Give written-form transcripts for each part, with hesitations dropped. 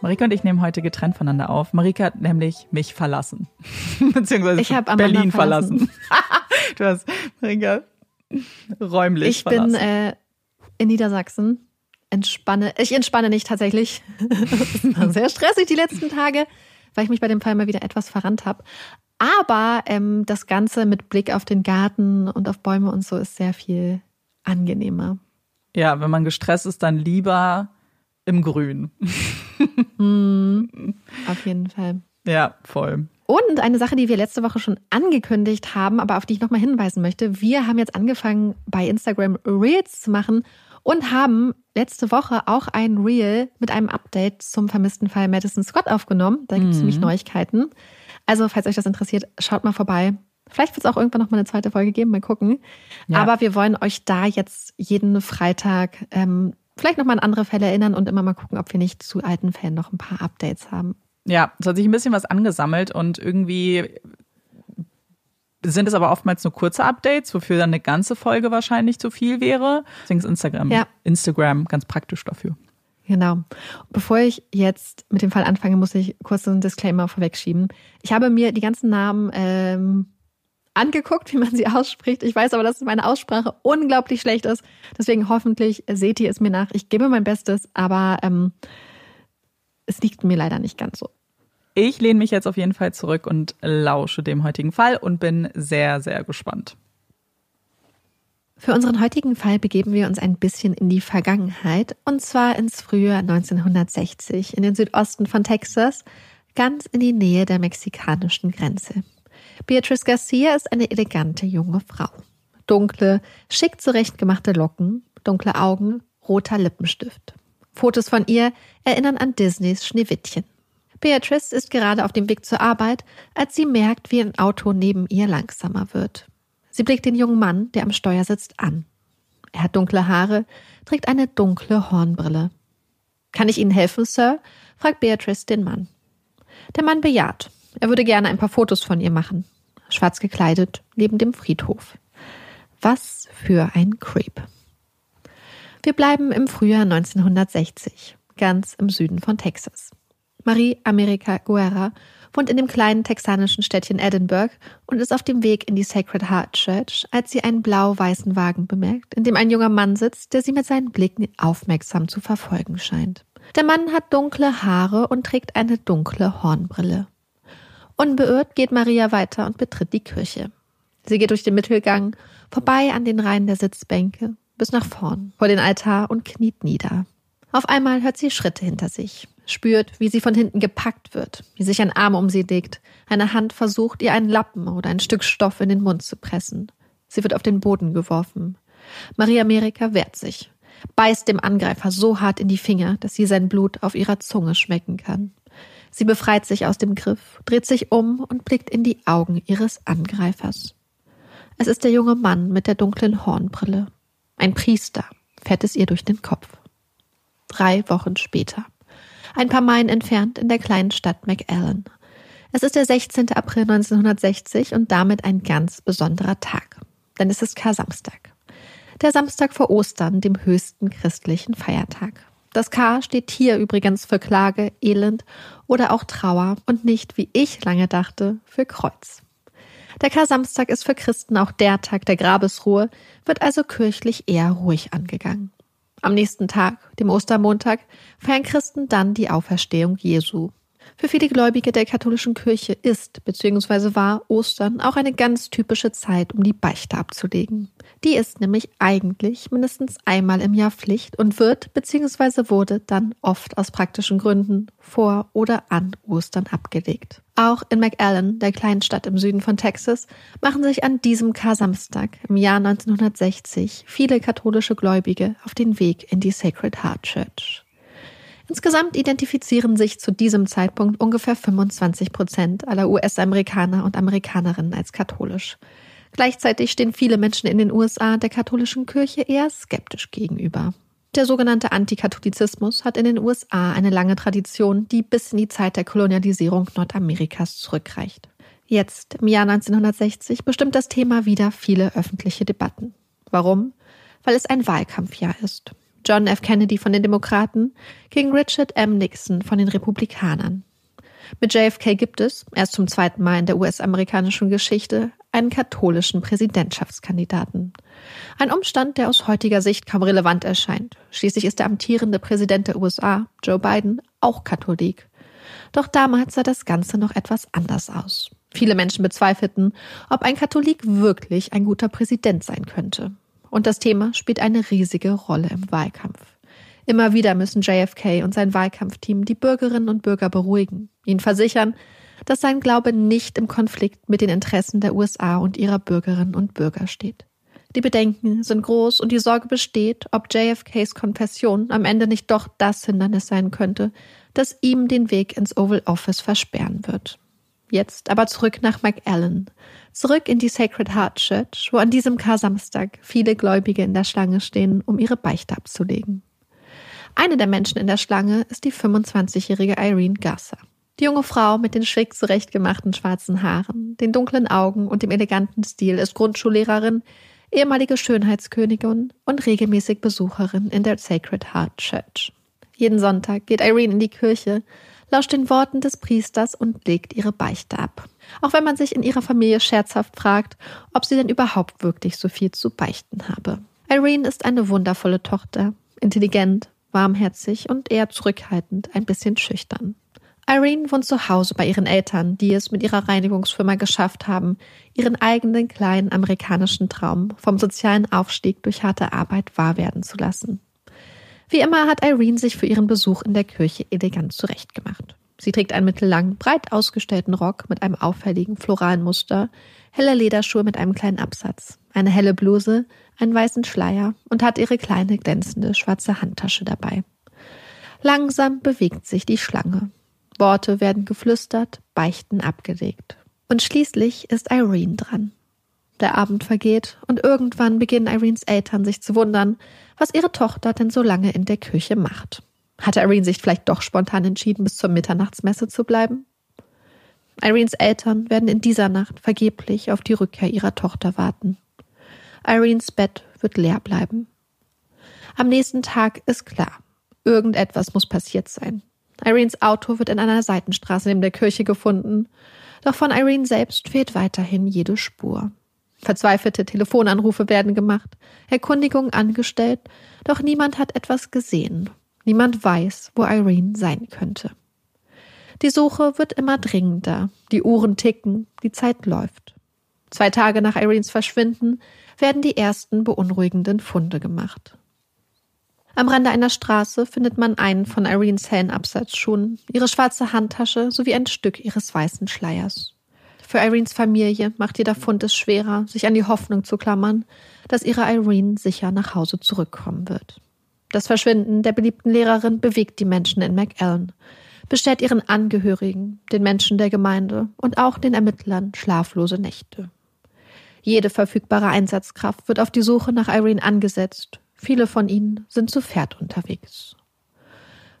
Marieke und ich nehmen heute getrennt voneinander auf. Marieke hat nämlich mich verlassen. Beziehungsweise ich habe Berlin verlassen. Du hast Marieke räumlich ich verlassen. Ich bin in Niedersachsen. Ich entspanne nicht tatsächlich. Das war sehr stressig die letzten Tage, weil ich mich bei dem Fall mal wieder etwas verrannt habe. Aber das Ganze mit Blick auf den Garten und auf Bäume und so ist sehr viel angenehmer. Ja, wenn man gestresst ist, dann lieber im Grün. Auf jeden Fall. Ja, voll. Und eine Sache, die wir letzte Woche schon angekündigt haben, aber auf die ich nochmal hinweisen möchte. Wir haben jetzt angefangen, bei Instagram Reels zu machen und haben letzte Woche auch ein Reel mit einem Update zum vermissten Fall Madison Scott aufgenommen. Da gibt es nämlich Neuigkeiten. Also, falls euch das interessiert, schaut mal vorbei. Vielleicht wird es auch irgendwann noch mal eine zweite Folge geben, mal gucken. Ja. Aber wir wollen euch da jetzt jeden Freitag vielleicht noch mal an andere Fälle erinnern und immer mal gucken, ob wir nicht zu alten Fällen noch ein paar Updates haben. Ja, es hat sich ein bisschen was angesammelt und irgendwie sind es aber oftmals nur kurze Updates, wofür dann eine ganze Folge wahrscheinlich zu viel wäre. Deswegen ist Instagram ganz praktisch dafür. Genau. Bevor ich jetzt mit dem Fall anfange, muss ich kurz einen Disclaimer vorwegschieben. Ich habe mir die ganzen Namen angeguckt, wie man sie ausspricht. Ich weiß aber, dass meine Aussprache unglaublich schlecht ist. Deswegen hoffentlich seht ihr es mir nach. Ich gebe mein Bestes, aber es liegt mir leider nicht ganz so. Ich lehne mich jetzt auf jeden Fall zurück und lausche dem heutigen Fall und bin sehr, sehr gespannt. Für unseren heutigen Fall begeben wir uns ein bisschen in die Vergangenheit, und zwar ins Frühjahr 1960 in den Südosten von Texas, ganz in die Nähe der mexikanischen Grenze. Beatrice Garcia ist eine elegante junge Frau. Dunkle, schick zurechtgemachte Locken, dunkle Augen, roter Lippenstift. Fotos von ihr erinnern an Disneys Schneewittchen. Beatrice ist gerade auf dem Weg zur Arbeit, als sie merkt, wie ein Auto neben ihr langsamer wird. Sie blickt den jungen Mann, der am Steuer sitzt, an. Er hat dunkle Haare, trägt eine dunkle Hornbrille. »Kann ich Ihnen helfen, Sir?« fragt Beatrice den Mann. Der Mann bejaht. Er würde gerne ein paar Fotos von ihr machen. Schwarz gekleidet, neben dem Friedhof. Was für ein Creep. Wir bleiben im Frühjahr 1960, ganz im Süden von Texas. María América Guerra wohnt in dem kleinen texanischen Städtchen Edinburg und ist auf dem Weg in die Sacred Heart Church, als sie einen blau-weißen Wagen bemerkt, in dem ein junger Mann sitzt, der sie mit seinen Blicken aufmerksam zu verfolgen scheint. Der Mann hat dunkle Haare und trägt eine dunkle Hornbrille. Unbeirrt geht Maria weiter und betritt die Kirche. Sie geht durch den Mittelgang, vorbei an den Reihen der Sitzbänke, bis nach vorn, vor den Altar und kniet nieder. Auf einmal hört sie Schritte hinter sich, spürt, wie sie von hinten gepackt wird, wie sich ein Arm um sie legt. Eine Hand versucht, ihr einen Lappen oder ein Stück Stoff in den Mund zu pressen. Sie wird auf den Boden geworfen. María América wehrt sich, beißt dem Angreifer so hart in die Finger, dass sie sein Blut auf ihrer Zunge schmecken kann. Sie befreit sich aus dem Griff, dreht sich um und blickt in die Augen ihres Angreifers. Es ist der junge Mann mit der dunklen Hornbrille. Ein Priester, fährt es ihr durch den Kopf. 3 Wochen später. Ein paar Meilen entfernt in der kleinen Stadt McAllen. Es ist der 16. April 1960 und damit ein ganz besonderer Tag. Denn es ist Kar-Samstag. Der Samstag vor Ostern, dem höchsten christlichen Feiertag. Das K steht hier übrigens für Klage, Elend oder auch Trauer und nicht, wie ich lange dachte, für Kreuz. Der Kar-Samstag ist für Christen auch der Tag der Grabesruhe, wird also kirchlich eher ruhig angegangen. Am nächsten Tag, dem Ostermontag, feiern Christen dann die Auferstehung Jesu. Für viele Gläubige der katholischen Kirche ist bzw. war Ostern auch eine ganz typische Zeit, um die Beichte abzulegen. Die ist nämlich eigentlich mindestens einmal im Jahr Pflicht und wird bzw. wurde dann oft aus praktischen Gründen vor oder an Ostern abgelegt. Auch in McAllen, der kleinen Stadt im Süden von Texas, machen sich an diesem Kar-Samstag im Jahr 1960 viele katholische Gläubige auf den Weg in die Sacred Heart Church. Insgesamt identifizieren sich zu diesem Zeitpunkt ungefähr 25% aller US-Amerikaner und Amerikanerinnen als katholisch. Gleichzeitig stehen viele Menschen in den USA der katholischen Kirche eher skeptisch gegenüber. Der sogenannte Antikatholizismus hat in den USA eine lange Tradition, die bis in die Zeit der Kolonialisierung Nordamerikas zurückreicht. Jetzt, im Jahr 1960, bestimmt das Thema wieder viele öffentliche Debatten. Warum? Weil es ein Wahlkampfjahr ist. John F. Kennedy von den Demokraten gegen Richard M. Nixon von den Republikanern. Mit JFK gibt es, erst zum zweiten Mal in der US-amerikanischen Geschichte, einen katholischen Präsidentschaftskandidaten. Ein Umstand, der aus heutiger Sicht kaum relevant erscheint. Schließlich ist der amtierende Präsident der USA, Joe Biden, auch Katholik. Doch damals sah das Ganze noch etwas anders aus. Viele Menschen bezweifelten, ob ein Katholik wirklich ein guter Präsident sein könnte. Und das Thema spielt eine riesige Rolle im Wahlkampf. Immer wieder müssen JFK und sein Wahlkampfteam die Bürgerinnen und Bürger beruhigen, ihnen versichern, dass sein Glaube nicht im Konflikt mit den Interessen der USA und ihrer Bürgerinnen und Bürger steht. Die Bedenken sind groß und die Sorge besteht, ob JFKs Konfession am Ende nicht doch das Hindernis sein könnte, das ihm den Weg ins Oval Office versperren wird. Jetzt aber zurück nach McAllen, zurück in die Sacred Heart Church, wo an diesem Kar-Samstag viele Gläubige in der Schlange stehen, um ihre Beichte abzulegen. Eine der Menschen in der Schlange ist die 25-jährige Irene Garza. Die junge Frau mit den schick zurechtgemachten schwarzen Haaren, den dunklen Augen und dem eleganten Stil ist Grundschullehrerin, ehemalige Schönheitskönigin und regelmäßig Besucherin in der Sacred Heart Church. Jeden Sonntag geht Irene in die Kirche, lauscht den Worten des Priesters und legt ihre Beichte ab. Auch wenn man sich in ihrer Familie scherzhaft fragt, ob sie denn überhaupt wirklich so viel zu beichten habe. Irene ist eine wundervolle Tochter, intelligent, warmherzig und eher zurückhaltend, ein bisschen schüchtern. Irene wohnt zu Hause bei ihren Eltern, die es mit ihrer Reinigungsfirma geschafft haben, ihren eigenen kleinen amerikanischen Traum vom sozialen Aufstieg durch harte Arbeit wahr werden zu lassen. Wie immer hat Irene sich für ihren Besuch in der Kirche elegant zurechtgemacht. Sie trägt einen mittellangen, breit ausgestellten Rock mit einem auffälligen floralen Muster, helle Lederschuhe mit einem kleinen Absatz, eine helle Bluse, einen weißen Schleier und hat ihre kleine, glänzende, schwarze Handtasche dabei. Langsam bewegt sich die Schlange. Worte werden geflüstert, Beichten abgelegt. Und schließlich ist Irene dran. Der Abend vergeht und irgendwann beginnen Irenes Eltern sich zu wundern, was ihre Tochter denn so lange in der Kirche macht. Hatte Irene sich vielleicht doch spontan entschieden, bis zur Mitternachtsmesse zu bleiben? Irenes Eltern werden in dieser Nacht vergeblich auf die Rückkehr ihrer Tochter warten. Irenes Bett wird leer bleiben. Am nächsten Tag ist klar, irgendetwas muss passiert sein. Irenes Auto wird in einer Seitenstraße neben der Kirche gefunden, doch von Irene selbst fehlt weiterhin jede Spur. Verzweifelte Telefonanrufe werden gemacht, Erkundigungen angestellt, doch niemand hat etwas gesehen. Niemand weiß, wo Irene sein könnte. Die Suche wird immer dringender, die Uhren ticken, die Zeit läuft. 2 Tage nach Irenes Verschwinden werden die ersten beunruhigenden Funde gemacht. Am Rande einer Straße findet man einen von Irenes hellen Absatzschuhen, ihre schwarze Handtasche sowie ein Stück ihres weißen Schleiers. Für Irenes Familie macht jeder Fund es schwerer, sich an die Hoffnung zu klammern, dass ihre Irene sicher nach Hause zurückkommen wird. Das Verschwinden der beliebten Lehrerin bewegt die Menschen in McAllen, beschert ihren Angehörigen, den Menschen der Gemeinde und auch den Ermittlern schlaflose Nächte. Jede verfügbare Einsatzkraft wird auf die Suche nach Irene angesetzt. Viele von ihnen sind zu Pferd unterwegs.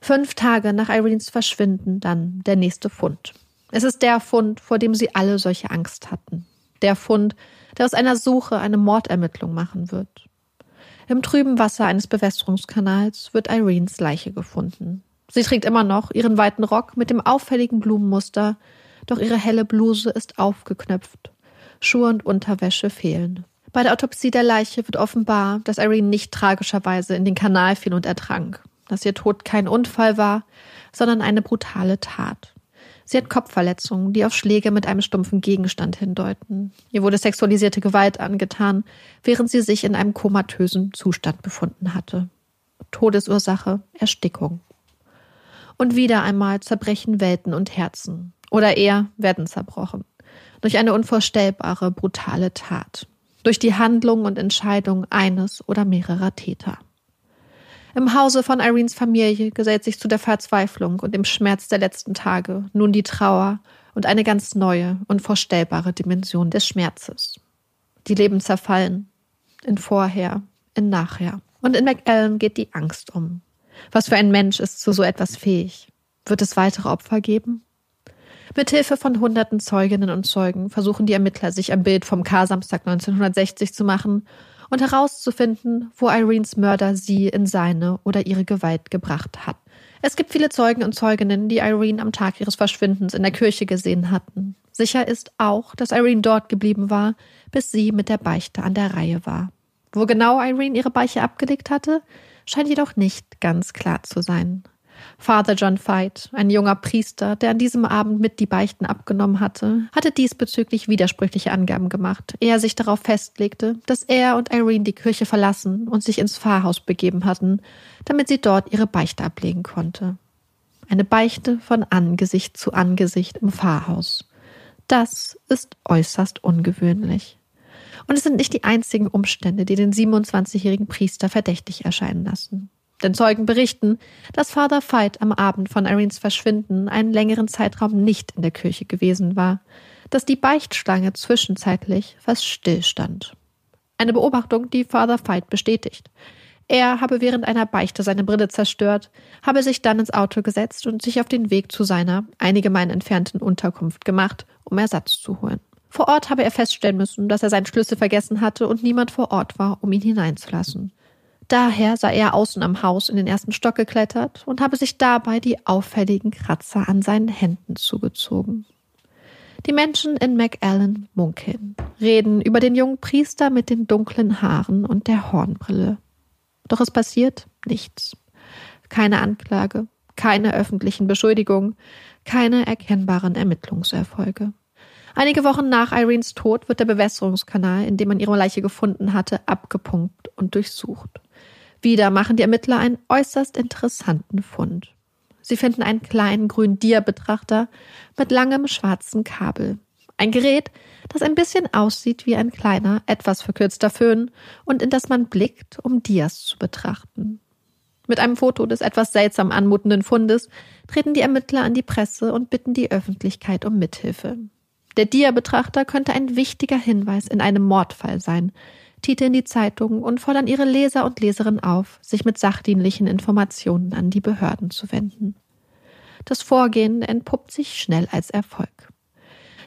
5 Tage nach Irenes Verschwinden dann der nächste Fund. Es ist der Fund, vor dem sie alle solche Angst hatten. Der Fund, der aus einer Suche eine Mordermittlung machen wird. Im trüben Wasser eines Bewässerungskanals wird Irenes Leiche gefunden. Sie trägt immer noch ihren weiten Rock mit dem auffälligen Blumenmuster, doch ihre helle Bluse ist aufgeknöpft. Schuhe und Unterwäsche fehlen. Bei der Autopsie der Leiche wird offenbar, dass Irene nicht tragischerweise in den Kanal fiel und ertrank, dass ihr Tod kein Unfall war, sondern eine brutale Tat. Sie hat Kopfverletzungen, die auf Schläge mit einem stumpfen Gegenstand hindeuten. Ihr wurde sexualisierte Gewalt angetan, während sie sich in einem komatösen Zustand befunden hatte. Todesursache: Erstickung. Und wieder einmal zerbrechen Welten und Herzen. Oder eher werden zerbrochen. Durch eine unvorstellbare, brutale Tat. Durch die Handlung und Entscheidung eines oder mehrerer Täter. Im Hause von Irenes Familie gesellt sich zu der Verzweiflung und dem Schmerz der letzten Tage nun die Trauer und eine ganz neue, unvorstellbare Dimension des Schmerzes. Die Leben zerfallen. In Vorher, in Nachher. Und in McAllen geht die Angst um. Was für ein Mensch ist zu so etwas fähig? Wird es weitere Opfer geben? Mithilfe von hunderten Zeuginnen und Zeugen versuchen die Ermittler, sich ein Bild vom Kar-Samstag 1960 zu machen und herauszufinden, wo Irenes Mörder sie in seine oder ihre Gewalt gebracht hat. Es gibt viele Zeugen und Zeuginnen, die Irene am Tag ihres Verschwindens in der Kirche gesehen hatten. Sicher ist auch, dass Irene dort geblieben war, bis sie mit der Beichte an der Reihe war. Wo genau Irene ihre Beichte abgelegt hatte, scheint jedoch nicht ganz klar zu sein. Father John Feit, ein junger Priester, der an diesem Abend mit die Beichten abgenommen hatte, hatte diesbezüglich widersprüchliche Angaben gemacht, ehe er sich darauf festlegte, dass er und Irene die Kirche verlassen und sich ins Pfarrhaus begeben hatten, damit sie dort ihre Beichte ablegen konnte. Eine Beichte von Angesicht zu Angesicht im Pfarrhaus. Das ist äußerst ungewöhnlich. Und es sind nicht die einzigen Umstände, die den 27-jährigen Priester verdächtig erscheinen lassen. Denn Zeugen berichten, dass Father Feit am Abend von Irenes Verschwinden einen längeren Zeitraum nicht in der Kirche gewesen war, dass die Beichtschlange zwischenzeitlich fast stillstand. Eine Beobachtung, die Father Feit bestätigt. Er habe während einer Beichte seine Brille zerstört, habe sich dann ins Auto gesetzt und sich auf den Weg zu seiner einige Meilen entfernten Unterkunft gemacht, um Ersatz zu holen. Vor Ort habe er feststellen müssen, dass er seinen Schlüssel vergessen hatte und niemand vor Ort war, um ihn hineinzulassen. Daher sei er außen am Haus in den ersten Stock geklettert und habe sich dabei die auffälligen Kratzer an seinen Händen zugezogen. Die Menschen in McAllen munkeln, reden über den jungen Priester mit den dunklen Haaren und der Hornbrille. Doch es passiert nichts. Keine Anklage, keine öffentlichen Beschuldigungen, keine erkennbaren Ermittlungserfolge. Einige Wochen nach Irenes Tod wird der Bewässerungskanal, in dem man ihre Leiche gefunden hatte, abgepumpt und durchsucht. Wieder machen die Ermittler einen äußerst interessanten Fund. Sie finden einen kleinen grünen Dia-Betrachter mit langem schwarzen Kabel. Ein Gerät, das ein bisschen aussieht wie ein kleiner, etwas verkürzter Föhn und in das man blickt, um Dias zu betrachten. Mit einem Foto des etwas seltsam anmutenden Fundes treten die Ermittler an die Presse und bitten die Öffentlichkeit um Mithilfe. Der Dia-Betrachter könnte ein wichtiger Hinweis in einem Mordfall sein, titeln die Zeitungen und fordern ihre Leser und Leserinnen auf, sich mit sachdienlichen Informationen an die Behörden zu wenden. Das Vorgehen entpuppt sich schnell als Erfolg.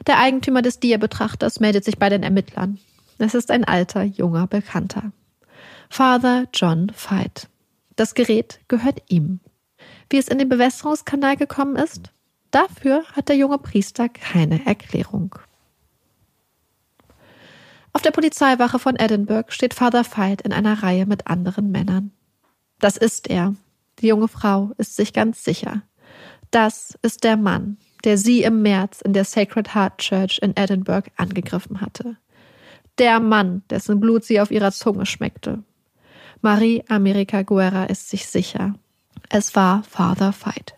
Der Eigentümer des Dia-Betrachters meldet sich bei den Ermittlern. Es ist ein alter, junger Bekannter. Father John Feit. Das Gerät gehört ihm. Wie es in den Bewässerungskanal gekommen ist? Dafür hat der junge Priester keine Erklärung. Auf der Polizeiwache von Edinburg steht Father Feit in einer Reihe mit anderen Männern. Das ist er. Die junge Frau ist sich ganz sicher. Das ist der Mann, der sie im März in der Sacred Heart Church in Edinburg angegriffen hatte. Der Mann, dessen Blut sie auf ihrer Zunge schmeckte. María América Guerra ist sich sicher. Es war Father Feit.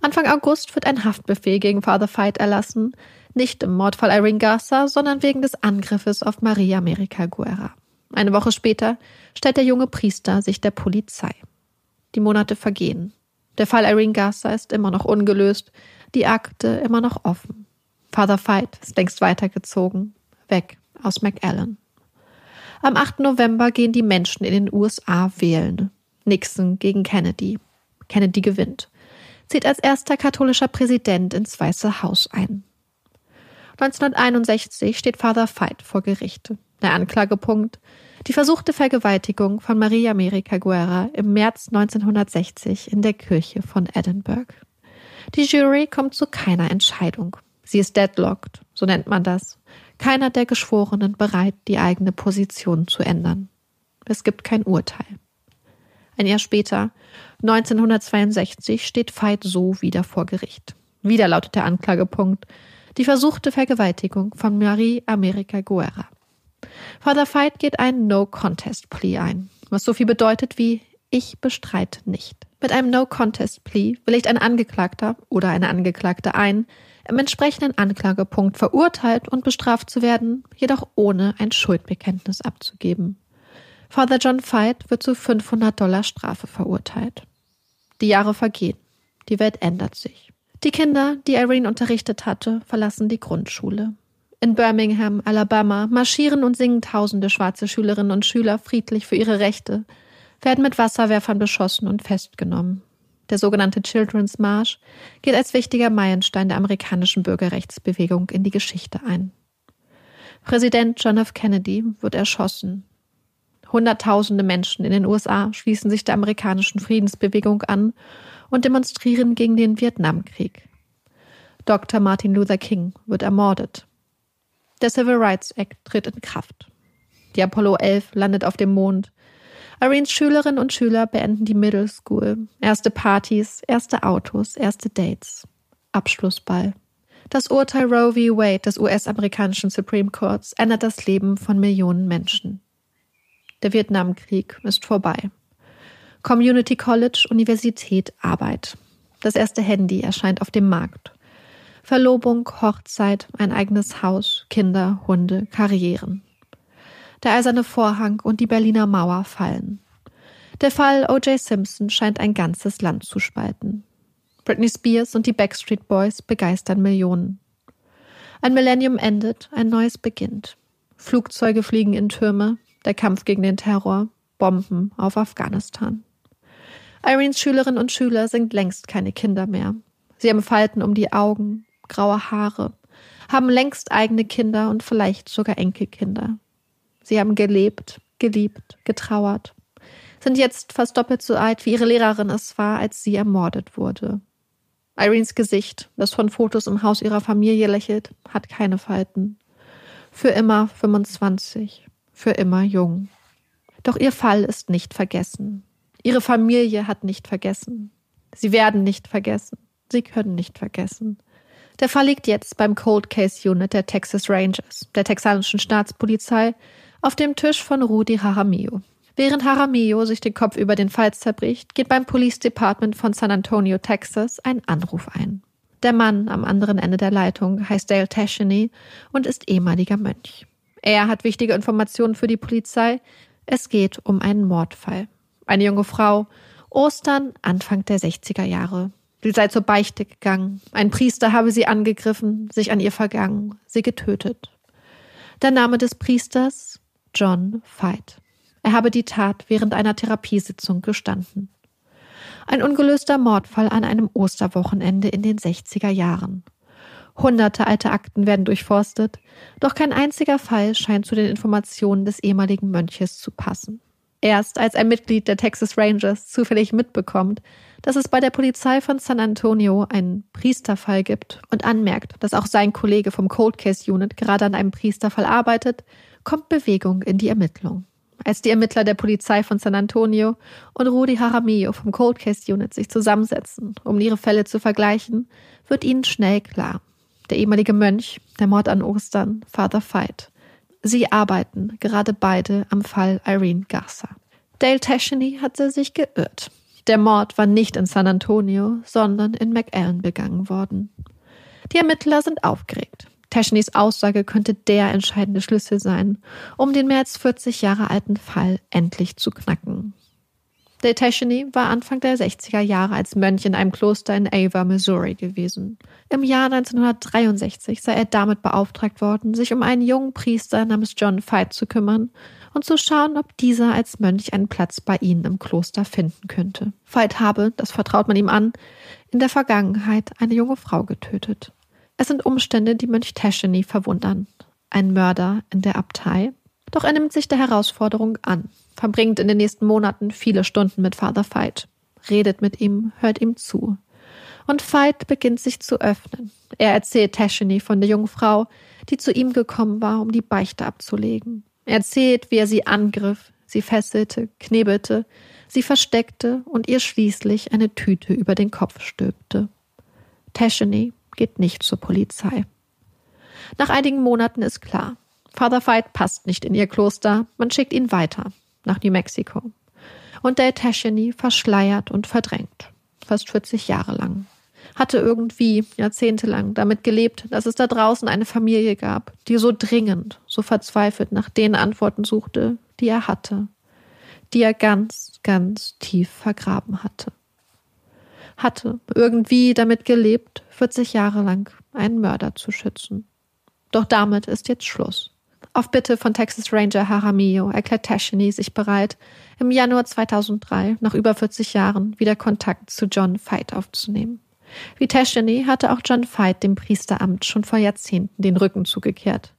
Anfang August wird ein Haftbefehl gegen Father Feit erlassen, nicht im Mordfall Irene Garza, sondern wegen des Angriffes auf María América Guerra. Eine Woche später stellt der junge Priester sich der Polizei. Die Monate vergehen. Der Fall Irene Garza ist immer noch ungelöst, die Akte immer noch offen. Father Feit ist längst weitergezogen, weg aus McAllen. Am 8. November gehen die Menschen in den USA wählen. Nixon gegen Kennedy. Kennedy gewinnt. Zieht als erster katholischer Präsident ins Weiße Haus ein. 1961 steht Father Feit vor Gericht. Der Anklagepunkt: die versuchte Vergewaltigung von María América Guerra im März 1960 in der Kirche von Edinburg. Die Jury kommt zu keiner Entscheidung. Sie ist deadlocked, so nennt man das. Keiner der Geschworenen bereit, die eigene Position zu ändern. Es gibt kein Urteil. Ein Jahr später, 1962, steht Feit so wieder vor Gericht. Wieder lautet der Anklagepunkt: die versuchte Vergewaltigung von María América Guerra. Father Feit geht einen No-Contest-Plea ein, was so viel bedeutet wie: ich bestreite nicht. Mit einem No-Contest-Plea willigt ein Angeklagter oder eine Angeklagte ein, im entsprechenden Anklagepunkt verurteilt und bestraft zu werden, jedoch ohne ein Schuldbekenntnis abzugeben. Father John Feit wird zu $500 Strafe verurteilt. Die Jahre vergehen. Die Welt ändert sich. Die Kinder, die Irene unterrichtet hatte, verlassen die Grundschule. In Birmingham, Alabama, marschieren und singen tausende schwarze Schülerinnen und Schüler friedlich für ihre Rechte, werden mit Wasserwerfern beschossen und festgenommen. Der sogenannte Children's March geht als wichtiger Meilenstein der amerikanischen Bürgerrechtsbewegung in die Geschichte ein. Präsident John F. Kennedy wird erschossen. Hunderttausende Menschen in den USA schließen sich der amerikanischen Friedensbewegung an und demonstrieren gegen den Vietnamkrieg. Dr. Martin Luther King wird ermordet. Der Civil Rights Act tritt in Kraft. Die Apollo 11 landet auf dem Mond. Irenes Schülerinnen und Schüler beenden die Middle School. Erste Partys, erste Autos, erste Dates. Abschlussball. Das Urteil Roe v. Wade des US-amerikanischen Supreme Courts ändert das Leben von Millionen Menschen. Der Vietnamkrieg ist vorbei. Community College, Universität, Arbeit. Das erste Handy erscheint auf dem Markt. Verlobung, Hochzeit, ein eigenes Haus, Kinder, Hunde, Karrieren. Der eiserne Vorhang und die Berliner Mauer fallen. Der Fall O.J. Simpson scheint ein ganzes Land zu spalten. Britney Spears und die Backstreet Boys begeistern Millionen. Ein Millennium endet, ein neues beginnt. Flugzeuge fliegen in Türme. Der Kampf gegen den Terror, Bomben auf Afghanistan. Irenes Schülerinnen und Schüler sind längst keine Kinder mehr. Sie haben Falten um die Augen, graue Haare, haben längst eigene Kinder und vielleicht sogar Enkelkinder. Sie haben gelebt, geliebt, getrauert, sind jetzt fast doppelt so alt, wie ihre Lehrerin es war, als sie ermordet wurde. Irenes Gesicht, das von Fotos im Haus ihrer Familie lächelt, hat keine Falten. Für immer 25, für immer jung. Doch ihr Fall ist nicht vergessen. Ihre Familie hat nicht vergessen. Sie werden nicht vergessen. Sie können nicht vergessen. Der Fall liegt jetzt beim Cold Case Unit der Texas Rangers, der texanischen Staatspolizei, auf dem Tisch von Rudy Jaramillo. Während Jaramillo sich den Kopf über den Fall zerbricht, geht beim Police Department von San Antonio, Texas, ein Anruf ein. Der Mann am anderen Ende der Leitung heißt Dale Tascheny und ist ehemaliger Mönch. Er hat wichtige Informationen für die Polizei. Es geht um einen Mordfall. Eine junge Frau, Ostern, Anfang der 60er Jahre. Sie sei zur Beichte gegangen. Ein Priester habe sie angegriffen, sich an ihr vergangen, sie getötet. Der Name des Priesters? John Feit. Er habe die Tat während einer Therapiesitzung gestanden. Ein ungelöster Mordfall an einem Osterwochenende in den 60er Jahren. Hunderte alte Akten werden durchforstet, doch kein einziger Fall scheint zu den Informationen des ehemaligen Mönches zu passen. Erst als ein Mitglied der Texas Rangers zufällig mitbekommt, dass es bei der Polizei von San Antonio einen Priesterfall gibt und anmerkt, dass auch sein Kollege vom Cold Case Unit gerade an einem Priesterfall arbeitet, kommt Bewegung in die Ermittlung. Als die Ermittler der Polizei von San Antonio und Rudy Jaramillo vom Cold Case Unit sich zusammensetzen, um ihre Fälle zu vergleichen, wird ihnen schnell klar. Der ehemalige Mönch, der Mord an Ostern, Father Feit. Sie arbeiten gerade beide am Fall Irene Garza. Dale Tascheny hatte sich geirrt. Der Mord war nicht in San Antonio, sondern in McAllen begangen worden. Die Ermittler sind aufgeregt. Taschenys Aussage könnte der entscheidende Schlüssel sein, um den mehr als 40 Jahre alten Fall endlich zu knacken. Dale Tascheny war Anfang der 60er Jahre als Mönch in einem Kloster in Ava, Missouri gewesen. Im Jahr 1963 sei er damit beauftragt worden, sich um einen jungen Priester namens John Feit zu kümmern und zu schauen, ob dieser als Mönch einen Platz bei ihnen im Kloster finden könnte. Feit habe, das vertraut man ihm an, in der Vergangenheit eine junge Frau getötet. Es sind Umstände, die Mönch Tascheny verwundern. Ein Mörder in der Abtei? Doch er nimmt sich der Herausforderung an, verbringt in den nächsten Monaten viele Stunden mit Father Feit, redet mit ihm, hört ihm zu. Und Feit beginnt sich zu öffnen. Er erzählt Tascheny von der jungen Frau, die zu ihm gekommen war, um die Beichte abzulegen. Er erzählt, wie er sie angriff, sie fesselte, knebelte, sie versteckte und ihr schließlich eine Tüte über den Kopf stülpte. Tascheny geht nicht zur Polizei. Nach einigen Monaten ist klar, Father Feit passt nicht in ihr Kloster, man schickt ihn weiter, nach New Mexico. Und Dale Tascheny verschleiert und verdrängt, fast 40 Jahre lang. Hatte irgendwie jahrzehntelang damit gelebt, dass es da draußen eine Familie gab, die so dringend, so verzweifelt nach den Antworten suchte, die er hatte, die er ganz, ganz tief vergraben hatte. Hatte irgendwie damit gelebt, 40 Jahre lang einen Mörder zu schützen. Doch damit ist jetzt Schluss. Auf Bitte von Texas Ranger Jaramillo erklärt Tascheny sich bereit, im Januar 2003, nach über 40 Jahren, wieder Kontakt zu John Feit aufzunehmen. Wie Tascheny hatte auch John Feit dem Priesteramt schon vor Jahrzehnten den Rücken zugekehrt.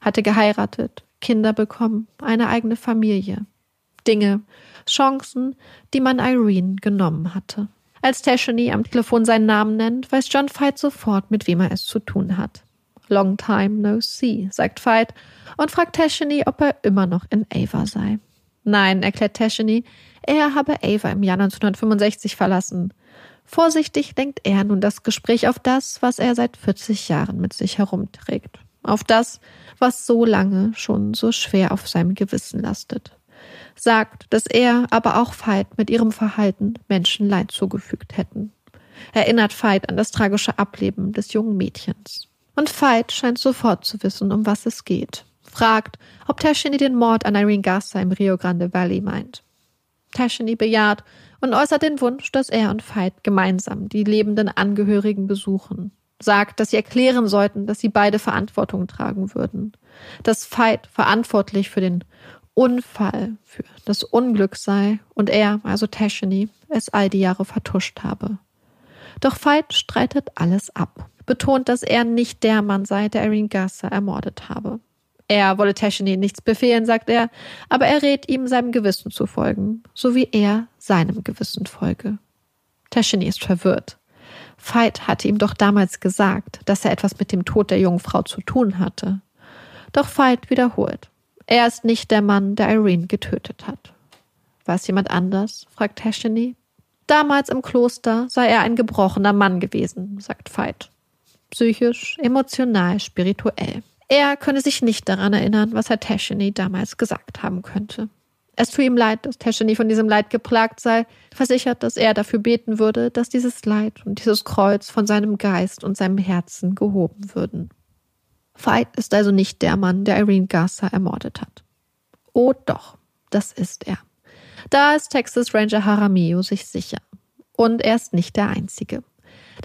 Hatte geheiratet, Kinder bekommen, eine eigene Familie. Dinge, Chancen, die man Irene genommen hatte. Als Tascheny am Telefon seinen Namen nennt, weiß John Feit sofort, mit wem er es zu tun hat. Long time no see, sagt Feit und fragt Tascheny, ob er immer noch in Ava sei. Nein, erklärt Tascheny, er habe Ava im Jahr 1965 verlassen. Vorsichtig lenkt er nun das Gespräch auf das, was er seit 40 Jahren mit sich herumträgt. Auf das, was so lange schon so schwer auf seinem Gewissen lastet. Sagt, dass er, aber auch Feit mit ihrem Verhalten Menschen Leid zugefügt hätten. Erinnert Feit an das tragische Ableben des jungen Mädchens. Und Feit scheint sofort zu wissen, um was es geht. Fragt, ob Tascheny den Mord an Irene Garza im Rio Grande Valley meint. Tascheny bejaht und äußert den Wunsch, dass er und Feit gemeinsam die lebenden Angehörigen besuchen. Sagt, dass sie erklären sollten, dass sie beide Verantwortung tragen würden. Dass Feit verantwortlich für den Unfall, für das Unglück sei und er, also Tascheny, es all die Jahre vertuscht habe. Doch Feit streitet alles ab, betont, dass er nicht der Mann sei, der Irene Garza ermordet habe. Er wolle Tascheny nichts befehlen, sagt er, aber er rät ihm, seinem Gewissen zu folgen, so wie er seinem Gewissen folge. Tascheny ist verwirrt. Feit hatte ihm doch damals gesagt, dass er etwas mit dem Tod der jungen Frau zu tun hatte. Doch Feit wiederholt: Er ist nicht der Mann, der Irene getötet hat. War es jemand anders? Fragt Tascheny. Damals im Kloster sei er ein gebrochener Mann gewesen, sagt Feit. Psychisch, emotional, spirituell. Er könne sich nicht daran erinnern, was Herr Tascheny damals gesagt haben könnte. Es tue ihm leid, dass Tascheny von diesem Leid geplagt sei, versichert, dass er dafür beten würde, dass dieses Leid und dieses Kreuz von seinem Geist und seinem Herzen gehoben würden. Feit ist also nicht der Mann, der Irene Garza ermordet hat. Oh doch, das ist er. Da ist Texas Ranger Jaramillo sich sicher. Und er ist nicht der Einzige.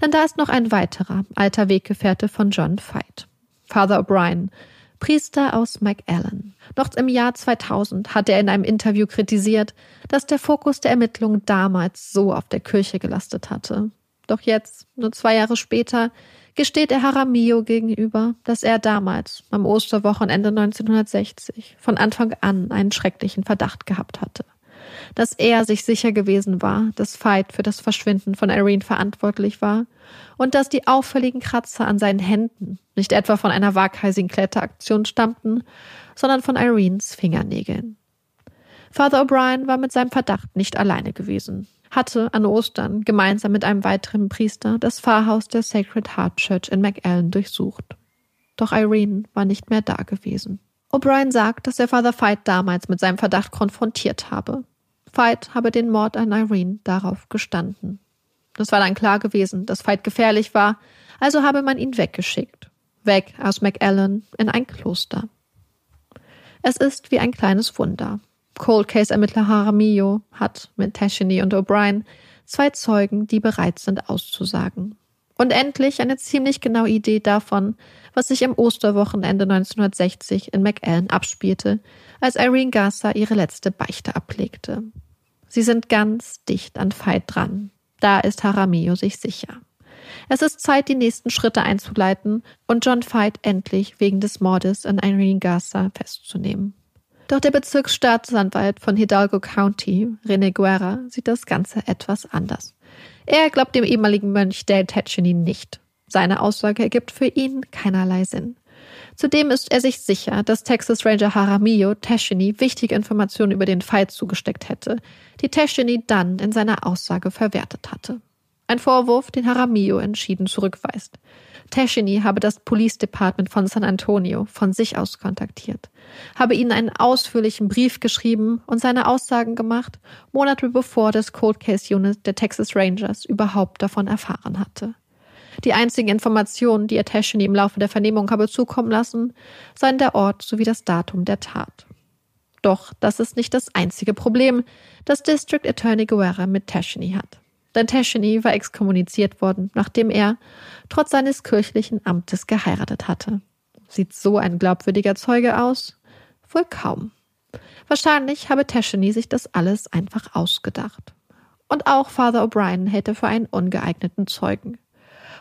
Denn da ist noch ein weiterer alter Weggefährte von John Feit. Father O'Brien, Priester aus McAllen. Noch im Jahr 2000 hat er in einem Interview kritisiert, dass der Fokus der Ermittlungen damals so auf der Kirche gelastet hatte. Doch jetzt, nur 2 Jahre später, gesteht er Jaramillo gegenüber, dass er damals, am Osterwochenende 1960, von Anfang an einen schrecklichen Verdacht gehabt hatte. Dass er sich sicher gewesen war, dass Feit für das Verschwinden von Irene verantwortlich war und dass die auffälligen Kratzer an seinen Händen nicht etwa von einer waghalsigen Kletteraktion stammten, sondern von Irenes Fingernägeln. Father O'Brien war mit seinem Verdacht nicht alleine gewesen, hatte an Ostern gemeinsam mit einem weiteren Priester das Pfarrhaus der Sacred Heart Church in McAllen durchsucht. Doch Irene war nicht mehr da gewesen. O'Brien sagt, dass er Father Feit damals mit seinem Verdacht konfrontiert habe. Feit habe den Mord an Irene darauf gestanden. Es war dann klar gewesen, dass Feit gefährlich war, also habe man ihn weggeschickt. Weg aus McAllen in ein Kloster. Es ist wie ein kleines Wunder. Cold Case-Ermittler Jaramillo hat mit Tascheny und O'Brien 2 Zeugen, die bereit sind auszusagen. Und endlich eine ziemlich genaue Idee davon, was sich am Osterwochenende 1960 in McAllen abspielte, als Irene Garza ihre letzte Beichte ablegte. Sie sind ganz dicht an Feit dran. Da ist Jaramillo sich sicher. Es ist Zeit, die nächsten Schritte einzuleiten und John Feit endlich wegen des Mordes an Irene Garza festzunehmen. Doch der Bezirksstaatsanwalt von Hidalgo County, Rene Guerra, sieht das Ganze etwas anders. Er glaubt dem ehemaligen Mönch Dale Tascheny nicht. Seine Aussage ergibt für ihn keinerlei Sinn. Zudem ist er sich sicher, dass Texas Ranger Jaramillo Tascheny wichtige Informationen über den Fall zugesteckt hätte, die Tascheny dann in seiner Aussage verwertet hatte. Ein Vorwurf, den Jaramillo entschieden zurückweist. Tascheny habe das Police Department von San Antonio von sich aus kontaktiert, habe ihnen einen ausführlichen Brief geschrieben und seine Aussagen gemacht, Monate bevor das Cold Case Unit der Texas Rangers überhaupt davon erfahren hatte. Die einzigen Informationen, die er Tascheny im Laufe der Vernehmung habe zukommen lassen, seien der Ort sowie das Datum der Tat. Doch das ist nicht das einzige Problem, das District Attorney Guerra mit Tascheny hat. Denn Tascheny war exkommuniziert worden, nachdem er trotz seines kirchlichen Amtes geheiratet hatte. Sieht so ein glaubwürdiger Zeuge aus? Wohl kaum. Wahrscheinlich habe Tascheny sich das alles einfach ausgedacht. Und auch Father O'Brien hält er für einen ungeeigneten Zeugen.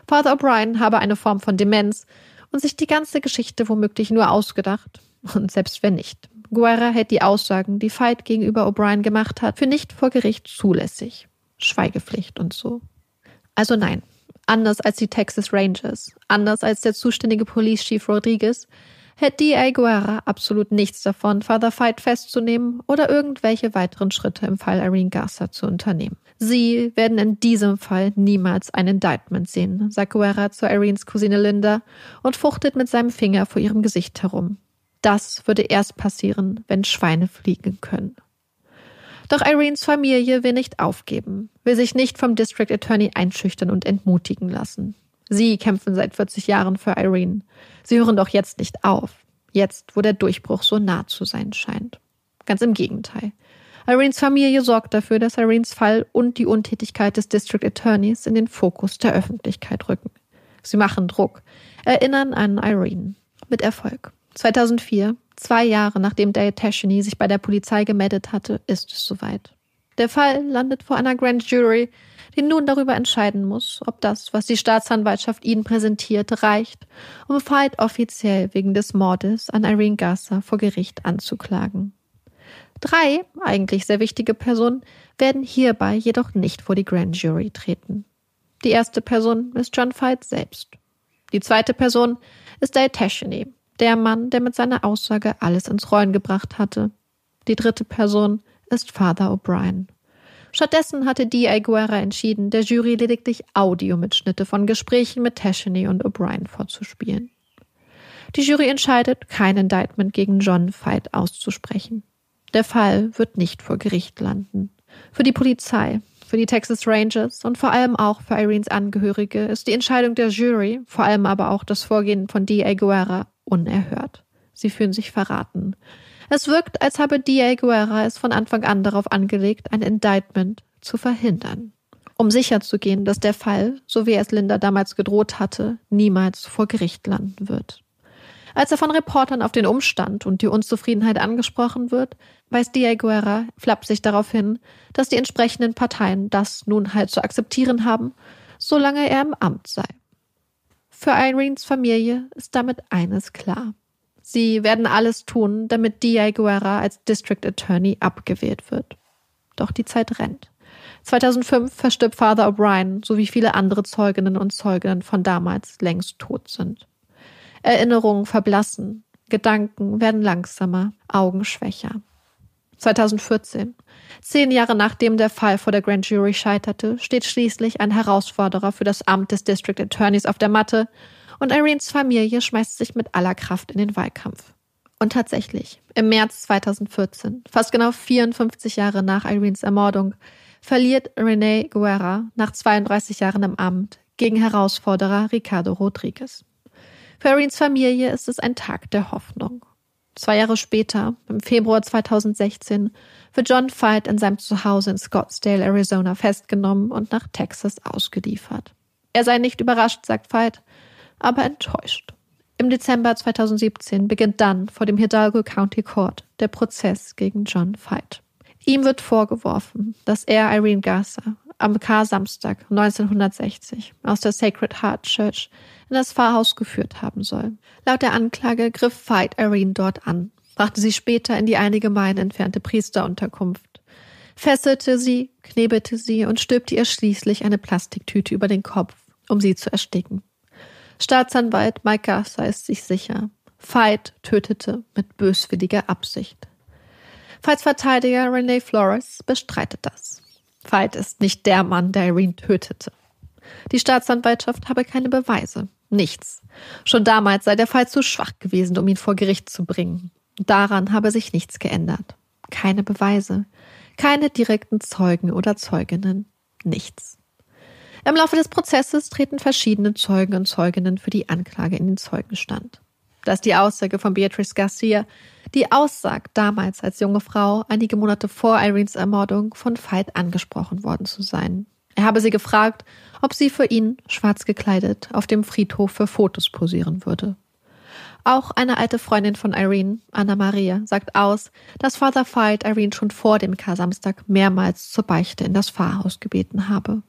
Father O'Brien habe eine Form von Demenz und sich die ganze Geschichte womöglich nur ausgedacht. Und selbst wenn nicht. Guerra hält die Aussagen, die Feit gegenüber O'Brien gemacht hat, für nicht vor Gericht zulässig. Schweigepflicht und so. Also nein, anders als die Texas Rangers, anders als der zuständige Police Chief Rodriguez, hätte D.A. Guerra absolut nichts davon, Father Feit festzunehmen oder irgendwelche weiteren Schritte im Fall Irene Garza zu unternehmen. Sie werden in diesem Fall niemals ein Indictment sehen, sagt Guerra zu Irenes Cousine Linda und fuchtelt mit seinem Finger vor ihrem Gesicht herum. Das würde erst passieren, wenn Schweine fliegen können. Doch Irenes Familie will nicht aufgeben, will sich nicht vom District Attorney einschüchtern und entmutigen lassen. Sie kämpfen seit 40 Jahren für Irene. Sie hören doch jetzt nicht auf, jetzt wo der Durchbruch so nah zu sein scheint. Ganz im Gegenteil. Irenes Familie sorgt dafür, dass Irenes Fall und die Untätigkeit des District Attorneys in den Fokus der Öffentlichkeit rücken. Sie machen Druck, erinnern an Irene. Mit Erfolg. 2004, 2 Jahre nachdem Dale Tascheny sich bei der Polizei gemeldet hatte, ist es soweit. Der Fall landet vor einer Grand Jury, die nun darüber entscheiden muss, ob das, was die Staatsanwaltschaft ihnen präsentierte, reicht, um Feit offiziell wegen des Mordes an Irene Garza vor Gericht anzuklagen. 3, eigentlich sehr wichtige Personen, werden hierbei jedoch nicht vor die Grand Jury treten. Die erste Person ist John Feit selbst. Die zweite Person ist Dale Tascheny, der Mann, der mit seiner Aussage alles ins Rollen gebracht hatte. Die dritte Person ist Father O'Brien. Stattdessen hatte D.A. Guerra entschieden, der Jury lediglich Audiomitschnitte von Gesprächen mit Tascheny und O'Brien vorzuspielen. Die Jury entscheidet, kein Indictment gegen John Feit auszusprechen. Der Fall wird nicht vor Gericht landen. Für die Polizei, für die Texas Rangers und vor allem auch für Irenes Angehörige ist die Entscheidung der Jury, vor allem aber auch das Vorgehen von D.A. Guerra, unerhört. Sie fühlen sich verraten. Es wirkt, als habe D.A. Guerra es von Anfang an darauf angelegt, ein Indictment zu verhindern, um sicherzugehen, dass der Fall, so wie es Linda damals gedroht hatte, niemals vor Gericht landen wird. Als er von Reportern auf den Umstand und die Unzufriedenheit angesprochen wird, weist D.A. Guerra flapsig darauf hin, dass die entsprechenden Parteien das nun halt zu akzeptieren haben, solange er im Amt sei. Für Irenes Familie ist damit eines klar. Sie werden alles tun, damit D.A. Guerra als District Attorney abgewählt wird. Doch die Zeit rennt. 2005 verstirbt Father O'Brien, sowie viele andere Zeuginnen und Zeugen von damals längst tot sind. Erinnerungen verblassen, Gedanken werden langsamer, Augen schwächer. 2014, 10 Jahre nachdem der Fall vor der Grand Jury scheiterte, steht schließlich ein Herausforderer für das Amt des District Attorneys auf der Matte, und Irenes Familie schmeißt sich mit aller Kraft in den Wahlkampf. Und tatsächlich, im März 2014, fast genau 54 Jahre nach Irenes Ermordung, verliert Rene Guerra nach 32 Jahren im Amt gegen Herausforderer Ricardo Rodriguez. Für Irenes Familie ist es ein Tag der Hoffnung. 2 Jahre später, im Februar 2016, wird John Feit in seinem Zuhause in Scottsdale, Arizona, festgenommen und nach Texas ausgeliefert. Er sei nicht überrascht, sagt Feit, aber enttäuscht. Im Dezember 2017 beginnt dann vor dem Hidalgo County Court der Prozess gegen John Feit. Ihm wird vorgeworfen, dass er Irene Garza am Kar-Samstag 1960 aus der Sacred Heart Church in das Pfarrhaus geführt haben soll. Laut der Anklage griff Feit Irene dort an, brachte sie später in die einige Meilen entfernte Priesterunterkunft, fesselte sie, knebelte sie und stülpte ihr schließlich eine Plastiktüte über den Kopf, um sie zu ersticken. Staatsanwalt Mike Garza ist sich sicher, Feit tötete mit böswilliger Absicht. Feits Verteidiger Renee Flores bestreitet das. Feit ist nicht der Mann, der Irene tötete. Die Staatsanwaltschaft habe keine Beweise, nichts. Schon damals sei der Fall zu schwach gewesen, um ihn vor Gericht zu bringen. Daran habe sich nichts geändert. Keine Beweise, keine direkten Zeugen oder Zeuginnen, nichts. Im Laufe des Prozesses treten verschiedene Zeugen und Zeuginnen für die Anklage in den Zeugenstand. Dass die Aussage von Beatrice Garcia, die aussagt, damals als junge Frau, einige Monate vor Irenes Ermordung, von Feit angesprochen worden zu sein. Er habe sie gefragt, ob sie für ihn, schwarz gekleidet, auf dem Friedhof für Fotos posieren würde. Auch eine alte Freundin von Irene, Anna Maria, sagt aus, dass Father Feit Irene schon vor dem Kar-Samstag mehrmals zur Beichte in das Pfarrhaus gebeten habe.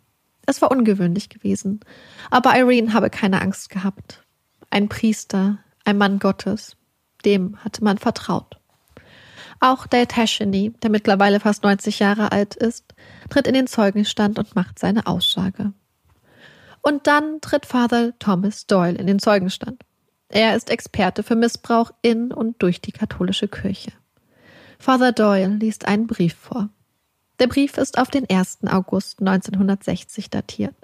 Es war ungewöhnlich gewesen, aber Irene habe keine Angst gehabt. Ein Priester, ein Mann Gottes, dem hatte man vertraut. Auch Dale Tascheny, der mittlerweile fast 90 Jahre alt ist, tritt in den Zeugenstand und macht seine Aussage. Und dann tritt Father Thomas Doyle in den Zeugenstand. Er ist Experte für Missbrauch in und durch die katholische Kirche. Father Doyle liest einen Brief vor. Der Brief ist auf den 1. August 1960 datiert.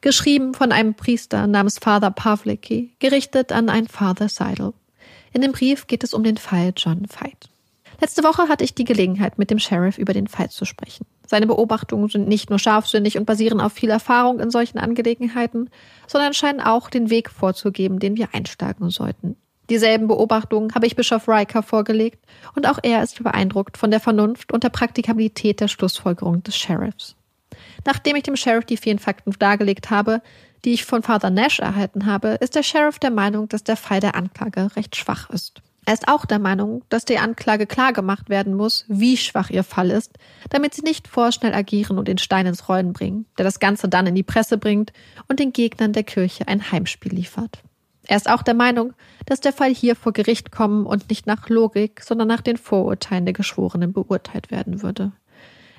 Geschrieben von einem Priester namens Father Pawlicki, gerichtet an einen Father Seidel. In dem Brief geht es um den Fall John Feit. Letzte Woche hatte ich die Gelegenheit, mit dem Sheriff über den Fall zu sprechen. Seine Beobachtungen sind nicht nur scharfsinnig und basieren auf viel Erfahrung in solchen Angelegenheiten, sondern scheinen auch den Weg vorzugeben, den wir einschlagen sollten. Dieselben Beobachtungen habe ich Bischof Riker vorgelegt und auch er ist beeindruckt von der Vernunft und der Praktikabilität der Schlussfolgerung des Sheriffs. Nachdem ich dem Sheriff die vielen Fakten dargelegt habe, die ich von Father Nash erhalten habe, ist der Sheriff der Meinung, dass der Fall der Anklage recht schwach ist. Er ist auch der Meinung, dass der Anklage klar gemacht werden muss, wie schwach ihr Fall ist, damit sie nicht vorschnell agieren und den Stein ins Rollen bringen, der das Ganze dann in die Presse bringt und den Gegnern der Kirche ein Heimspiel liefert. Er ist auch der Meinung, dass der Fall hier vor Gericht kommen und nicht nach Logik, sondern nach den Vorurteilen der Geschworenen beurteilt werden würde.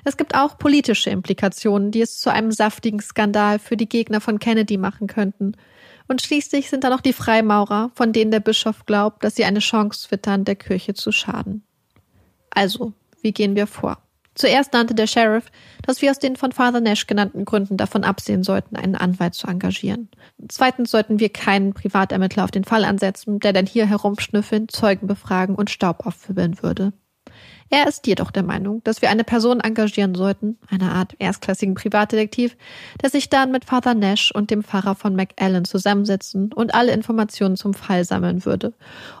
Es gibt auch politische Implikationen, die es zu einem saftigen Skandal für die Gegner von Kennedy machen könnten. Und schließlich sind da noch die Freimaurer, von denen der Bischof glaubt, dass sie eine Chance wittern, der Kirche zu schaden. Also, wie gehen wir vor? Zuerst nannte der Sheriff, dass wir aus den von Father Nash genannten Gründen davon absehen sollten, einen Anwalt zu engagieren. Zweitens sollten wir keinen Privatermittler auf den Fall ansetzen, der dann hier herumschnüffeln, Zeugen befragen und Staub aufwirbeln würde. Er ist jedoch der Meinung, dass wir eine Person engagieren sollten, eine Art erstklassigen Privatdetektiv, der sich dann mit Father Nash und dem Pfarrer von McAllen zusammensetzen und alle Informationen zum Fall sammeln würde,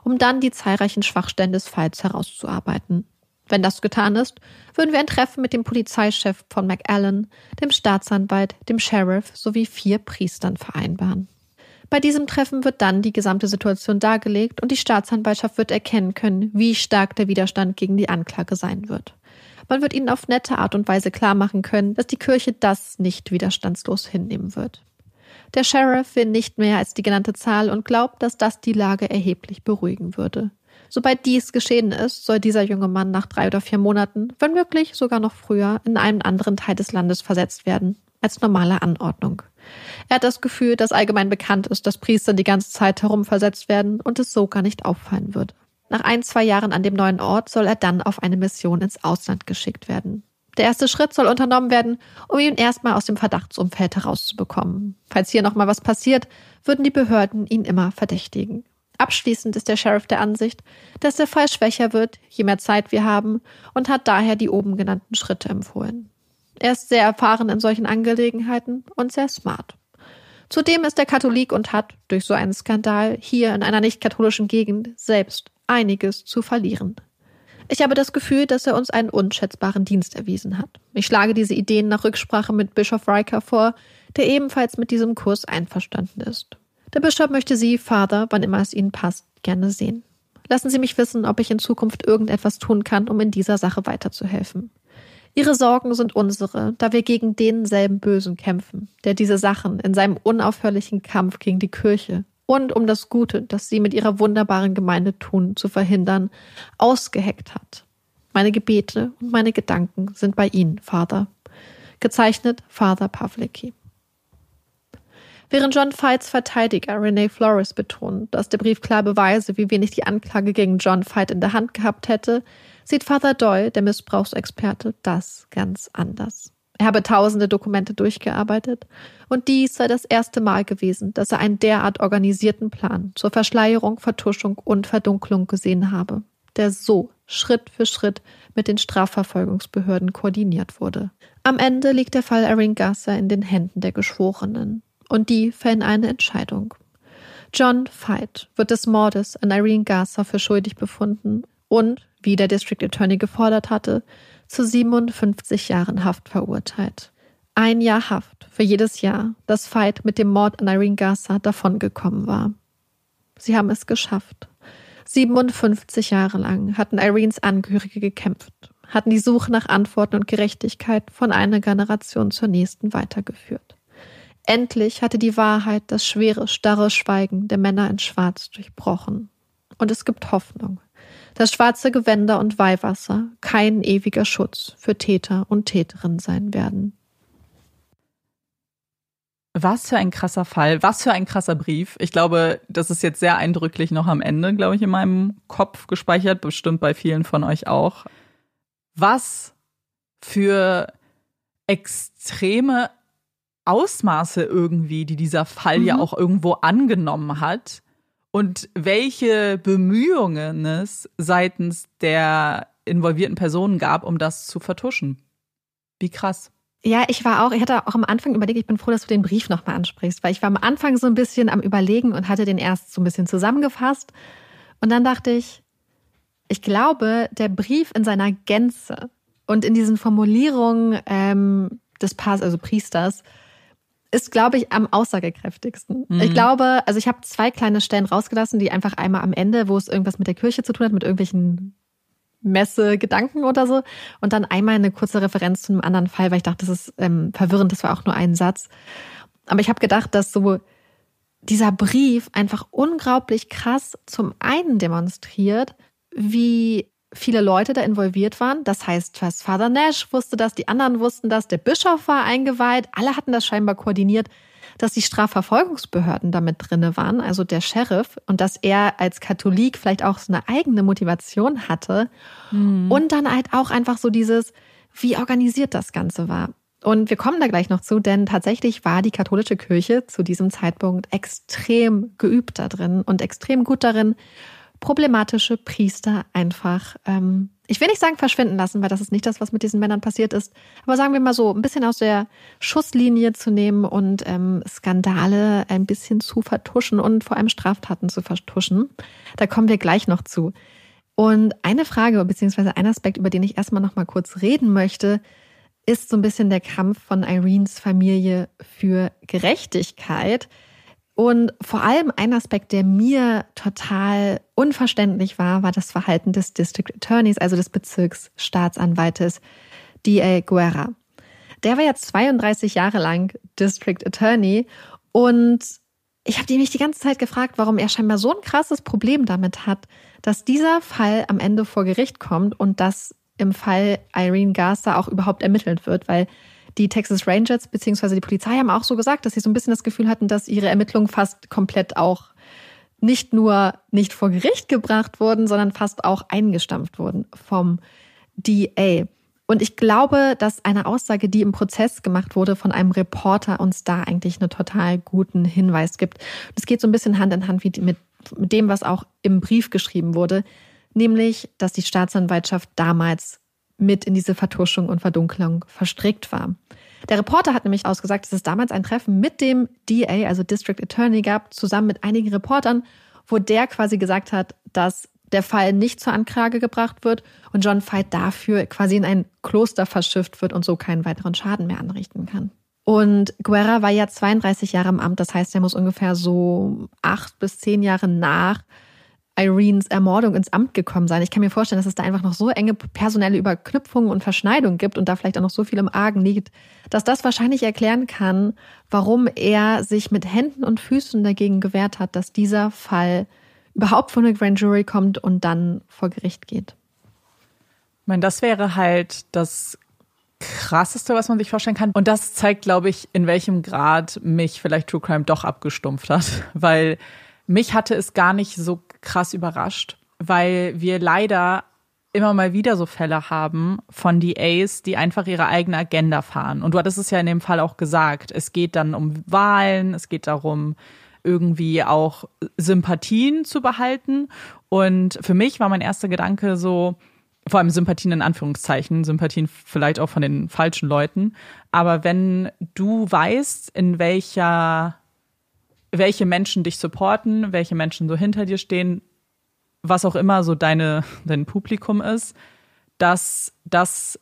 um dann die zahlreichen Schwachstellen des Falls herauszuarbeiten. Wenn das getan ist, würden wir ein Treffen mit dem Polizeichef von McAllen, dem Staatsanwalt, dem Sheriff sowie 4 Priestern vereinbaren. Bei diesem Treffen wird dann die gesamte Situation dargelegt und die Staatsanwaltschaft wird erkennen können, wie stark der Widerstand gegen die Anklage sein wird. Man wird ihnen auf nette Art und Weise klar machen können, dass die Kirche das nicht widerstandslos hinnehmen wird. Der Sheriff will nicht mehr als die genannte Zahl und glaubt, dass das die Lage erheblich beruhigen würde. Sobald dies geschehen ist, soll dieser junge Mann nach 3 oder 4 Monaten, wenn möglich sogar noch früher, in einen anderen Teil des Landes versetzt werden, als normale Anordnung. Er hat das Gefühl, dass allgemein bekannt ist, dass Priester die ganze Zeit herumversetzt werden und es so gar nicht auffallen wird. Nach 1-2 Jahren an dem neuen Ort soll er dann auf eine Mission ins Ausland geschickt werden. Der erste Schritt soll unternommen werden, um ihn erstmal aus dem Verdachtsumfeld herauszubekommen. Falls hier nochmal was passiert, würden die Behörden ihn immer verdächtigen. Abschließend ist der Sheriff der Ansicht, dass der Fall schwächer wird, je mehr Zeit wir haben, und hat daher die oben genannten Schritte empfohlen. Er ist sehr erfahren in solchen Angelegenheiten und sehr smart. Zudem ist er Katholik und hat, durch so einen Skandal, hier in einer nicht-katholischen Gegend selbst einiges zu verlieren. Ich habe das Gefühl, dass er uns einen unschätzbaren Dienst erwiesen hat. Ich schlage diese Ideen nach Rücksprache mit Bischof Riker vor, der ebenfalls mit diesem Kurs einverstanden ist. Der Bischof möchte Sie, Father, wann immer es Ihnen passt, gerne sehen. Lassen Sie mich wissen, ob ich in Zukunft irgendetwas tun kann, um in dieser Sache weiterzuhelfen. Ihre Sorgen sind unsere, da wir gegen denselben Bösen kämpfen, der diese Sachen in seinem unaufhörlichen Kampf gegen die Kirche und um das Gute, das sie mit ihrer wunderbaren Gemeinde tun, zu verhindern, ausgeheckt hat. Meine Gebete und meine Gedanken sind bei Ihnen, Father. Gezeichnet Father Pawlicki. Während John Feits Verteidiger Rene Flores betont, dass der Brief klar beweise, wie wenig die Anklage gegen John Feit in der Hand gehabt hätte, sieht Father Doyle, der Missbrauchsexperte, das ganz anders. Er habe tausende Dokumente durchgearbeitet und dies sei das erste Mal gewesen, dass er einen derart organisierten Plan zur Verschleierung, Vertuschung und Verdunklung gesehen habe, der so Schritt für Schritt mit den Strafverfolgungsbehörden koordiniert wurde. Am Ende liegt der Fall Irene Garza in den Händen der Geschworenen und die fällen eine Entscheidung. John Feit wird des Mordes an Irene Garza für schuldig befunden und, wie der District Attorney gefordert hatte, zu 57 Jahren Haft verurteilt. 1 Jahr Haft für jedes Jahr, das Feit mit dem Mord an Irene Garza davongekommen war. Sie haben es geschafft. 57 Jahre lang hatten Irenes Angehörige gekämpft, hatten die Suche nach Antworten und Gerechtigkeit von einer Generation zur nächsten weitergeführt. Endlich hatte die Wahrheit das schwere, starre Schweigen der Männer in Schwarz durchbrochen. Und es gibt Hoffnung. Dass schwarze Gewänder und Weihwasser kein ewiger Schutz für Täter und Täterinnen sein werden. Was für ein krasser Fall, was für ein krasser Brief. Ich glaube, das ist jetzt sehr eindrücklich noch am Ende, glaube ich, in meinem Kopf gespeichert, bestimmt bei vielen von euch auch. Was für extreme Ausmaße irgendwie, die dieser Fall ja auch irgendwo angenommen hat. Und welche Bemühungen es seitens der involvierten Personen gab, um das zu vertuschen. Wie krass. Ja, ich hatte auch am Anfang überlegt, ich bin froh, dass du den Brief nochmal ansprichst, weil ich war am Anfang so ein bisschen am Überlegen und hatte den erst so ein bisschen zusammengefasst. Und dann dachte ich, ich glaube, der Brief in seiner Gänze und in diesen Formulierungen des Priesters, ist, glaube ich, am aussagekräftigsten. Mhm. Ich glaube, also ich habe 2 kleine Stellen rausgelassen, die einfach einmal am Ende, wo es irgendwas mit der Kirche zu tun hat, mit irgendwelchen Messegedanken oder so. Und dann einmal eine kurze Referenz zu einem anderen Fall, weil ich dachte, das ist verwirrend, das war auch nur ein Satz. Aber ich habe gedacht, dass so dieser Brief einfach unglaublich krass zum einen demonstriert, wie viele Leute da involviert waren. Das heißt, fast Father Nash wusste das, die anderen wussten das, der Bischof war eingeweiht, alle hatten das scheinbar koordiniert, dass die Strafverfolgungsbehörden damit drinne waren, also der Sheriff, und dass er als Katholik vielleicht auch so eine eigene Motivation hatte. Mhm. Und dann halt auch einfach so dieses, wie organisiert das Ganze war. Und wir kommen da gleich noch zu, denn tatsächlich war die katholische Kirche zu diesem Zeitpunkt extrem geübt da drin und extrem gut darin, problematische Priester einfach, ich will nicht sagen verschwinden lassen, weil das ist nicht das, was mit diesen Männern passiert ist, aber sagen wir mal so, ein bisschen aus der Schusslinie zu nehmen und Skandale ein bisschen zu vertuschen und vor allem Straftaten zu vertuschen. Da kommen wir gleich noch zu. Und eine Frage bzw. ein Aspekt, über den ich erstmal noch mal kurz reden möchte, ist so ein bisschen der Kampf von Irenes Familie für Gerechtigkeit. Und vor allem ein Aspekt, der mir total unverständlich war, war das Verhalten des District Attorneys, also des Bezirksstaatsanwaltes Dale Guerra. Der war ja 32 Jahre lang District Attorney und ich habe mich die ganze Zeit gefragt, warum er scheinbar so ein krasses Problem damit hat, dass dieser Fall am Ende vor Gericht kommt und dass im Fall Irene Garza auch überhaupt ermittelt wird, weil die Texas Rangers bzw. die Polizei haben auch so gesagt, dass sie so ein bisschen das Gefühl hatten, dass ihre Ermittlungen fast komplett auch nicht nur nicht vor Gericht gebracht wurden, sondern fast auch eingestampft wurden vom DA. Und ich glaube, dass eine Aussage, die im Prozess gemacht wurde von einem Reporter, uns da eigentlich einen total guten Hinweis gibt. Das geht so ein bisschen Hand in Hand mit dem, was auch im Brief geschrieben wurde, nämlich, dass die Staatsanwaltschaft damals mit in diese Vertuschung und Verdunklung verstrickt war. Der Reporter hat nämlich ausgesagt, dass es damals ein Treffen mit dem DA, also District Attorney, gab, zusammen mit einigen Reportern, wo der quasi gesagt hat, dass der Fall nicht zur Anklage gebracht wird und John Feit dafür quasi in ein Kloster verschifft wird und so keinen weiteren Schaden mehr anrichten kann. Und Guerra war ja 32 Jahre im Amt, das heißt, er muss ungefähr so 8 bis 10 Jahre nach Irenes Ermordung ins Amt gekommen sein. Ich kann mir vorstellen, dass es da einfach noch so enge personelle Überknüpfungen und Verschneidungen gibt und da vielleicht auch noch so viel im Argen liegt, dass das wahrscheinlich erklären kann, warum er sich mit Händen und Füßen dagegen gewehrt hat, dass dieser Fall überhaupt von der Grand Jury kommt und dann vor Gericht geht. Ich meine, das wäre halt das Krasseste, was man sich vorstellen kann. Und das zeigt, glaube ich, in welchem Grad mich vielleicht True Crime doch abgestumpft hat, weil mich hatte es gar nicht so krass überrascht, weil wir leider immer mal wieder so Fälle haben von DAs, die einfach ihre eigene Agenda fahren. Und du hattest es ja in dem Fall auch gesagt, es geht dann um Wahlen, es geht darum, irgendwie auch Sympathien zu behalten. Und für mich war mein erster Gedanke so, vor allem Sympathien in Anführungszeichen, Sympathien vielleicht auch von den falschen Leuten. Aber wenn du weißt, in welche Menschen dich supporten, welche Menschen so hinter dir stehen, was auch immer so dein Publikum ist, dass das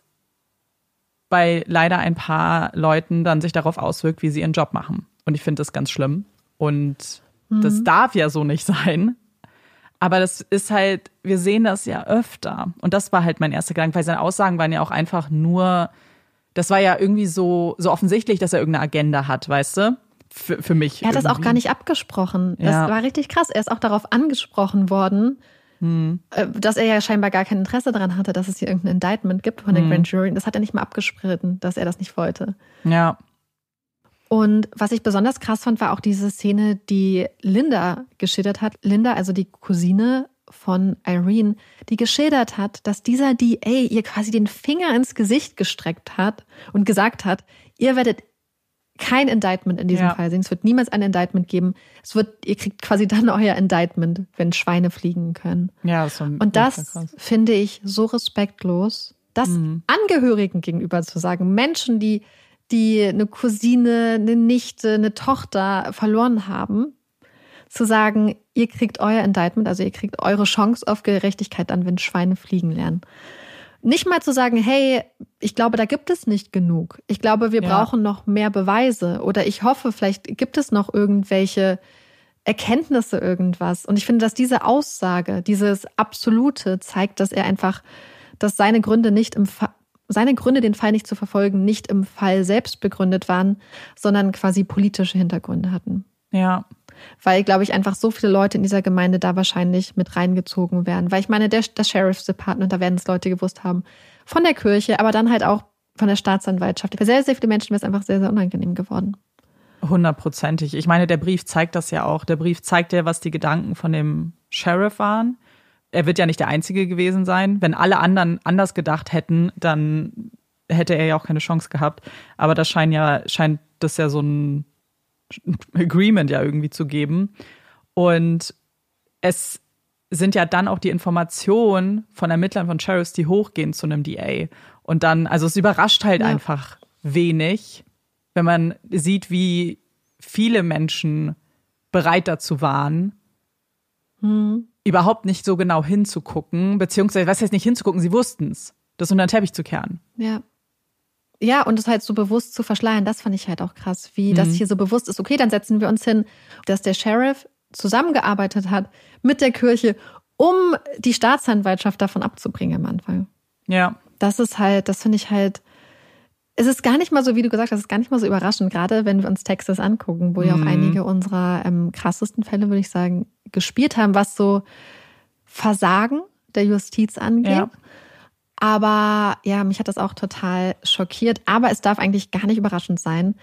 bei leider ein paar Leuten dann sich darauf auswirkt, wie sie ihren Job machen. Und ich finde das ganz schlimm. Und das darf ja so nicht sein. Aber das ist halt, wir sehen das ja öfter. Und das war halt mein erster Gedanke, weil seine Aussagen waren ja auch einfach nur, das war ja irgendwie so offensichtlich, dass er irgendeine Agenda hat, weißt du? Für mich. Er hat das auch gar nicht abgesprochen. Das war richtig krass. Er ist auch darauf angesprochen worden, dass er ja scheinbar gar kein Interesse daran hatte, dass es hier irgendein Indictment gibt von der Grand Jury. Das hat er nicht mal abgesprochen, dass er das nicht wollte. Ja. Und was ich besonders krass fand, war auch diese Szene, die Linda geschildert hat. Linda, also die Cousine von Irene, die geschildert hat, dass dieser DA ihr quasi den Finger ins Gesicht gestreckt hat und gesagt hat, ihr werdet kein Indictment in diesem Fall sehen. Es wird niemals ein Indictment geben. Ihr kriegt quasi dann euer Indictment, wenn Schweine fliegen können. Ja, das war und das finde ich so respektlos, das Angehörigen gegenüber zu sagen. Menschen, die eine Cousine, eine Nichte, eine Tochter verloren haben, zu sagen, ihr kriegt euer Indictment, also ihr kriegt eure Chance auf Gerechtigkeit dann, wenn Schweine fliegen lernen. Nicht mal zu sagen, hey, ich glaube, da gibt es nicht genug. Ich glaube, wir brauchen noch mehr Beweise. Oder ich hoffe, vielleicht gibt es noch irgendwelche Erkenntnisse, irgendwas. Und ich finde, dass diese Aussage, dieses Absolute zeigt, dass er einfach, dass seine Gründe, den Fall nicht zu verfolgen, nicht im Fall selbst begründet waren, sondern quasi politische Hintergründe hatten. Ja. Weil, glaube ich, einfach so viele Leute in dieser Gemeinde da wahrscheinlich mit reingezogen werden. Weil ich meine, das Sheriff's Department, da werden es Leute gewusst haben, von der Kirche, aber dann halt auch von der Staatsanwaltschaft. Für sehr, sehr viele Menschen wäre es einfach sehr, sehr unangenehm geworden. 100%. Ich meine, der Brief zeigt das ja auch. Der Brief zeigt ja, was die Gedanken von dem Sheriff waren. Er wird ja nicht der Einzige gewesen sein. Wenn alle anderen anders gedacht hätten, dann hätte er ja auch keine Chance gehabt. Aber das scheint das ja so ein Agreement ja irgendwie zu geben. Und es sind ja dann auch die Informationen von Ermittlern, von Sheriffs, die hochgehen zu einem DA. Und dann, also es überrascht halt einfach wenig, wenn man sieht, wie viele Menschen bereit dazu waren, überhaupt nicht so genau hinzugucken, beziehungsweise, was heißt nicht hinzugucken, sie wussten es, das unter den Teppich zu kehren. Ja. Ja, und das halt so bewusst zu verschleiern, das fand ich halt auch krass, wie das hier so bewusst ist. Okay, dann setzen wir uns hin, dass der Sheriff zusammengearbeitet hat mit der Kirche, um die Staatsanwaltschaft davon abzubringen am Anfang. Ja. Das ist halt, das finde ich halt, es ist gar nicht mal so, wie du gesagt hast, es ist gar nicht mal so überraschend, gerade wenn wir uns Texas angucken, wo ja auch einige unserer krassesten Fälle, würde ich sagen, gespielt haben, was so Versagen der Justiz angeht. Ja. Aber ja, mich hat das auch total schockiert. Aber es darf eigentlich gar nicht überraschend sein.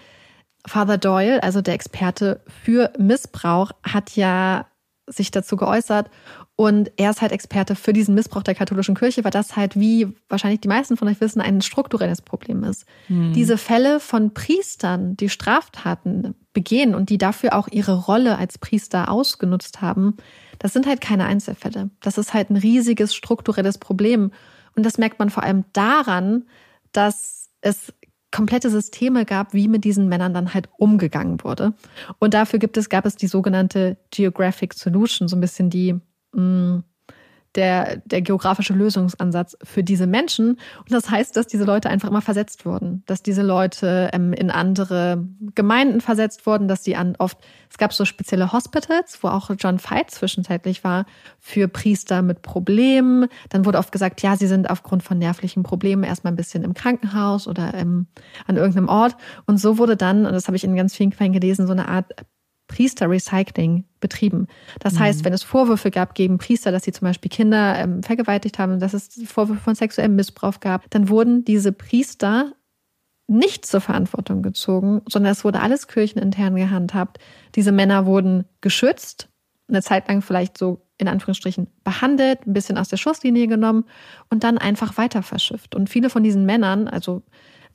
Father Doyle, also der Experte für Missbrauch, hat ja sich dazu geäußert. Und er ist halt Experte für diesen Missbrauch der katholischen Kirche, weil das halt, wie wahrscheinlich die meisten von euch wissen, ein strukturelles Problem ist. Mhm. Diese Fälle von Priestern, die Straftaten begehen und die dafür auch ihre Rolle als Priester ausgenutzt haben, das sind halt keine Einzelfälle. Das ist halt ein riesiges strukturelles Problem. Und das merkt man vor allem daran, dass es komplette Systeme gab, wie mit diesen Männern dann halt umgegangen wurde. Und dafür gab es die sogenannte Geographic Solution, so ein bisschen der geografische Lösungsansatz für diese Menschen. Und das heißt, dass diese Leute einfach immer versetzt wurden, dass diese Leute in andere Gemeinden versetzt wurden, dass die es gab so spezielle Hospitals, wo auch John Feit zwischenzeitlich war, für Priester mit Problemen. Dann wurde oft gesagt, ja, sie sind aufgrund von nervlichen Problemen erstmal ein bisschen im Krankenhaus oder an irgendeinem Ort. Und so wurde dann, und das habe ich in ganz vielen Quellen gelesen, so eine Art Priester-Recycling betrieben. Das heißt, wenn es Vorwürfe gab gegen Priester, dass sie zum Beispiel Kinder vergewaltigt haben, dass es Vorwürfe von sexuellem Missbrauch gab, dann wurden diese Priester nicht zur Verantwortung gezogen, sondern es wurde alles kirchenintern gehandhabt. Diese Männer wurden geschützt, eine Zeit lang vielleicht so in Anführungsstrichen behandelt, ein bisschen aus der Schusslinie genommen und dann einfach weiter verschifft. Und viele von diesen Männern, also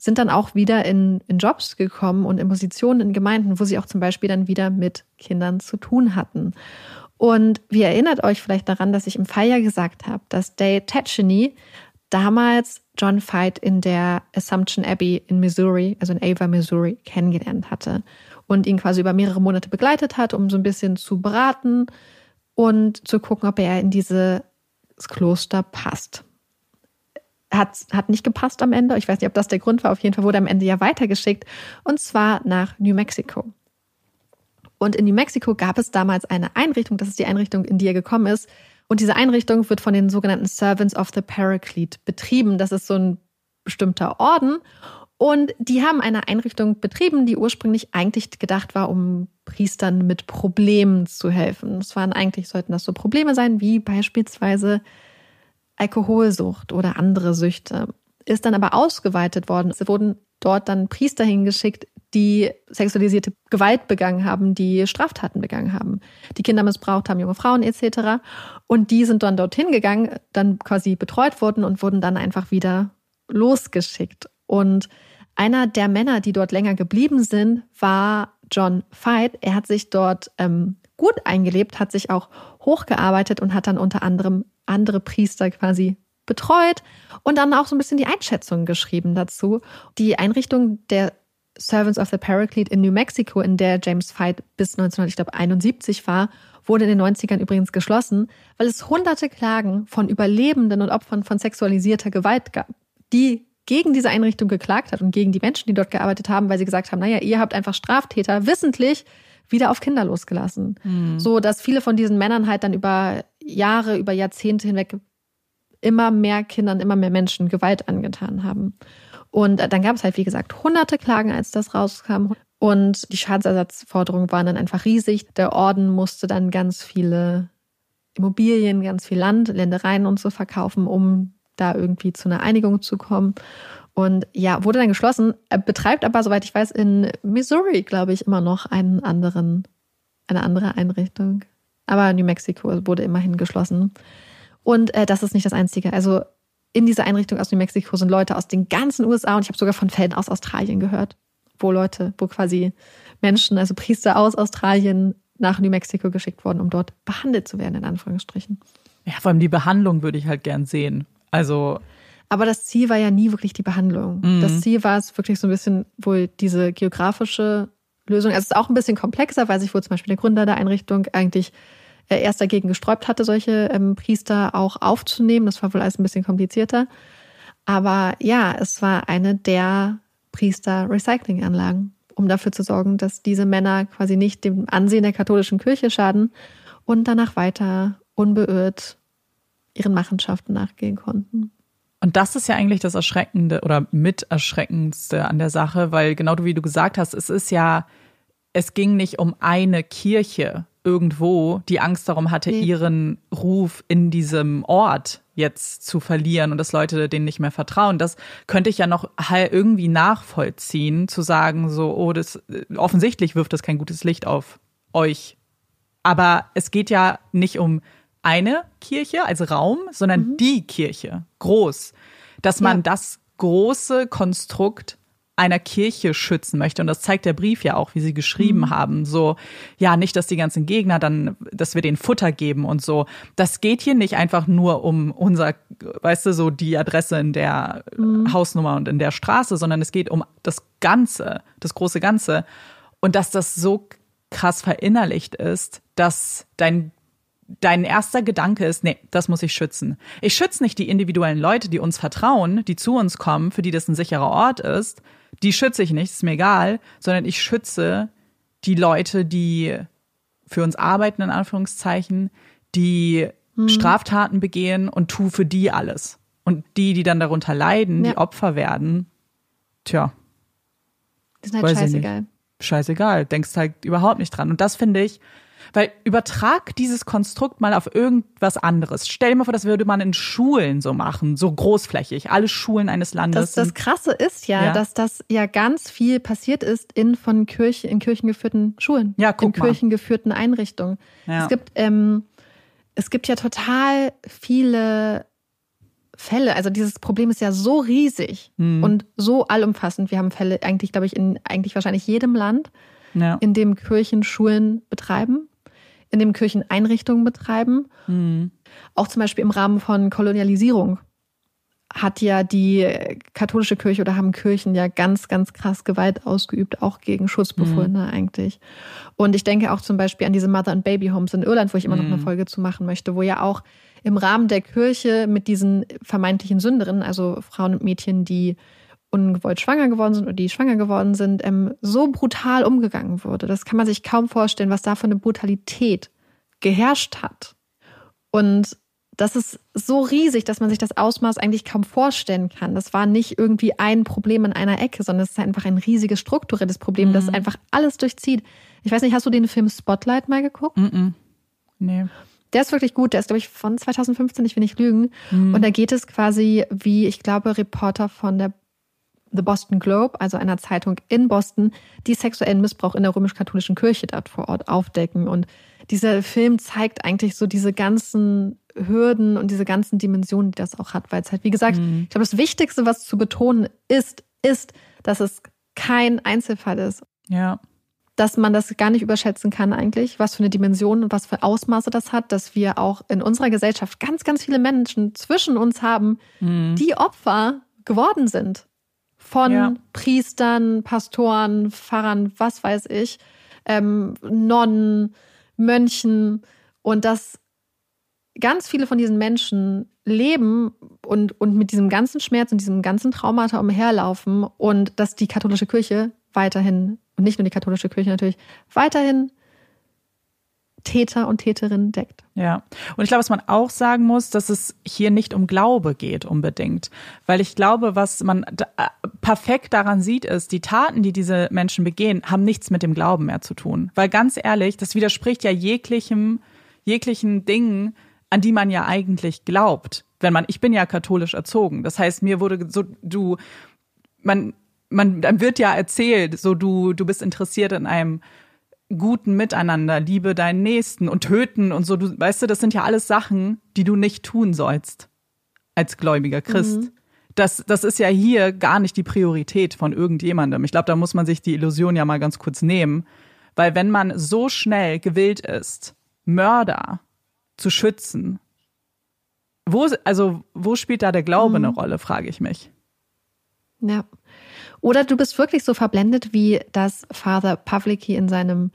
sind dann auch wieder in Jobs gekommen und in Positionen in Gemeinden, wo sie auch zum Beispiel dann wieder mit Kindern zu tun hatten. Und wie erinnert euch vielleicht daran, dass ich im Fall ja gesagt habe, dass Dale Tascheny damals John Feit in der Assumption Abbey in Missouri, also in Ava, Missouri, kennengelernt hatte und ihn quasi über mehrere Monate begleitet hat, um so ein bisschen zu beraten und zu gucken, ob er in dieses Kloster passt. Hat nicht gepasst am Ende. Ich weiß nicht, ob das der Grund war. Auf jeden Fall wurde am Ende ja weitergeschickt. Und zwar nach New Mexico. Und in New Mexico gab es damals eine Einrichtung. Das ist die Einrichtung, in die er gekommen ist. Und diese Einrichtung wird von den sogenannten Servants of the Paraclete betrieben. Das ist so ein bestimmter Orden. Und die haben eine Einrichtung betrieben, die ursprünglich eigentlich gedacht war, um Priestern mit Problemen zu helfen. Das waren eigentlich, sollten das so Probleme sein, wie beispielsweise Alkoholsucht oder andere Süchte, ist dann aber ausgeweitet worden. Es wurden dort dann Priester hingeschickt, die sexualisierte Gewalt begangen haben, die Straftaten begangen haben, die Kinder missbraucht haben, junge Frauen etc. Und die sind dann dorthin gegangen, dann quasi betreut wurden und wurden dann einfach wieder losgeschickt. Und einer der Männer, die dort länger geblieben sind, war John Feit. Er hat sich dort gut eingelebt, hat sich auch hochgearbeitet und hat dann unter anderem andere Priester quasi betreut und dann auch so ein bisschen die Einschätzung geschrieben dazu. Die Einrichtung der Servants of the Paraclete in New Mexico, in der James Feit bis 1971 war, wurde in den 90ern übrigens geschlossen, weil es hunderte Klagen von Überlebenden und Opfern von sexualisierter Gewalt gab, die gegen diese Einrichtung geklagt hat und gegen die Menschen, die dort gearbeitet haben, weil sie gesagt haben, naja, ihr habt einfach Straftäter wissentlich wieder auf Kinder losgelassen. Mhm. So, dass viele von diesen Männern halt dann über Jahre, über Jahrzehnte hinweg immer mehr Kindern, immer mehr Menschen Gewalt angetan haben. Und dann gab es halt, wie gesagt, hunderte Klagen, als das rauskam. Und die Schadensersatzforderungen waren dann einfach riesig. Der Orden musste dann ganz viele Immobilien, ganz viel Land, Ländereien und so verkaufen, um da irgendwie zu einer Einigung zu kommen. Und ja, wurde dann geschlossen, betreibt aber, soweit ich weiß, in Missouri, glaube ich, immer noch eine andere Einrichtung. Aber New Mexico wurde immerhin geschlossen. Und das ist nicht das Einzige. Also in dieser Einrichtung aus New Mexico sind Leute aus den ganzen USA und ich habe sogar von Fällen aus Australien gehört, wo quasi Menschen, also Priester aus Australien nach New Mexico geschickt wurden, um dort behandelt zu werden, in Anführungsstrichen. Ja, vor allem die Behandlung würde ich halt gern sehen. Also... Aber das Ziel war ja nie wirklich die Behandlung. Mhm. Das Ziel war es wirklich so ein bisschen wohl diese geografische Lösung. Also es ist auch ein bisschen komplexer, weil sich wohl zum Beispiel der Gründer der Einrichtung eigentlich erst dagegen gesträubt hatte, solche Priester auch aufzunehmen. Das war wohl alles ein bisschen komplizierter. Aber ja, es war eine der Priester-Recycling-Anlagen, um dafür zu sorgen, dass diese Männer quasi nicht dem Ansehen der katholischen Kirche schaden und danach weiter unbeirrt ihren Machenschaften nachgehen konnten. Und das ist ja eigentlich das Erschreckende oder mit Erschreckendste an der Sache, weil genau wie du gesagt hast, es ging nicht um eine Kirche irgendwo, die Angst darum hatte, ihren Ruf in diesem Ort jetzt zu verlieren und dass Leute denen nicht mehr vertrauen. Das könnte ich ja noch irgendwie nachvollziehen, zu sagen so, das offensichtlich wirft das kein gutes Licht auf euch. Aber es geht ja nicht um eine Kirche als Raum, sondern die Kirche, groß, dass man das große Konstrukt einer Kirche schützen möchte. Und das zeigt der Brief ja auch, wie sie geschrieben haben. So, ja, nicht, dass die ganzen Gegner dann, dass wir denen Futter geben und so. Das geht hier nicht einfach nur um unser, weißt du, so die Adresse in der Hausnummer und in der Straße, sondern es geht um das Ganze, das große Ganze. Und dass das so krass verinnerlicht ist, dass dein erster Gedanke ist, nee, das muss ich schützen. Ich schütze nicht die individuellen Leute, die uns vertrauen, die zu uns kommen, für die das ein sicherer Ort ist. Die schütze ich nicht, ist mir egal. Sondern ich schütze die Leute, die für uns arbeiten, in Anführungszeichen, die Straftaten begehen und tue für die alles. Und die dann darunter leiden, die Opfer werden, tja. Das ist halt scheißegal. Scheißegal, denkst halt überhaupt nicht dran. Und das finde ich, weil übertrag dieses Konstrukt mal auf irgendwas anderes. Stell dir mal vor, das würde man in Schulen so machen, so großflächig, alle Schulen eines Landes. Das Krasse ist ja, dass das ja ganz viel passiert ist in kirchengeführten Schulen, in kirchengeführten Einrichtungen. Ja. Es gibt ja total viele Fälle, also dieses Problem ist ja so riesig und so allumfassend. Wir haben Fälle eigentlich, glaube ich, in eigentlich wahrscheinlich jedem Land, in dem Kirchen Schulen betreiben, in dem Kirchen Einrichtungen betreiben. Mhm. Auch zum Beispiel im Rahmen von Kolonialisierung hat ja die katholische Kirche oder haben Kirchen ja ganz, ganz krass Gewalt ausgeübt, auch gegen Schutzbefohlene eigentlich. Und ich denke auch zum Beispiel an diese Mother- and Baby-Homes in Irland, wo ich immer noch eine Folge zu machen möchte, wo ja auch im Rahmen der Kirche mit diesen vermeintlichen Sünderinnen, also Frauen und Mädchen, die ungewollt schwanger geworden sind oder die schwanger geworden sind, so brutal umgegangen wurde. Das kann man sich kaum vorstellen, was da für eine Brutalität geherrscht hat. Und das ist so riesig, dass man sich das Ausmaß eigentlich kaum vorstellen kann. Das war nicht irgendwie ein Problem in einer Ecke, sondern es ist einfach ein riesiges strukturelles Problem, das einfach alles durchzieht. Ich weiß nicht, hast du den Film Spotlight mal geguckt? Nee. Der ist wirklich gut. Der ist, glaube ich, von 2015, ich will nicht lügen. Und da geht es quasi wie, ich glaube, Reporter von der The Boston Globe, also einer Zeitung in Boston, die sexuellen Missbrauch in der römisch-katholischen Kirche dort vor Ort aufdecken. Und dieser Film zeigt eigentlich so diese ganzen Hürden und diese ganzen Dimensionen, die das auch hat. Weil es halt, wie gesagt, ich glaube, das Wichtigste, was zu betonen ist, dass es kein Einzelfall ist. Ja. Dass man das gar nicht überschätzen kann eigentlich, was für eine Dimension und was für Ausmaße das hat, dass wir auch in unserer Gesellschaft ganz, ganz viele Menschen zwischen uns haben, die Opfer geworden sind von Priestern, Pastoren, Pfarrern, was weiß ich, Nonnen, Mönchen, und dass ganz viele von diesen Menschen leben und mit diesem ganzen Schmerz und diesem ganzen Traumata umherlaufen, und dass die katholische Kirche weiterhin, und nicht nur die katholische Kirche natürlich, weiterhin Täter und Täterinnen deckt. Ja, und ich glaube, was man auch sagen muss, dass es hier nicht um Glaube geht unbedingt. Weil ich glaube, was man perfekt daran sieht, ist, die Taten, die diese Menschen begehen, haben nichts mit dem Glauben mehr zu tun. Weil ganz ehrlich, das widerspricht ja jeglichen Dingen, an die man ja eigentlich glaubt. Ich bin ja katholisch erzogen. Das heißt, mir wurde so, dann wird ja erzählt, so du bist interessiert in einem guten Miteinander, liebe deinen Nächsten und töten und so. Du, weißt du, das sind ja alles Sachen, die du nicht tun sollst als gläubiger Christ. Mhm. Das ist ja hier gar nicht die Priorität von irgendjemandem. Ich glaube, da muss man sich die Illusion ja mal ganz kurz nehmen. Weil wenn man so schnell gewillt ist, Mörder zu schützen, wo spielt da der Glaube eine Rolle, frage ich mich. Ja. Oder du bist wirklich so verblendet, wie das Father Pawlicki in seinem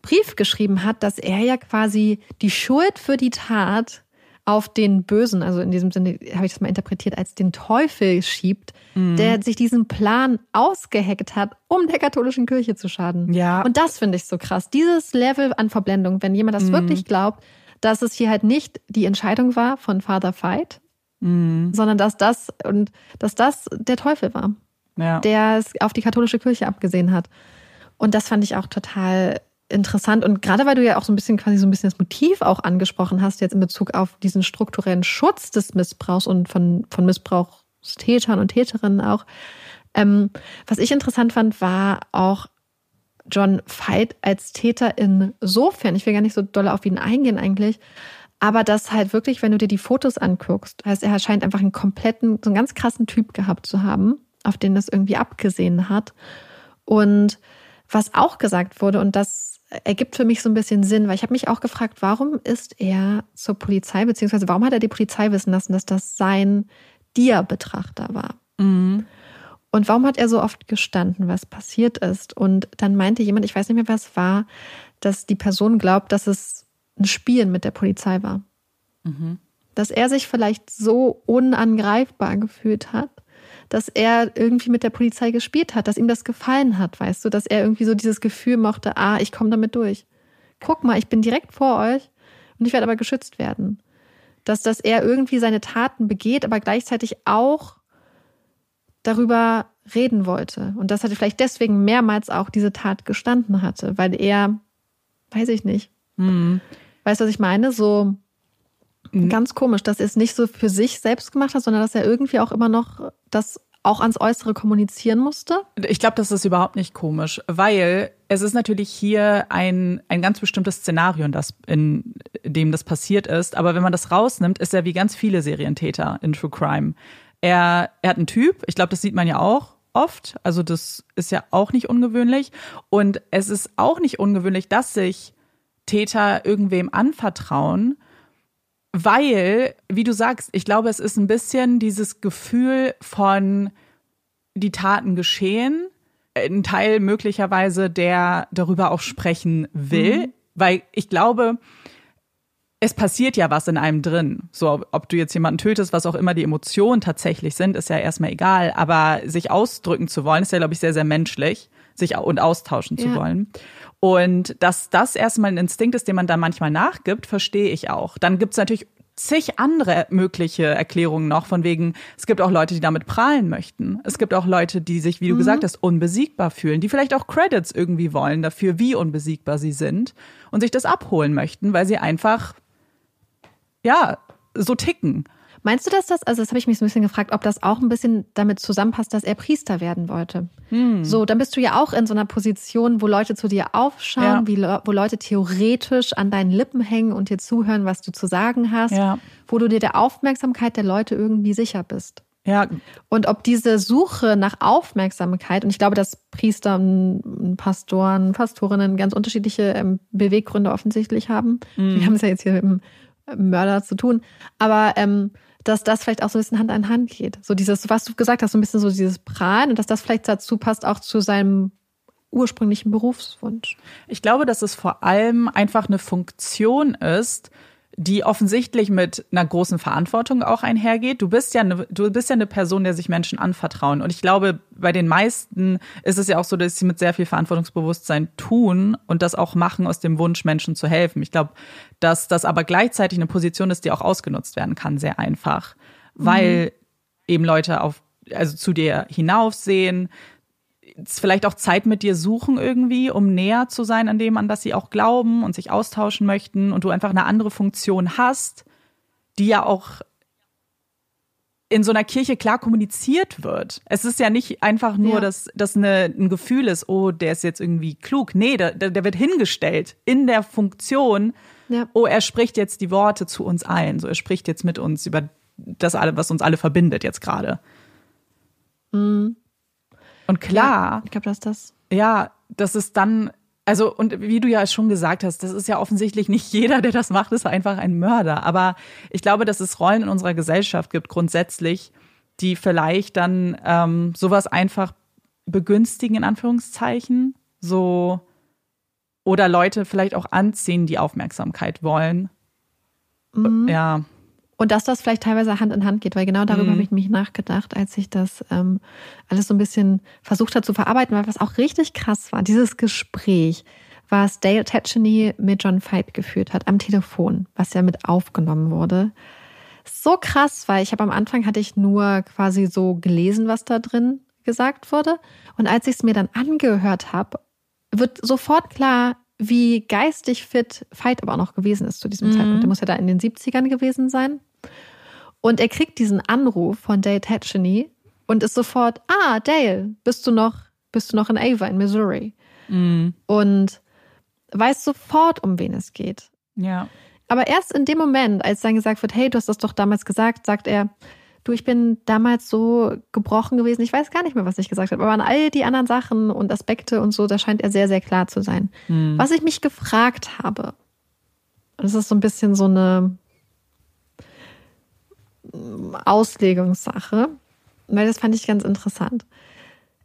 Brief geschrieben hat, dass er ja quasi die Schuld für die Tat auf den Bösen, also in diesem Sinne habe ich das mal interpretiert, als den Teufel schiebt, der sich diesen Plan ausgeheckt hat, um der katholischen Kirche zu schaden. Ja. Und das finde ich so krass. Dieses Level an Verblendung, wenn jemand das wirklich glaubt, dass es hier halt nicht die Entscheidung war von Father Feit, sondern dass das der Teufel war, der es auf die katholische Kirche abgesehen hat. Und das fand ich auch total interessant. Und gerade weil du ja auch so ein bisschen das Motiv auch angesprochen hast, jetzt in Bezug auf diesen strukturellen Schutz des Missbrauchs und von Missbrauchstätern und Täterinnen auch. Was ich interessant fand, war auch John Feit als Täter insofern. Ich will gar nicht so doll auf ihn eingehen eigentlich. Aber das halt wirklich, wenn du dir die Fotos anguckst, heißt, er scheint einfach so einen ganz krassen Typ gehabt zu haben, auf den das irgendwie abgesehen hat. Und was auch gesagt wurde, und das ergibt für mich so ein bisschen Sinn, weil ich habe mich auch gefragt, warum ist er zur Polizei, beziehungsweise warum hat er die Polizei wissen lassen, dass das sein Dia-Betrachter war? Mhm. Und warum hat er so oft gestanden, was passiert ist? Und dann meinte jemand, ich weiß nicht mehr, wer es war, dass die Person glaubt, dass es ein Spielen mit der Polizei war. Mhm. Dass er sich vielleicht so unangreifbar gefühlt hat, dass er irgendwie mit der Polizei gespielt hat, dass ihm das gefallen hat, weißt du, dass er irgendwie so dieses Gefühl mochte, ich komme damit durch. Guck mal, ich bin direkt vor euch und ich werde aber geschützt werden. Dass er irgendwie seine Taten begeht, aber gleichzeitig auch darüber reden wollte. Und dass er vielleicht deswegen mehrmals auch diese Tat gestanden hatte, weil er, weiß ich nicht, weißt du, was ich meine? So ganz komisch, dass er es nicht so für sich selbst gemacht hat, sondern dass er irgendwie auch immer noch das auch ans Äußere kommunizieren musste. Ich glaube, das ist überhaupt nicht komisch, weil es ist natürlich hier ein ganz bestimmtes Szenario, in dem das passiert ist. Aber wenn man das rausnimmt, ist er wie ganz viele Serientäter in True Crime. Er hat einen Typ, ich glaube, das sieht man ja auch oft. Also das ist ja auch nicht ungewöhnlich. Und es ist auch nicht ungewöhnlich, dass sich Täter irgendwem anvertrauen, weil, wie du sagst, ich glaube, es ist ein bisschen dieses Gefühl von, die Taten geschehen, ein Teil möglicherweise, der darüber auch sprechen will, weil ich glaube, es passiert ja was in einem drin. So, ob du jetzt jemanden tötest, was auch immer die Emotionen tatsächlich sind, ist ja erstmal egal, aber sich ausdrücken zu wollen, ist ja, glaube ich, sehr, sehr menschlich. Sich und austauschen zu wollen. Und dass das erstmal ein Instinkt ist, den man dann manchmal nachgibt, verstehe ich auch. Dann gibt es natürlich zig andere mögliche Erklärungen noch, von wegen, es gibt auch Leute, die damit prahlen möchten. Es gibt auch Leute, die sich, wie du gesagt hast, unbesiegbar fühlen, die vielleicht auch Credits irgendwie wollen dafür, wie unbesiegbar sie sind und sich das abholen möchten, weil sie einfach, so ticken. Meinst du, dass das habe ich mich so ein bisschen gefragt, ob das auch ein bisschen damit zusammenpasst, dass er Priester werden wollte? So, dann bist du ja auch in so einer Position, wo Leute zu dir aufschauen, wo Leute theoretisch an deinen Lippen hängen und dir zuhören, was du zu sagen hast, wo du dir der Aufmerksamkeit der Leute irgendwie sicher bist. Ja. Und ob diese Suche nach Aufmerksamkeit, und ich glaube, dass Priester, Pastoren, Pastorinnen ganz unterschiedliche Beweggründe offensichtlich haben. Wir haben es ja jetzt hier mit dem Mörder zu tun, aber dass das vielleicht auch so ein bisschen Hand an Hand geht. So dieses, was du gesagt hast, so ein bisschen so dieses Prahlen und dass das vielleicht dazu passt, auch zu seinem ursprünglichen Berufswunsch. Ich glaube, dass es vor allem einfach eine Funktion ist, die offensichtlich mit einer großen Verantwortung auch einhergeht. Du bist ja eine Person, der sich Menschen anvertrauen. Und ich glaube, bei den meisten ist es ja auch so, dass sie mit sehr viel Verantwortungsbewusstsein tun und das auch machen aus dem Wunsch, Menschen zu helfen. Ich glaube, dass das aber gleichzeitig eine Position ist, die auch ausgenutzt werden kann, sehr einfach. Weil eben Leute zu dir hinaufsehen, vielleicht auch Zeit mit dir suchen irgendwie, um näher zu sein an dem, an das sie auch glauben und sich austauschen möchten und du einfach eine andere Funktion hast, die ja auch in so einer Kirche klar kommuniziert wird. Es ist ja nicht einfach nur, dass das ein Gefühl ist, oh, der ist jetzt irgendwie klug. Nee, der wird hingestellt in der Funktion, oh, er spricht jetzt die Worte zu uns allen. So, er spricht jetzt mit uns über das, was uns alle verbindet jetzt gerade. Mhm. Und klar, ich glaube, dass das. Ja, das ist dann, also, und wie du ja schon gesagt hast, das ist ja offensichtlich nicht jeder, der das macht, ist einfach ein Mörder. Aber ich glaube, dass es Rollen in unserer Gesellschaft gibt, grundsätzlich, die vielleicht dann sowas einfach begünstigen, in Anführungszeichen, so, oder Leute vielleicht auch anziehen, die Aufmerksamkeit wollen. Mhm. Ja. Und dass das vielleicht teilweise Hand in Hand geht, weil genau darüber habe ich mich nachgedacht, als ich das alles so ein bisschen versucht habe zu verarbeiten, weil was auch richtig krass war, dieses Gespräch, was Dale Tascheny mit John Feit geführt hat am Telefon, was ja mit aufgenommen wurde. So krass, weil ich habe am Anfang, hatte ich nur quasi so gelesen, was da drin gesagt wurde. Und als ich es mir dann angehört habe, wird sofort klar, wie geistig fit Feit aber auch noch gewesen ist zu diesem Zeitpunkt. Der muss ja da in den 70ern gewesen sein. Und er kriegt diesen Anruf von Dale Tascheny und ist sofort, Dale, bist du noch in Ava, in Missouri? Mm. Und weiß sofort, um wen es geht. Ja. Aber erst in dem Moment, als dann gesagt wird, hey, du hast das doch damals gesagt, sagt er, du, ich bin damals so gebrochen gewesen, ich weiß gar nicht mehr, was ich gesagt habe, aber an all die anderen Sachen und Aspekte und so, da scheint er sehr, sehr klar zu sein. Mhm. Was ich mich gefragt habe, das ist so ein bisschen so eine Auslegungssache, weil das fand ich ganz interessant.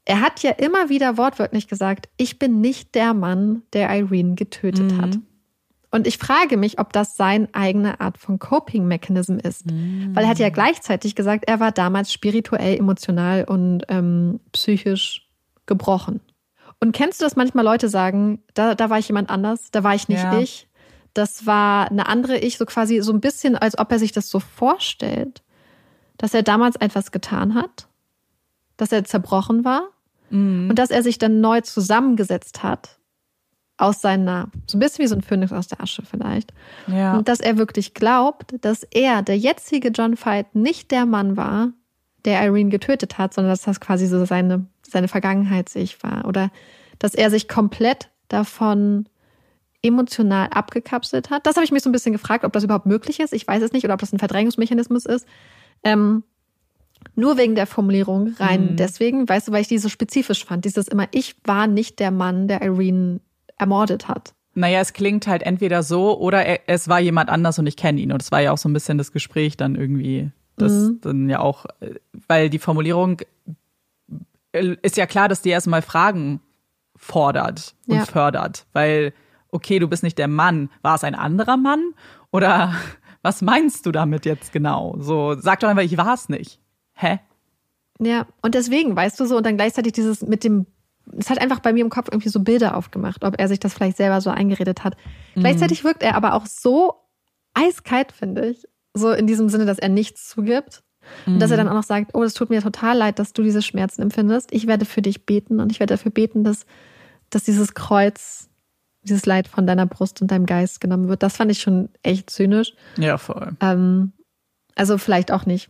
Er hat ja immer wieder wortwörtlich gesagt, ich bin nicht der Mann, der Irene getötet hat. Und ich frage mich, ob das seine eigene Art von Coping-Mechanism ist. Mhm. Weil er hat ja gleichzeitig gesagt, er war damals spirituell, emotional und psychisch gebrochen. Und kennst du das manchmal, Leute sagen, da war ich jemand anders, da war ich nicht ich. Das war eine andere Ich, so quasi so ein bisschen, als ob er sich das so vorstellt, dass er damals etwas getan hat, dass er zerbrochen war und dass er sich dann neu zusammengesetzt hat. Aus seiner, so ein bisschen wie so ein Phönix aus der Asche vielleicht. Ja. Und dass er wirklich glaubt, dass er, der jetzige John Feit, nicht der Mann war, der Irene getötet hat, sondern dass das quasi so seine Vergangenheits-Ich war. Oder dass er sich komplett davon emotional abgekapselt hat. Das habe ich mich so ein bisschen gefragt, ob das überhaupt möglich ist. Ich weiß es nicht. Oder ob das ein Verdrängungsmechanismus ist. Nur wegen der Formulierung rein. Deswegen, weißt du, weil ich die so spezifisch fand. Dieses immer, ich war nicht der Mann, der Irene ermordet hat. Naja, es klingt halt entweder so oder es war jemand anders und ich kenne ihn. Und es war ja auch so ein bisschen das Gespräch dann irgendwie. Das dann ja auch, weil die Formulierung ist ja klar, dass die erstmal Fragen fordert und fördert. Weil, okay, du bist nicht der Mann. War es ein anderer Mann? Oder was meinst du damit jetzt genau? So, sag doch einfach, ich war es nicht. Hä? Ja, und deswegen, weißt du so, und dann gleichzeitig dieses mit dem. Es hat einfach bei mir im Kopf irgendwie so Bilder aufgemacht, ob er sich das vielleicht selber so eingeredet hat. Gleichzeitig wirkt er aber auch so eiskalt, finde ich. So in diesem Sinne, dass er nichts zugibt. Und dass er dann auch noch sagt, oh, das tut mir total leid, dass du diese Schmerzen empfindest. Ich werde für dich beten und ich werde dafür beten, dass dieses Kreuz, dieses Leid von deiner Brust und deinem Geist genommen wird. Das fand ich schon echt zynisch. Ja, voll. Also vielleicht auch nicht.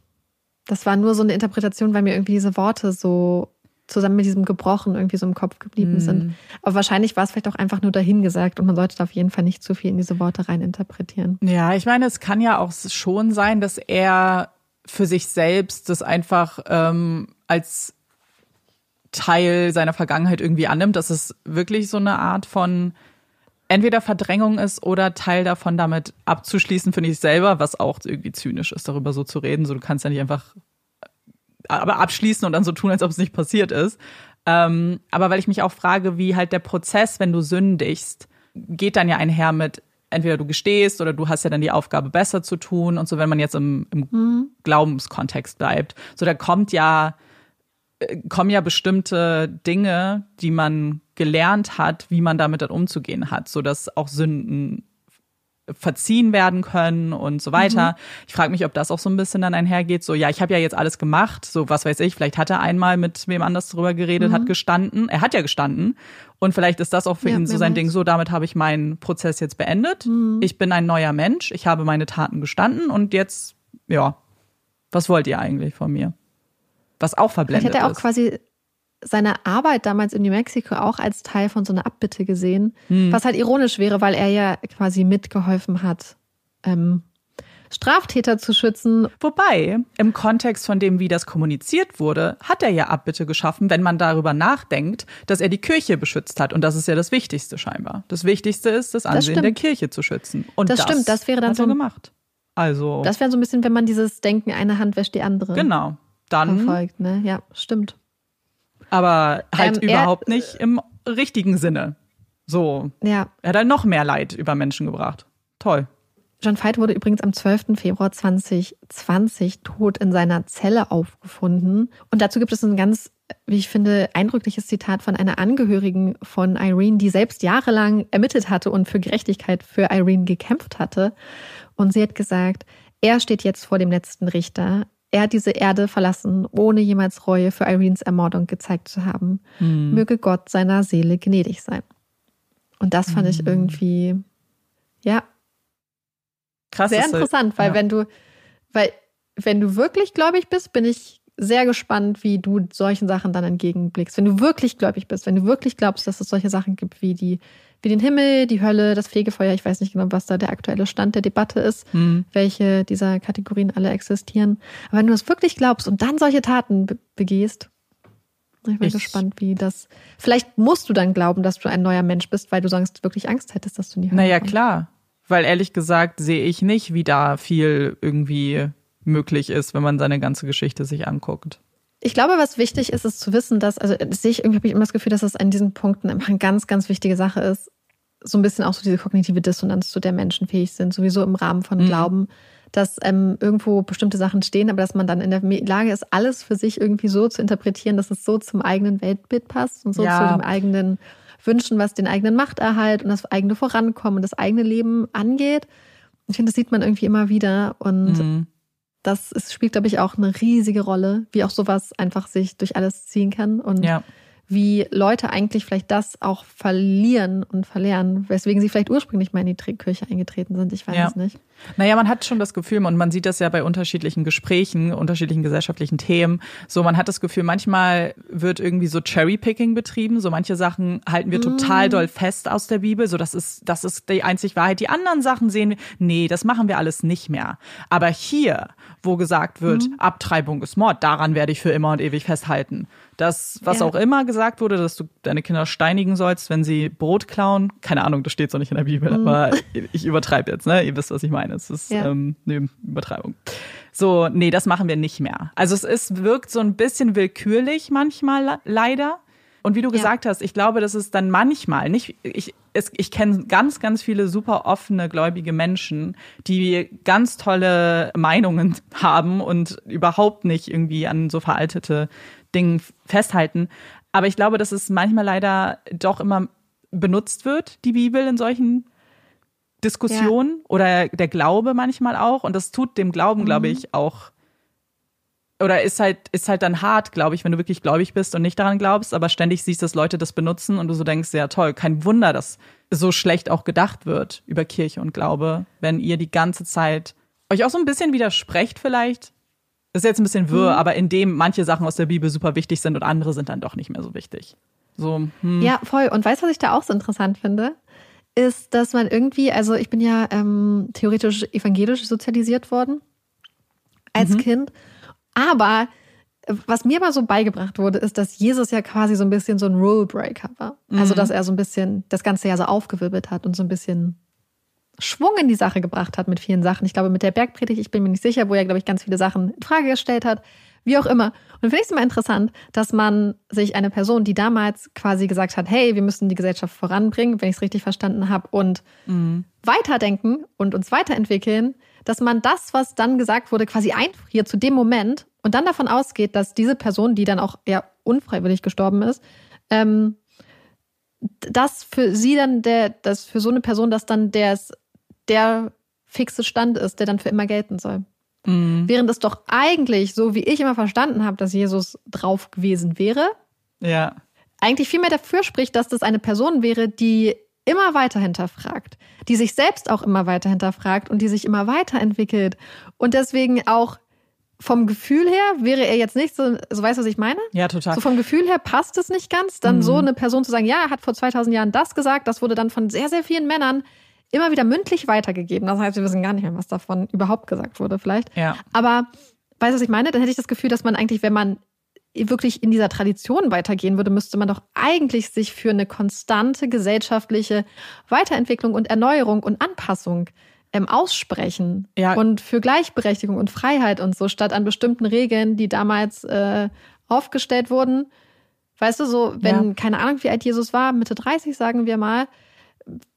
Das war nur so eine Interpretation, weil mir irgendwie diese Worte so zusammen mit diesem Gebrochen irgendwie so im Kopf geblieben sind. Aber wahrscheinlich war es vielleicht auch einfach nur dahingesagt und man sollte da auf jeden Fall nicht zu viel in diese Worte reininterpretieren. Ja, ich meine, es kann ja auch schon sein, dass er für sich selbst das einfach als Teil seiner Vergangenheit irgendwie annimmt, dass es wirklich so eine Art von entweder Verdrängung ist oder Teil davon damit abzuschließen, finde ich selber, was auch irgendwie zynisch ist, darüber so zu reden. So, du kannst ja nicht einfach aber abschließen und dann so tun, als ob es nicht passiert ist. Aber weil ich mich auch frage, wie halt der Prozess, wenn du sündigst, geht dann ja einher mit, entweder du gestehst oder du hast ja dann die Aufgabe, besser zu tun und so, wenn man jetzt im Glaubenskontext bleibt. So, da kommen ja bestimmte Dinge, die man gelernt hat, wie man damit dann umzugehen hat, sodass auch Sünden verziehen werden können und so weiter. Mhm. Ich frage mich, ob das auch so ein bisschen dann einhergeht. So, ja, ich habe ja jetzt alles gemacht. So, was weiß ich, vielleicht hat er einmal mit wem anders drüber geredet, hat gestanden. Er hat ja gestanden. Und vielleicht ist das auch für ihn so sein Ding. So, damit habe ich meinen Prozess jetzt beendet. Mhm. Ich bin ein neuer Mensch. Ich habe meine Taten gestanden. Und jetzt, ja, was wollt ihr eigentlich von mir? Was auch verblendet ist. Vielleicht hat er auch quasi seine Arbeit damals in New Mexico auch als Teil von so einer Abbitte gesehen, was halt ironisch wäre, weil er ja quasi mitgeholfen hat, Straftäter zu schützen. Wobei, im Kontext von dem, wie das kommuniziert wurde, hat er ja Abbitte geschaffen, wenn man darüber nachdenkt, dass er die Kirche beschützt hat. Und das ist ja das Wichtigste scheinbar. Das Wichtigste ist, das Ansehen der Kirche zu schützen. Und das stimmt, das wäre dann hat so er gemacht. Also, das wäre so ein bisschen, wenn man dieses Denken, eine Hand wäscht die andere. Genau. Dann verfolgt, ne? Ja, stimmt. Aber halt überhaupt nicht im richtigen Sinne. So. Ja. Er hat dann noch mehr Leid über Menschen gebracht. Toll. John Feit wurde übrigens am 12. Februar 2020 tot in seiner Zelle aufgefunden. Und dazu gibt es ein ganz, wie ich finde, eindrückliches Zitat von einer Angehörigen von Irene, die selbst jahrelang ermittelt hatte und für Gerechtigkeit für Irene gekämpft hatte. Und sie hat gesagt, er steht jetzt vor dem letzten Richter. Er hat diese Erde verlassen, ohne jemals Reue für Irenes Ermordung gezeigt zu haben. Mhm. Möge Gott seiner Seele gnädig sein. Und das fand ich irgendwie, ja, krass, sehr interessant, weil wenn du wirklich gläubig bist, bin ich sehr gespannt, wie du solchen Sachen dann entgegenblickst. Wenn du wirklich gläubig bist, wenn du wirklich glaubst, dass es solche Sachen gibt wie den Himmel, die Hölle, das Fegefeuer, ich weiß nicht genau, was da der aktuelle Stand der Debatte ist, welche dieser Kategorien alle existieren. Aber wenn du das wirklich glaubst und dann solche Taten begehst, ich bin gespannt, wie das... Vielleicht musst du dann glauben, dass du ein neuer Mensch bist, weil du sonst wirklich Angst hättest, dass du in die Hölle kommst. Naja, klar. Weil ehrlich gesagt sehe ich nicht, wie da viel irgendwie möglich ist, wenn man seine ganze Geschichte sich anguckt. Ich glaube, was wichtig ist, ist zu wissen, dass, also das sehe ich irgendwie, habe ich immer das Gefühl, dass das an diesen Punkten einfach eine ganz, ganz wichtige Sache ist, so ein bisschen auch so diese kognitive Dissonanz, zu der Menschen fähig sind, sowieso im Rahmen von Glauben, dass irgendwo bestimmte Sachen stehen, aber dass man dann in der Lage ist, alles für sich irgendwie so zu interpretieren, dass es so zum eigenen Weltbild passt und so zu dem eigenen Wünschen, was den eigenen Machterhalt und das eigene Vorankommen und das eigene Leben angeht. Ich finde, das sieht man irgendwie immer wieder und das spielt, glaube ich, auch eine riesige Rolle, wie auch sowas einfach sich durch alles ziehen kann und wie Leute eigentlich vielleicht das auch verlieren und verlernen, weswegen sie vielleicht ursprünglich mal in die Kirche eingetreten sind. Ich weiß es nicht. Naja, man hat schon das Gefühl, und man sieht das ja bei unterschiedlichen Gesprächen, unterschiedlichen gesellschaftlichen Themen, so man hat das Gefühl, manchmal wird irgendwie so Cherry-Picking betrieben, so manche Sachen halten wir total doll fest aus der Bibel, so das ist die einzig Wahrheit, die anderen Sachen sehen wir, nee, das machen wir alles nicht mehr. Aber hier, wo gesagt wird, Abtreibung ist Mord, daran werde ich für immer und ewig festhalten. Das, was auch immer gesagt wurde, dass du deine Kinder steinigen sollst, wenn sie Brot klauen, keine Ahnung, das steht so nicht in der Bibel, aber ich übertreibe jetzt, ne? Ihr wisst, was ich meine. Es ist eine Übertreibung. So, nee, das machen wir nicht mehr. Also wirkt so ein bisschen willkürlich manchmal, leider. Und wie du gesagt hast, ich glaube, dass es dann manchmal nicht. Ich kenne ganz, ganz viele super offene, gläubige Menschen, die ganz tolle Meinungen haben und überhaupt nicht irgendwie an so veraltete Dinge festhalten. Aber ich glaube, dass es manchmal leider doch immer benutzt wird, die Bibel in solchen Diskussionen oder der Glaube manchmal auch. Und das tut dem Glauben, glaube ich, auch. Oder ist halt dann hart, glaube ich, wenn du wirklich gläubig bist und nicht daran glaubst, aber ständig siehst, dass Leute das benutzen und du so denkst, ja toll, kein Wunder, dass so schlecht auch gedacht wird über Kirche und Glaube, wenn ihr die ganze Zeit euch auch so ein bisschen widersprecht vielleicht. Das ist jetzt ein bisschen wirr, aber indem manche Sachen aus der Bibel super wichtig sind und andere sind dann doch nicht mehr so wichtig. So, Ja, voll. Und weißt du, was ich da auch so interessant finde? Ist, dass man irgendwie, also ich bin ja theoretisch evangelisch sozialisiert worden als Kind. Aber Was mir aber so beigebracht wurde, ist, dass Jesus ja quasi so ein bisschen so ein Rule-Breaker war. Also, dass er so ein bisschen das Ganze ja so aufgewirbelt hat und so ein bisschen Schwung in die Sache gebracht hat mit vielen Sachen. Ich glaube, mit der Bergpredigt, ich bin mir nicht sicher, wo er, glaube ich, ganz viele Sachen in Frage gestellt hat, wie auch immer. Und finde ich es immer interessant, dass man sich eine Person, die damals quasi gesagt hat, hey, wir müssen die Gesellschaft voranbringen, wenn ich es richtig verstanden habe, und weiterdenken und uns weiterentwickeln, dass man das, was dann gesagt wurde, quasi einfriert zu dem Moment und dann davon ausgeht, dass diese Person, die dann auch ja unfreiwillig gestorben ist, dass für sie dann dass für so eine Person das dann der fixe Stand ist, der dann für immer gelten soll. Mhm. Während es doch eigentlich, so wie ich immer verstanden habe, dass Jesus drauf gewesen wäre, ja, eigentlich viel mehr dafür spricht, dass das eine Person wäre, die immer weiter hinterfragt, die sich selbst auch immer weiter hinterfragt und die sich immer weiterentwickelt. Und deswegen auch vom Gefühl her wäre er jetzt nicht so, so, weißt du, was ich meine? Ja, total. So vom Gefühl her passt es nicht ganz, dann so eine Person zu sagen, ja, er hat vor 2000 Jahren das gesagt, das wurde dann von sehr, sehr vielen Männern immer wieder mündlich weitergegeben. Das heißt, wir wissen gar nicht mehr, was davon überhaupt gesagt wurde vielleicht. Ja. Aber, weißt du, was ich meine? Dann hätte ich das Gefühl, dass man eigentlich, wenn man wirklich in dieser Tradition weitergehen würde, müsste man doch eigentlich sich für eine konstante gesellschaftliche Weiterentwicklung und Erneuerung und Anpassung aussprechen. Ja. Und für Gleichberechtigung und Freiheit und so, statt an bestimmten Regeln, die damals aufgestellt wurden. Weißt du, so, wenn, keine Ahnung, wie alt Jesus war, Mitte 30, sagen wir mal,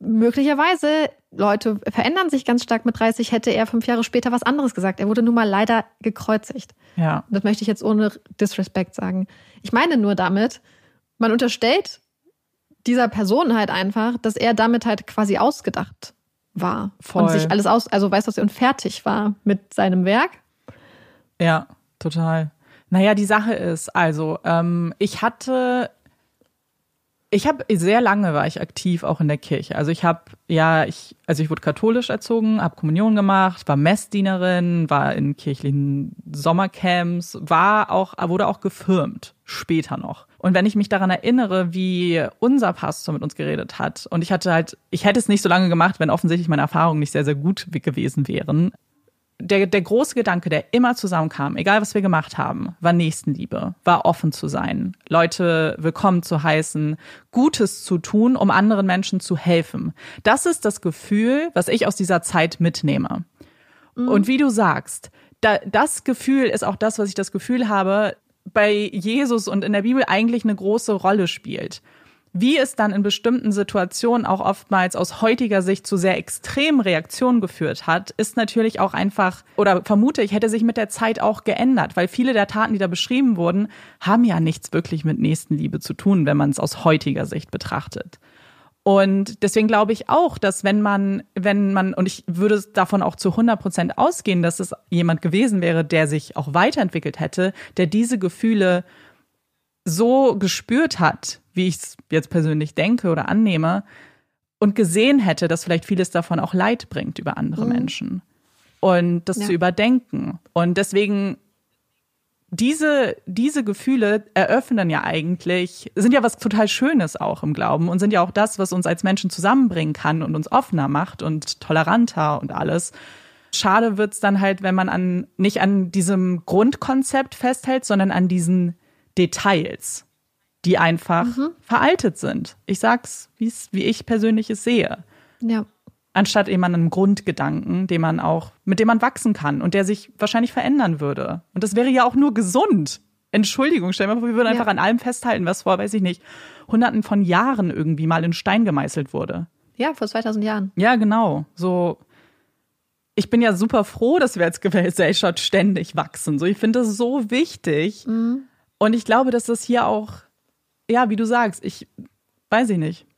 möglicherweise, Leute verändern sich ganz stark mit 30, hätte er 5 Jahre später was anderes gesagt. Er wurde nun mal leider gekreuzigt. Ja. Das möchte ich jetzt ohne Disrespect sagen. Ich meine nur damit, man unterstellt dieser Person halt einfach, dass er damit halt quasi ausgedacht war. Voll. Und sich alles und fertig war mit seinem Werk. Ja, total. Naja, die Sache ist, also, sehr lange war ich aktiv auch in der Kirche. Also ich wurde katholisch erzogen, habe Kommunion gemacht, war Messdienerin, war in kirchlichen Sommercamps, wurde auch gefirmt, später noch. Und wenn ich mich daran erinnere, wie unser Pastor mit uns geredet hat, und ich hätte es nicht so lange gemacht, wenn offensichtlich meine Erfahrungen nicht sehr, sehr gut gewesen wären. Der große Gedanke, der immer zusammenkam, egal was wir gemacht haben, war Nächstenliebe, war offen zu sein, Leute willkommen zu heißen, Gutes zu tun, um anderen Menschen zu helfen. Das ist das Gefühl, was ich aus dieser Zeit mitnehme. Mhm. Und wie du sagst, das Gefühl ist auch das, was ich das Gefühl habe, bei Jesus und in der Bibel eigentlich eine große Rolle spielt. Wie es dann in bestimmten Situationen auch oftmals aus heutiger Sicht zu sehr extremen Reaktionen geführt hat, ist natürlich auch einfach, oder vermute ich, hätte sich mit der Zeit auch geändert. Weil viele der Taten, die da beschrieben wurden, haben ja nichts wirklich mit Nächstenliebe zu tun, wenn man es aus heutiger Sicht betrachtet. Und deswegen glaube ich auch, dass wenn man, und ich würde davon auch zu 100% ausgehen, dass es jemand gewesen wäre, der sich auch weiterentwickelt hätte, der diese Gefühle so gespürt hat, wie ich es jetzt persönlich denke oder annehme, und gesehen hätte, dass vielleicht vieles davon auch Leid bringt über andere Menschen. Und das zu überdenken. Und deswegen, diese Gefühle sind ja was total Schönes auch im Glauben und sind ja auch das, was uns als Menschen zusammenbringen kann und uns offener macht und toleranter und alles. Schade wird es dann halt, wenn man nicht an diesem Grundkonzept festhält, sondern an diesen Details, die einfach veraltet sind. Ich sag's, wie ich persönlich es sehe. Ja. Anstatt eben an einem Grundgedanken, mit dem man wachsen kann und der sich wahrscheinlich verändern würde. Und das wäre ja auch nur gesund. Entschuldigung, stell dir mal vor, wir würden einfach an allem festhalten, was vor, weiß ich nicht, Hunderten von Jahren irgendwie mal in Stein gemeißelt wurde. Ja, vor 2000 Jahren. Ja, genau. So. Ich bin ja super froh, dass wir als Gesellschaft ständig wachsen. So, ich finde das so wichtig. Mhm. Und ich glaube, dass das hier auch, ja, wie du sagst,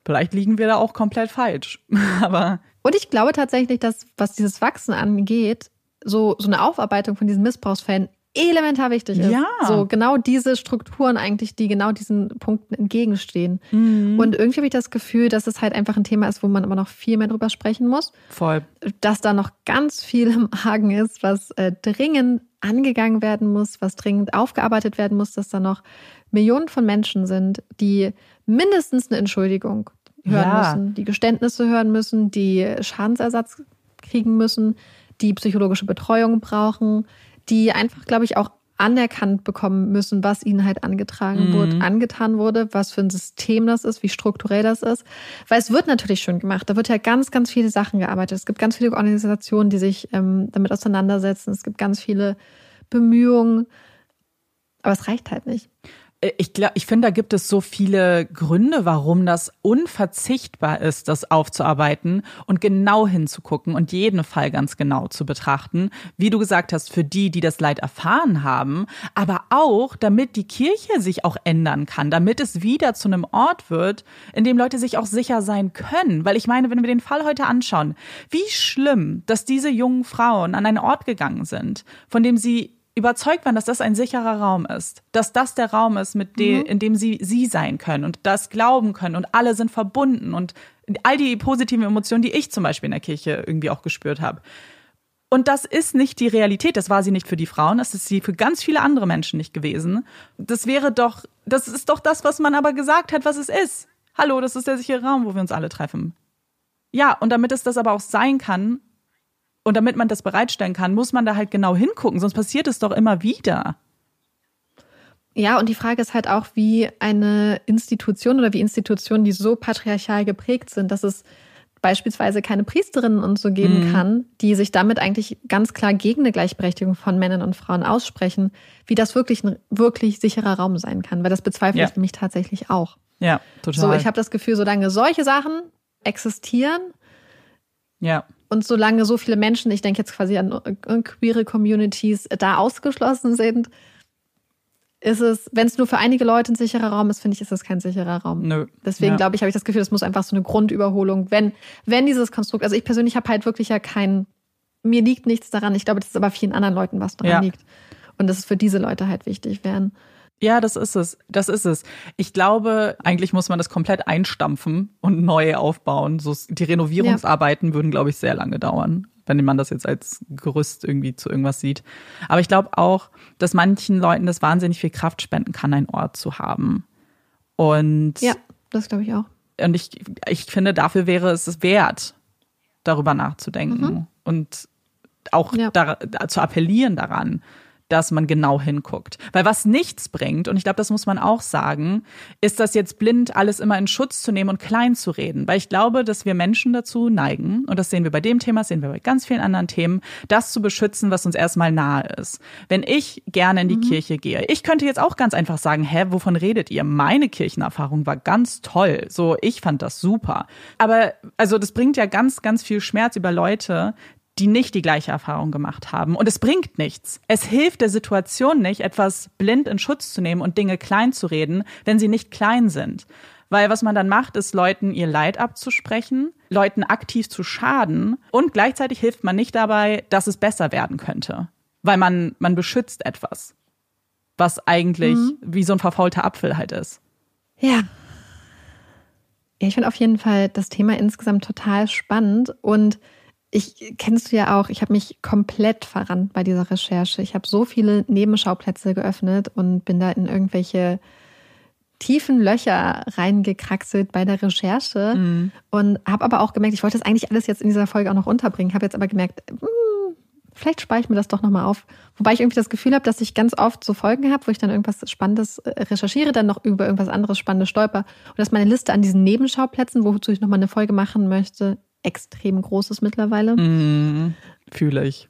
vielleicht liegen wir da auch komplett falsch. Aber und ich glaube tatsächlich, dass, was dieses Wachsen angeht, so eine Aufarbeitung von diesen Missbrauchsfällen elementar wichtig ist. Ja. So genau diese Strukturen eigentlich, die genau diesen Punkten entgegenstehen. Mhm. Und irgendwie habe ich das Gefühl, dass es halt einfach ein Thema ist, wo man immer noch viel mehr drüber sprechen muss. Voll. Dass da noch ganz viel im Argen ist, was dringend angegangen werden muss, was dringend aufgearbeitet werden muss, dass da noch Millionen von Menschen sind, die mindestens eine Entschuldigung hören müssen, die Geständnisse hören müssen, die Schadensersatz kriegen müssen, die psychologische Betreuung brauchen, die einfach, glaube ich, auch anerkannt bekommen müssen, was ihnen halt angetan wurde, was für ein System das ist, wie strukturell das ist. Weil es wird natürlich schön gemacht. Da wird ja ganz, ganz viele Sachen gearbeitet. Es gibt ganz viele Organisationen, die sich damit auseinandersetzen. Es gibt ganz viele Bemühungen. Aber es reicht halt nicht. Ich finde, da gibt es so viele Gründe, warum das unverzichtbar ist, das aufzuarbeiten und genau hinzugucken und jeden Fall ganz genau zu betrachten. Wie du gesagt hast, für die, die das Leid erfahren haben, aber auch, damit die Kirche sich auch ändern kann, damit es wieder zu einem Ort wird, in dem Leute sich auch sicher sein können. Weil ich meine, wenn wir den Fall heute anschauen, wie schlimm, dass diese jungen Frauen an einen Ort gegangen sind, von dem sie überzeugt waren, dass das ein sicherer Raum ist, dass das der Raum ist, in dem sie sein können und das glauben können und alle sind verbunden und all die positiven Emotionen, die ich zum Beispiel in der Kirche irgendwie auch gespürt habe. Und das ist nicht die Realität, das war sie nicht für die Frauen, das ist sie für ganz viele andere Menschen nicht gewesen. Das ist doch das, was man aber gesagt hat, was es ist. Hallo, das ist der sichere Raum, wo wir uns alle treffen. Ja, und damit es das aber auch sein kann, und damit man das bereitstellen kann, muss man da halt genau hingucken, sonst passiert es doch immer wieder. Ja, und die Frage ist halt auch, wie eine Institution oder wie Institutionen, die so patriarchal geprägt sind, dass es beispielsweise keine Priesterinnen und so geben kann, die sich damit eigentlich ganz klar gegen eine Gleichberechtigung von Männern und Frauen aussprechen, wie das wirklich ein wirklich sicherer Raum sein kann. Weil das bezweifle ich für mich tatsächlich auch. Ja, total. So, ich habe das Gefühl, solange solche Sachen existieren, ja. Und solange so viele Menschen, ich denke jetzt quasi an queere Communities, da ausgeschlossen sind, ist es, wenn es nur für einige Leute ein sicherer Raum ist, finde ich, ist das kein sicherer Raum. Nö. Deswegen glaube ich, habe ich das Gefühl, das muss einfach so eine Grundüberholung, wenn dieses Konstrukt, also ich persönlich habe halt wirklich ja mir liegt nichts daran, ich glaube, das ist aber vielen anderen Leuten was daran liegt. Und dass es für diese Leute halt wichtig wären. Ja, das ist es. Ich glaube, eigentlich muss man das komplett einstampfen und neu aufbauen. So, die Renovierungsarbeiten würden, glaube ich, sehr lange dauern, wenn man das jetzt als Gerüst irgendwie zu irgendwas sieht. Aber ich glaube auch, dass manchen Leuten das wahnsinnig viel Kraft spenden kann, einen Ort zu haben. Und ja, das glaube ich auch. Und ich finde, dafür wäre es wert, darüber nachzudenken und auch zu appellieren daran, dass man genau hinguckt. Weil was nichts bringt, und ich glaube, das muss man auch sagen, ist das jetzt blind alles immer in Schutz zu nehmen und klein zu reden. Weil ich glaube, dass wir Menschen dazu neigen, und das sehen wir bei dem Thema, das sehen wir bei ganz vielen anderen Themen, das zu beschützen, was uns erstmal nahe ist. Wenn ich gerne in die Kirche gehe, ich könnte jetzt auch ganz einfach sagen, wovon redet ihr? Meine Kirchenerfahrung war ganz toll. So, ich fand das super. Aber also das bringt ja ganz, ganz viel Schmerz über Leute, die nicht die gleiche Erfahrung gemacht haben. Und es bringt nichts. Es hilft der Situation nicht, etwas blind in Schutz zu nehmen und Dinge klein zu reden, wenn sie nicht klein sind. Weil was man dann macht, ist, Leuten ihr Leid abzusprechen, Leuten aktiv zu schaden und gleichzeitig hilft man nicht dabei, dass es besser werden könnte. Weil man beschützt etwas, was eigentlich wie so ein verfaulter Apfel halt ist. Ja. Ich finde auf jeden Fall das Thema insgesamt total spannend und kennst du ja auch, ich habe mich komplett verrannt bei dieser Recherche. Ich habe so viele Nebenschauplätze geöffnet und bin da in irgendwelche tiefen Löcher reingekraxelt bei der Recherche und habe aber auch gemerkt, ich wollte das eigentlich alles jetzt in dieser Folge auch noch unterbringen, habe jetzt aber gemerkt, vielleicht spare ich mir das doch nochmal auf. Wobei ich irgendwie das Gefühl habe, dass ich ganz oft so Folgen habe, wo ich dann irgendwas Spannendes recherchiere, dann noch über irgendwas anderes Spannendes stolper und dass meine Liste an diesen Nebenschauplätzen, wozu ich nochmal eine Folge machen möchte, extrem Großes mittlerweile. Fühle ich.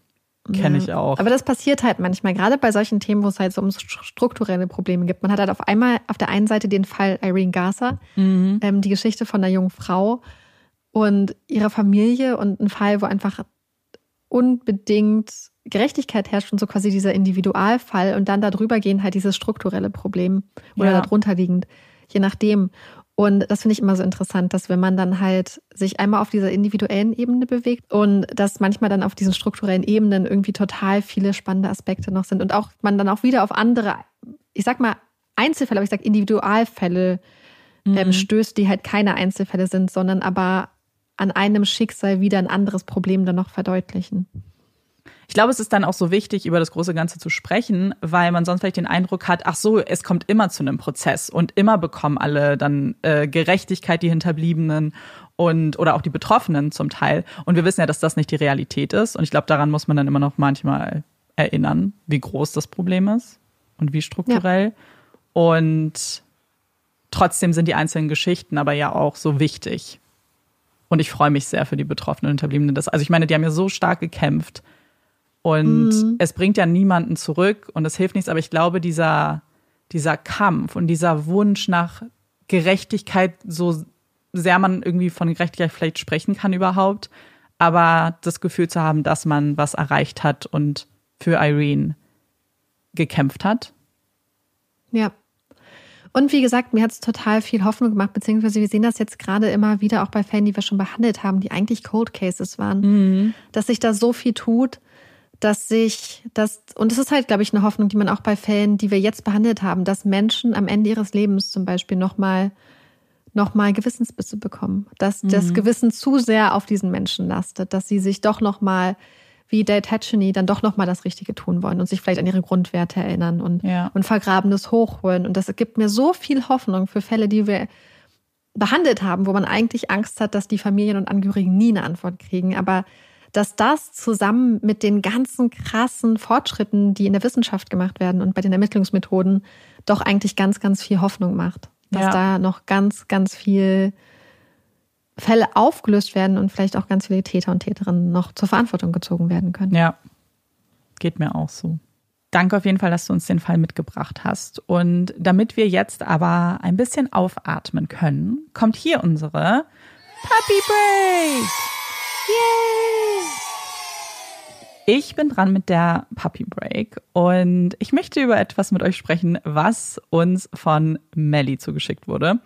Kenne ich auch. Aber das passiert halt manchmal, gerade bei solchen Themen, wo es halt so um strukturelle Probleme gibt. Man hat halt auf einmal auf der einen Seite den Fall Irene Garza, die Geschichte von einer jungen Frau und ihrer Familie und einen Fall, wo einfach unbedingt Gerechtigkeit herrscht und so quasi dieser Individualfall und dann darüber gehen halt dieses strukturelle Problem oder darunter liegend, je nachdem. Und das finde ich immer so interessant, dass wenn man dann halt sich einmal auf dieser individuellen Ebene bewegt und dass manchmal dann auf diesen strukturellen Ebenen irgendwie total viele spannende Aspekte noch sind und auch man dann auch wieder auf andere, ich sag mal Einzelfälle, aber ich sag Individualfälle stößt, die halt keine Einzelfälle sind, sondern aber an einem Schicksal wieder ein anderes Problem dann noch verdeutlichen. Ich glaube, es ist dann auch so wichtig, über das große Ganze zu sprechen, weil man sonst vielleicht den Eindruck hat, ach so, es kommt immer zu einem Prozess und immer bekommen alle dann Gerechtigkeit, die Hinterbliebenen und oder auch die Betroffenen zum Teil. Und wir wissen ja, dass das nicht die Realität ist. Und ich glaube, daran muss man dann immer noch manchmal erinnern, wie groß das Problem ist und wie strukturell. Ja. Und trotzdem sind die einzelnen Geschichten aber ja auch so wichtig. Und ich freue mich sehr für die Betroffenen und Hinterbliebenen. Also ich meine, die haben ja so stark gekämpft. Und es bringt ja niemanden zurück und es hilft nichts. Aber ich glaube, dieser Kampf und dieser Wunsch nach Gerechtigkeit, so sehr man irgendwie von Gerechtigkeit vielleicht sprechen kann überhaupt, aber das Gefühl zu haben, dass man was erreicht hat und für Irene gekämpft hat. Ja. Und wie gesagt, mir hat es total viel Hoffnung gemacht, beziehungsweise wir sehen das jetzt gerade immer wieder auch bei Fällen, die wir schon behandelt haben, die eigentlich Cold Cases waren, dass sich da so viel tut, dass sich das, und es ist halt, glaube ich, eine Hoffnung, die man auch bei Fällen, die wir jetzt behandelt haben, dass Menschen am Ende ihres Lebens zum Beispiel nochmal Gewissensbisse bekommen, dass das Gewissen zu sehr auf diesen Menschen lastet, dass sie sich doch nochmal, wie Dale Tascheny, dann doch nochmal das Richtige tun wollen und sich vielleicht an ihre Grundwerte erinnern und Vergrabenes hochholen. Und das gibt mir so viel Hoffnung für Fälle, die wir behandelt haben, wo man eigentlich Angst hat, dass die Familien und Angehörigen nie eine Antwort kriegen. Aber dass das zusammen mit den ganzen krassen Fortschritten, die in der Wissenschaft gemacht werden und bei den Ermittlungsmethoden, doch eigentlich ganz, ganz viel Hoffnung macht. Dass da noch ganz, ganz viel Fälle aufgelöst werden und vielleicht auch ganz viele Täter und Täterinnen noch zur Verantwortung gezogen werden können. Ja, geht mir auch so. Danke auf jeden Fall, dass du uns den Fall mitgebracht hast. Und damit wir jetzt aber ein bisschen aufatmen können, kommt hier unsere Puppy Break! Yay! Ich bin dran mit der Puppy Break und ich möchte über etwas mit euch sprechen, was uns von Melly zugeschickt wurde.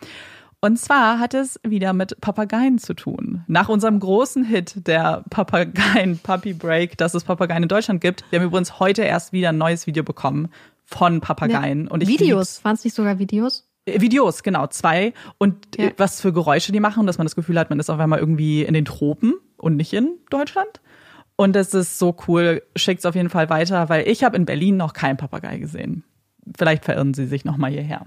Und zwar hat es wieder mit Papageien zu tun. Nach unserem großen Hit der Papageien-Puppy-Break, dass es Papageien in Deutschland gibt. Wir haben übrigens heute erst wieder ein neues Video bekommen von Papageien. Ja. Und ich Videos? Waren es nicht sogar Videos? Videos, genau, 2. Und was für Geräusche die machen, dass man das Gefühl hat, man ist auf einmal irgendwie in den Tropen und nicht in Deutschland. Und das ist so cool. Schickt es auf jeden Fall weiter, weil ich habe in Berlin noch keinen Papagei gesehen. Vielleicht verirren sie sich nochmal hierher.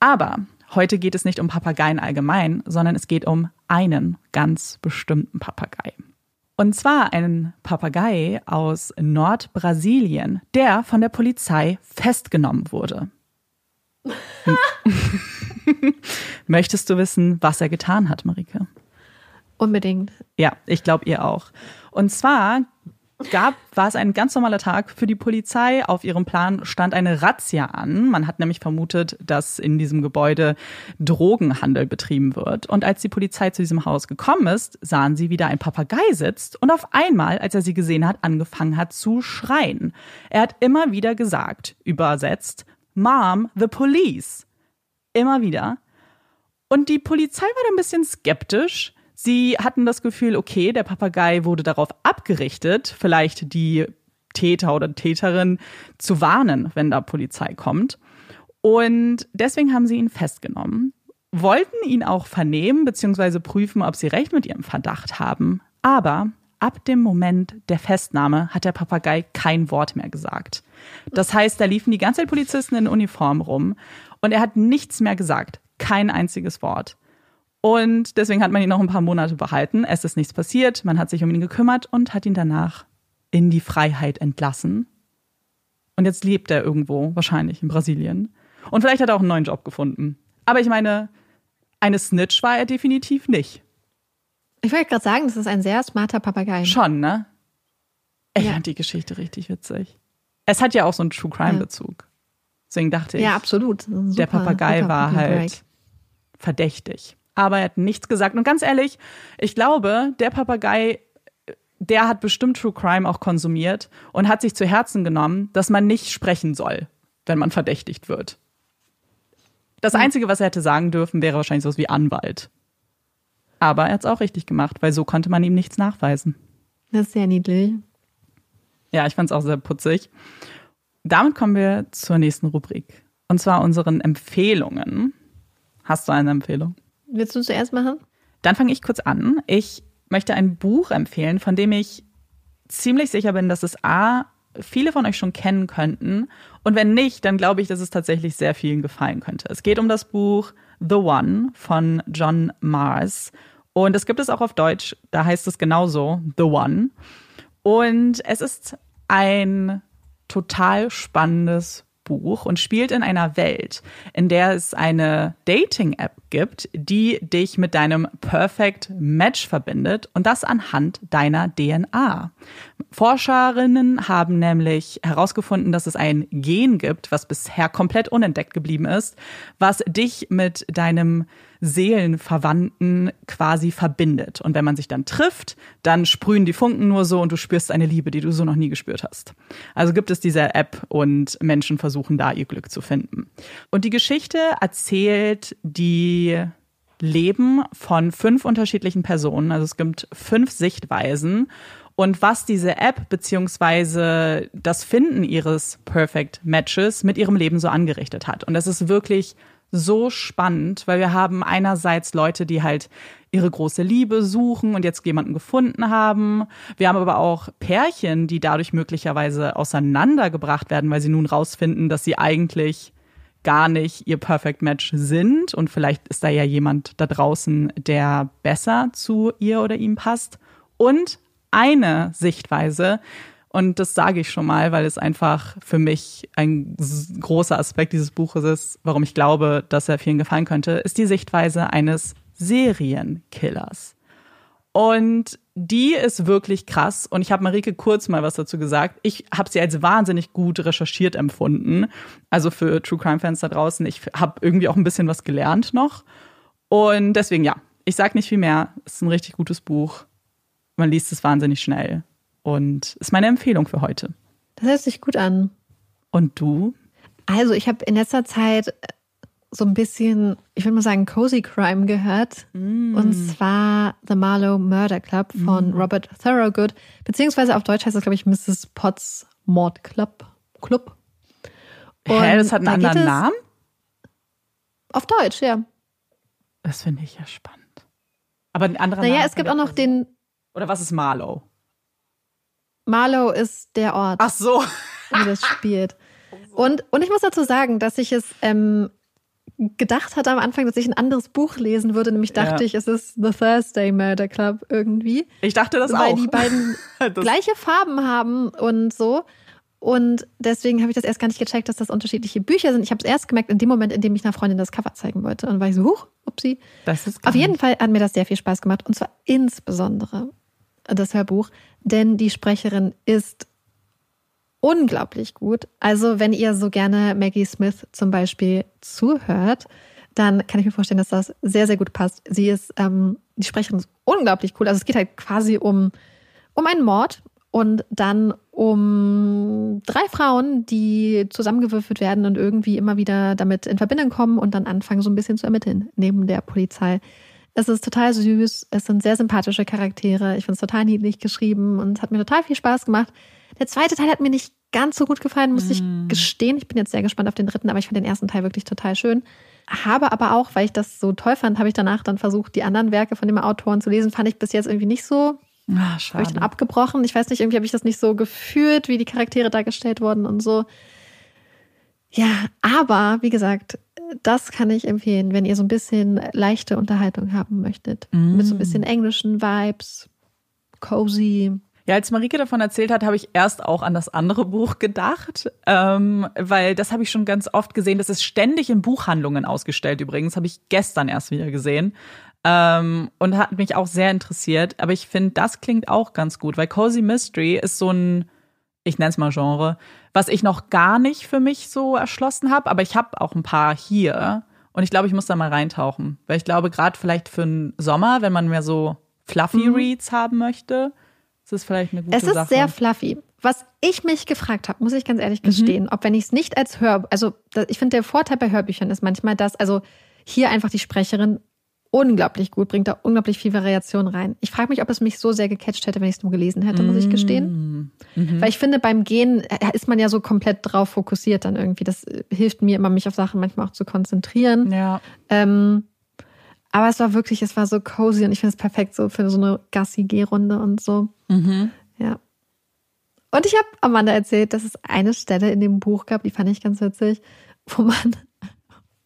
Aber heute geht es nicht um Papageien allgemein, sondern es geht um einen ganz bestimmten Papagei. Und zwar einen Papagei aus Nordbrasilien, der von der Polizei festgenommen wurde. Möchtest du wissen, was er getan hat, Marieke? Unbedingt. Ja, ich glaube, ihr auch. Und zwar war es ein ganz normaler Tag für die Polizei. Auf ihrem Plan stand eine Razzia an. Man hat nämlich vermutet, dass in diesem Gebäude Drogenhandel betrieben wird. Und als die Polizei zu diesem Haus gekommen ist, sahen sie, wie da ein Papagei sitzt und auf einmal, als er sie gesehen hat, angefangen hat zu schreien. Er hat immer wieder gesagt, übersetzt, Mom, the police. Immer wieder. Und die Polizei war da ein bisschen skeptisch. Sie hatten das Gefühl, okay, der Papagei wurde darauf abgerichtet, vielleicht die Täter oder Täterin zu warnen, wenn da Polizei kommt. Und deswegen haben sie ihn festgenommen, wollten ihn auch vernehmen bzw. prüfen, ob sie recht mit ihrem Verdacht haben. Aber ab dem Moment der Festnahme hat der Papagei kein Wort mehr gesagt. Das heißt, da liefen die ganze Zeit Polizisten in Uniform rum und er hat nichts mehr gesagt, kein einziges Wort. Und deswegen hat man ihn noch ein paar Monate behalten. Es ist nichts passiert. Man hat sich um ihn gekümmert und hat ihn danach in die Freiheit entlassen. Und jetzt lebt er irgendwo, wahrscheinlich in Brasilien. Und vielleicht hat er auch einen neuen Job gefunden. Aber ich meine, eine Snitch war er definitiv nicht. Ich wollte gerade sagen, das ist ein sehr smarter Papagei. Schon, ne? Ich fand die Geschichte richtig witzig. Es hat ja auch so einen True-Crime-Bezug. Ja. Deswegen dachte ich, ja, absolut. Super, der Papagei war halt verdächtig. Aber er hat nichts gesagt. Und ganz ehrlich, ich glaube, der Papagei, der hat bestimmt True Crime auch konsumiert und hat sich zu Herzen genommen, dass man nicht sprechen soll, wenn man verdächtigt wird. Das Einzige, was er hätte sagen dürfen, wäre wahrscheinlich sowas wie Anwalt. Aber er hat es auch richtig gemacht, weil so konnte man ihm nichts nachweisen. Das ist sehr niedlich. Ja, ich fand es auch sehr putzig. Damit kommen wir zur nächsten Rubrik. Und zwar unseren Empfehlungen. Hast du eine Empfehlung? Willst du zuerst machen? Dann fange ich kurz an. Ich möchte ein Buch empfehlen, von dem ich ziemlich sicher bin, dass es A, viele von euch schon kennen könnten. Und wenn nicht, dann glaube ich, dass es tatsächlich sehr vielen gefallen könnte. Es geht um das Buch The One von John Mars. Und es gibt es auch auf Deutsch. Da heißt es genauso, The One. Und es ist ein total spannendes Buch und spielt in einer Welt, in der es eine Dating-App gibt, die dich mit deinem Perfect Match verbindet und das anhand deiner DNA. Forscherinnen haben nämlich herausgefunden, dass es ein Gen gibt, was bisher komplett unentdeckt geblieben ist, was dich mit deinem Seelenverwandten quasi verbindet. Und wenn man sich dann trifft, dann sprühen die Funken nur so und du spürst eine Liebe, die du so noch nie gespürt hast. Also gibt es diese App und Menschen versuchen da ihr Glück zu finden. Und die Geschichte erzählt die Leben von 5 unterschiedlichen Personen. Also es gibt 5 Sichtweisen. Und was diese App beziehungsweise das Finden ihres Perfect Matches mit ihrem Leben so angerichtet hat. Und das ist wirklich so spannend, weil wir haben einerseits Leute, die halt ihre große Liebe suchen und jetzt jemanden gefunden haben. Wir haben aber auch Pärchen, die dadurch möglicherweise auseinandergebracht werden, weil sie nun rausfinden, dass sie eigentlich gar nicht ihr Perfect Match sind. Und vielleicht ist da ja jemand da draußen, der besser zu ihr oder ihm passt. Und eine Sichtweise, und das sage ich schon mal, weil es einfach für mich ein großer Aspekt dieses Buches ist, warum ich glaube, dass er vielen gefallen könnte, ist die Sichtweise eines Serienkillers. Und die ist wirklich krass. Und ich habe Marieke kurz mal was dazu gesagt. Ich habe sie als wahnsinnig gut recherchiert empfunden. Also für True Crime Fans da draußen, ich habe irgendwie auch ein bisschen was gelernt noch. Und deswegen, ja, ich sage nicht viel mehr. Es ist ein richtig gutes Buch. Man liest es wahnsinnig schnell. Und ist meine Empfehlung für heute. Das hört sich gut an. Und du? Also ich habe in letzter Zeit so ein bisschen, ich würde mal sagen, Cozy Crime gehört. Mm. Und zwar The Marlowe Murder Club von Robert Thorogood. Beziehungsweise auf Deutsch heißt das, glaube ich, Mrs. Potts Mord Club. Das hat einen anderen Namen? Auf Deutsch, ja. Das finde ich ja spannend. Aber ein anderer Name? Naja, es gibt auch noch den... Oder was ist Marlowe? Marlowe ist der Ort. Ach so. Wie das spielt. Und ich muss dazu sagen, dass ich es gedacht hatte am Anfang, dass ich ein anderes Buch lesen würde. Nämlich dachte ich, es ist The Thursday Murder Club irgendwie. Ich dachte das auch. Weil die beiden gleiche Farben haben und so. Und deswegen habe ich das erst gar nicht gecheckt, dass das unterschiedliche Bücher sind. Ich habe es erst gemerkt in dem Moment, in dem ich einer Freundin das Cover zeigen wollte. Und war ich so, huch, upsie. Das ist auf jeden Fall hat mir das sehr viel Spaß gemacht. Und zwar insbesondere das Hörbuch, denn die Sprecherin ist unglaublich gut. Also wenn ihr so gerne Maggie Smith zum Beispiel zuhört, dann kann ich mir vorstellen, dass das sehr, sehr gut passt. Sie ist, die Sprecherin ist unglaublich cool. Also es geht halt quasi um einen Mord und dann um 3 Frauen, die zusammengewürfelt werden und irgendwie immer wieder damit in Verbindung kommen und dann anfangen so ein bisschen zu ermitteln neben der Polizei. Es ist total süß, es sind sehr sympathische Charaktere, ich finde es total niedlich geschrieben und es hat mir total viel Spaß gemacht. Der zweite Teil hat mir nicht ganz so gut gefallen, muss ich gestehen. Ich bin jetzt sehr gespannt auf den dritten, aber ich fand den ersten Teil wirklich total schön. Habe aber auch, weil ich das so toll fand, habe ich danach dann versucht, die anderen Werke von dem Autoren zu lesen. Fand ich bis jetzt irgendwie nicht so. Schade. Habe ich dann abgebrochen. Ich weiß nicht, irgendwie habe ich das nicht so gefühlt, wie die Charaktere dargestellt wurden und so. Ja, aber wie gesagt, das kann ich empfehlen, wenn ihr so ein bisschen leichte Unterhaltung haben möchtet. Mit so ein bisschen englischen Vibes, cozy. Ja, als Marieke davon erzählt hat, habe ich erst auch an das andere Buch gedacht, weil das habe ich schon ganz oft gesehen. Das ist ständig in Buchhandlungen ausgestellt übrigens, habe ich gestern erst wieder gesehen. Und hat mich auch sehr interessiert. Aber ich finde, das klingt auch ganz gut, weil Cozy Mystery ist so ein, ich nenne es mal Genre, was ich noch gar nicht für mich so erschlossen habe, aber ich habe auch ein paar hier und ich glaube, ich muss da mal reintauchen, weil ich glaube, gerade vielleicht für den Sommer, wenn man mehr so fluffy Reads haben möchte, ist es vielleicht eine gute Sache. Es ist sehr fluffy. Was ich mich gefragt habe, muss ich ganz ehrlich gestehen, ob wenn ich es nicht als Hörbuch, also ich finde, der Vorteil bei Hörbüchern ist manchmal, dass also hier einfach die Sprecherin unglaublich gut, bringt da unglaublich viel Variation rein. Ich frage mich, ob es mich so sehr gecatcht hätte, wenn ich es nur gelesen hätte, muss ich gestehen. Weil ich finde, beim Gehen ist man ja so komplett drauf fokussiert dann irgendwie. Das hilft mir immer, mich auf Sachen manchmal auch zu konzentrieren. Ja. Aber es war so cozy und ich finde es perfekt so für so eine Gassi-G-Runde und so. Ja. Und ich habe Amanda erzählt, dass es eine Stelle in dem Buch gab, die fand ich ganz witzig, wo man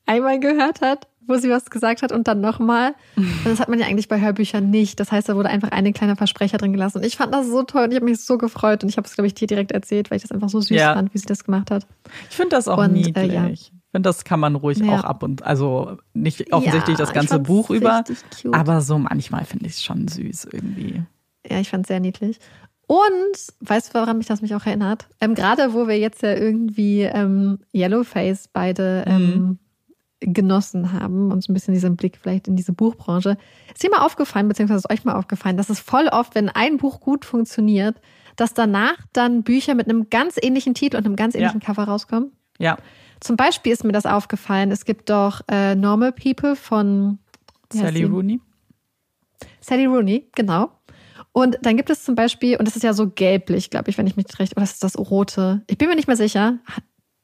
einmal gehört hat, wo sie was gesagt hat und dann nochmal. Also das hat man ja eigentlich bei Hörbüchern nicht. Das heißt, da wurde einfach ein kleiner Versprecher drin gelassen. Und ich fand das so toll und ich habe mich so gefreut. Und ich habe es, glaube ich, dir direkt erzählt, weil ich das einfach so süß fand, wie sie das gemacht hat. Ich finde das auch niedlich. Ich finde, das kann man ruhig auch ab und, also nicht offensichtlich das ganze Buch über, cute. Aber so manchmal finde ich es schon süß irgendwie. Ja, ich fand es sehr niedlich. Und, weißt du, woran mich das auch erinnert? Gerade wo wir jetzt ja irgendwie Yellowface beide genossen haben, uns ein bisschen diesen Blick vielleicht in diese Buchbranche. Ist dir mal aufgefallen, beziehungsweise ist euch mal aufgefallen, dass es voll oft, wenn ein Buch gut funktioniert, dass danach dann Bücher mit einem ganz ähnlichen Titel und einem ganz ähnlichen Cover rauskommen? Ja. Zum Beispiel ist mir das aufgefallen, es gibt doch Normal People von Sally Rooney. Sally Rooney, genau. Und dann gibt es zum Beispiel, und das ist ja so gelblich, glaube ich, wenn ich mich recht, oder das ist das rote. Ich bin mir nicht mehr sicher.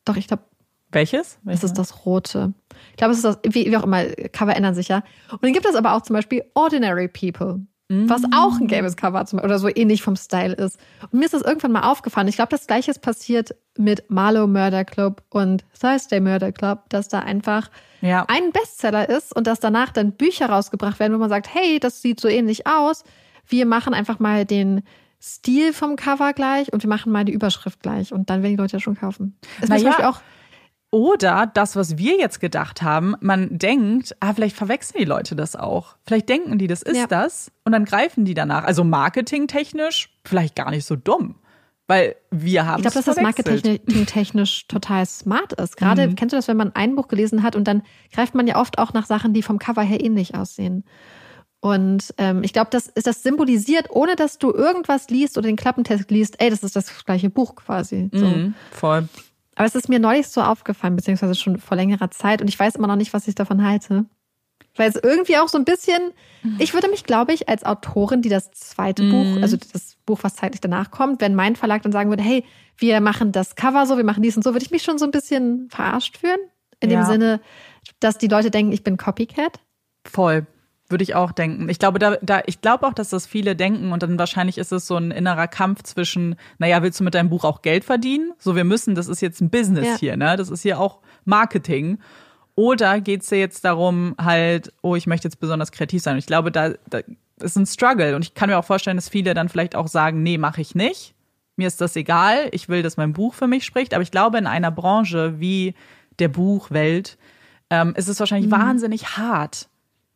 Doch, ich glaube. Welches? Das ist das rote. Ich glaube, es ist das, wie auch immer, Cover ändern sich ja. Und dann gibt es aber auch zum Beispiel Ordinary People, was auch ein gelbes Cover oder so ähnlich vom Style ist. Und mir ist das irgendwann mal aufgefallen. Ich glaube, das Gleiche ist passiert mit Marlowe Murder Club und Thursday Murder Club, dass da einfach ein Bestseller ist und dass danach dann Bücher rausgebracht werden, wo man sagt, hey, das sieht so ähnlich aus. Wir machen einfach mal den Stil vom Cover gleich und wir machen mal die Überschrift gleich. Und dann werden die Leute ja schon kaufen. Das ist natürlich auch. Oder das, was wir jetzt gedacht haben, man denkt, vielleicht verwechseln die Leute das auch. Vielleicht denken die, das ist das und dann greifen die danach. Also marketingtechnisch vielleicht gar nicht so dumm, weil wir haben es verwechselt. Ich glaube, dass das marketingtechnisch total smart ist. Gerade, kennst du das, wenn man ein Buch gelesen hat und dann greift man ja oft auch nach Sachen, die vom Cover her ähnlich aussehen. Und ich glaube, das symbolisiert, ohne dass du irgendwas liest oder den Klappentext liest, ey, das ist das gleiche Buch quasi. So. Voll. Aber es ist mir neulich so aufgefallen, beziehungsweise schon vor längerer Zeit. Und ich weiß immer noch nicht, was ich davon halte. Weil es irgendwie auch so ein bisschen... Ich würde mich, glaube ich, als Autorin, die das zweite Buch, also das Buch, was zeitlich danach kommt, wenn mein Verlag dann sagen würde, hey, wir machen das Cover so, wir machen dies und so, würde ich mich schon so ein bisschen verarscht fühlen. In dem Sinne, dass die Leute denken, ich bin Copycat. Voll. Würde ich auch denken. Ich glaube, ich glaube auch, dass das viele denken und dann wahrscheinlich ist es so ein innerer Kampf zwischen, naja, willst du mit deinem Buch auch Geld verdienen? So, wir müssen, das ist jetzt ein Business hier, ne? Das ist hier auch Marketing. Oder geht's dir jetzt darum halt, oh, ich möchte jetzt besonders kreativ sein. Und ich glaube, da ist ein Struggle und ich kann mir auch vorstellen, dass viele dann vielleicht auch sagen, nee, mache ich nicht. Mir ist das egal. Ich will, dass mein Buch für mich spricht. Aber ich glaube, in einer Branche wie der Buchwelt ist es wahrscheinlich wahnsinnig hart,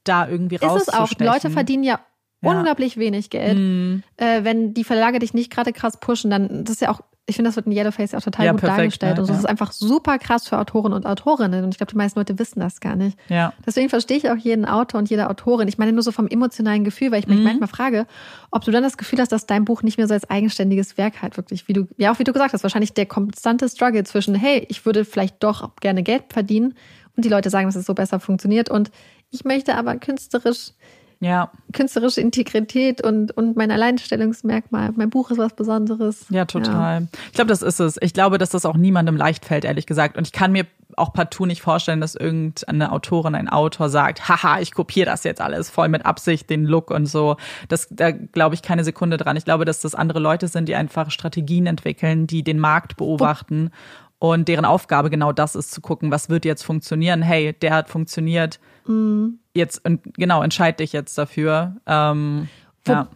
da irgendwie rauszustechen. Ist es auch. Leute verdienen ja unglaublich wenig Geld. Wenn die Verlage dich nicht gerade krass pushen, dann, das ist ja auch, ich finde, das wird in Yellowface auch total gut dargestellt. Ne? Und das ist einfach super krass für Autoren und Autorinnen. Und ich glaube, die meisten Leute wissen das gar nicht. Ja. Deswegen verstehe ich auch jeden Autor und jede Autorin. Ich meine nur so vom emotionalen Gefühl, weil ich mich manchmal frage, ob du dann das Gefühl hast, dass dein Buch nicht mehr so als eigenständiges Werk halt wirklich, wie du gesagt hast, wahrscheinlich der konstante Struggle zwischen, hey, ich würde vielleicht doch gerne Geld verdienen und die Leute sagen, dass es so besser funktioniert und ich möchte aber künstlerische Integrität und mein Alleinstellungsmerkmal. Mein Buch ist was Besonderes. Ja, total. Ja. Ich glaube, das ist es. Ich glaube, dass das auch niemandem leicht fällt, ehrlich gesagt. Und ich kann mir auch partout nicht vorstellen, dass irgendeine Autorin, ein Autor sagt, haha, ich kopiere das jetzt alles voll mit Absicht, den Look und so. Da glaube ich keine Sekunde dran. Ich glaube, dass das andere Leute sind, die einfach Strategien entwickeln, die den Markt beobachten. Und deren Aufgabe genau das ist, zu gucken, was wird jetzt funktionieren. Hey, der hat funktioniert. Jetzt, genau, entscheid dich jetzt dafür.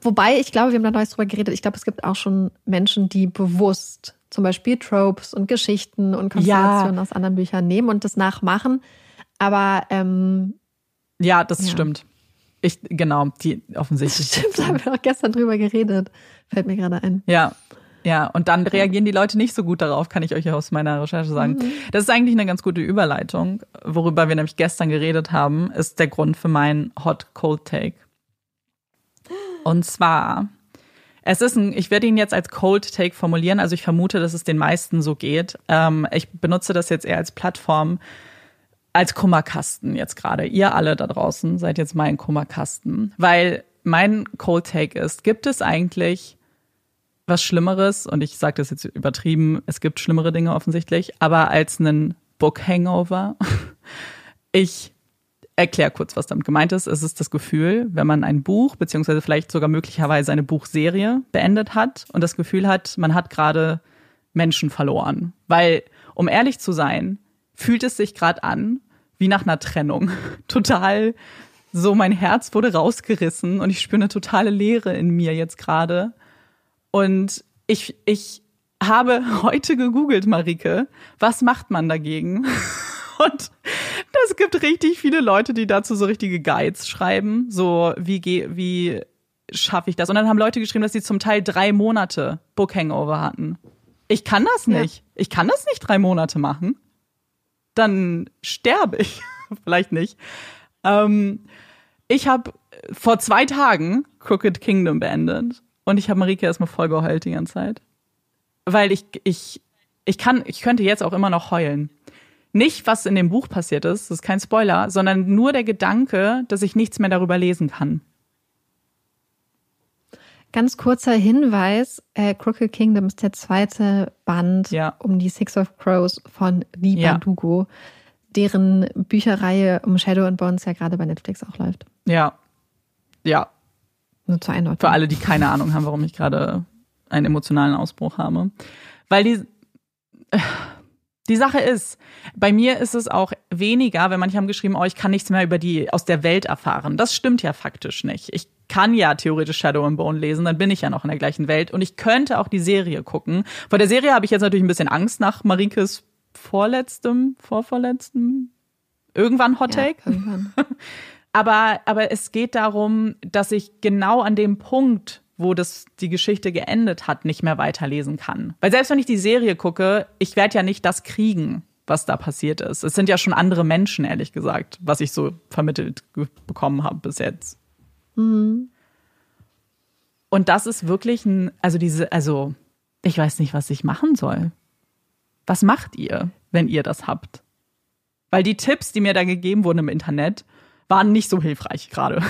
Wobei, ich glaube, wir haben da neues drüber geredet. Ich glaube, es gibt auch schon Menschen, die bewusst zum Beispiel Tropes und Geschichten und Konstellationen aus anderen Büchern nehmen und das nachmachen. Aber ja, das stimmt. Die offensichtlich. Das stimmt, da haben wir auch gestern drüber geredet. Fällt mir gerade ein. Ja, und dann reagieren die Leute nicht so gut darauf, kann ich euch aus meiner Recherche sagen. Das ist eigentlich eine ganz gute Überleitung, worüber wir nämlich gestern geredet haben, ist der Grund für meinen Hot Cold Take. Und zwar, ich werde ihn jetzt als Cold Take formulieren, also ich vermute, dass es den meisten so geht. Ich benutze das jetzt eher als Plattform, als Kummerkasten jetzt gerade. Ihr alle da draußen seid jetzt mein Kummerkasten, weil mein Cold Take ist, gibt es eigentlich was Schlimmeres, und ich sage das jetzt übertrieben, es gibt schlimmere Dinge offensichtlich, aber als einen Book-Hangover. Ich erkläre kurz, was damit gemeint ist. Es ist das Gefühl, wenn man ein Buch, beziehungsweise vielleicht sogar möglicherweise eine Buchserie beendet hat und das Gefühl hat, man hat gerade Menschen verloren. Weil, um ehrlich zu sein, fühlt es sich gerade an wie nach einer Trennung. Total so, mein Herz wurde rausgerissen und ich spüre eine totale Leere in mir jetzt gerade. Und ich habe heute gegoogelt, Marieke, was macht man dagegen? Und es gibt richtig viele Leute, die dazu so richtige Guides schreiben. So, wie schaffe ich das? Und dann haben Leute geschrieben, dass sie zum Teil 3 Monate Book-Hangover hatten. Ich kann das nicht. Ja. Ich kann das nicht 3 Monate machen. Dann sterbe ich. Vielleicht nicht. Ich habe vor 2 Tagen Crooked Kingdom beendet. Und ich habe Marieke erstmal voll geheult die ganze Zeit. Weil ich könnte jetzt auch immer noch heulen. Nicht, was in dem Buch passiert ist, das ist kein Spoiler, sondern nur der Gedanke, dass ich nichts mehr darüber lesen kann. Ganz kurzer Hinweis, Crooked Kingdom ist der 2. Band um die Six of Crows von Lee Bardugo, deren Bücherreihe um Shadow and Bones ja gerade bei Netflix auch läuft. Ja, ja. Nur zur Einordnung. Für alle, die keine Ahnung haben, warum ich gerade einen emotionalen Ausbruch habe. Weil die Sache ist, bei mir ist es auch weniger, weil manche haben geschrieben, oh, ich kann nichts mehr über die aus der Welt erfahren. Das stimmt ja faktisch nicht. Ich kann ja theoretisch Shadow and Bone lesen, dann bin ich ja noch in der gleichen Welt und ich könnte auch die Serie gucken. Vor der Serie habe ich jetzt natürlich ein bisschen Angst nach Mariekes vorvorletztem, irgendwann Hot Take. Ja, irgendwann. Aber es geht darum, dass ich genau an dem Punkt, wo die Geschichte geendet hat, nicht mehr weiterlesen kann. Weil selbst wenn ich die Serie gucke, ich werde ja nicht das kriegen, was da passiert ist. Es sind ja schon andere Menschen, ehrlich gesagt, was ich so vermittelt bekommen habe bis jetzt. Mhm. Und das ist wirklich ich weiß nicht, was ich machen soll. Was macht ihr, wenn ihr das habt? Weil die Tipps, die mir da gegeben wurden im Internet, waren nicht so hilfreich gerade.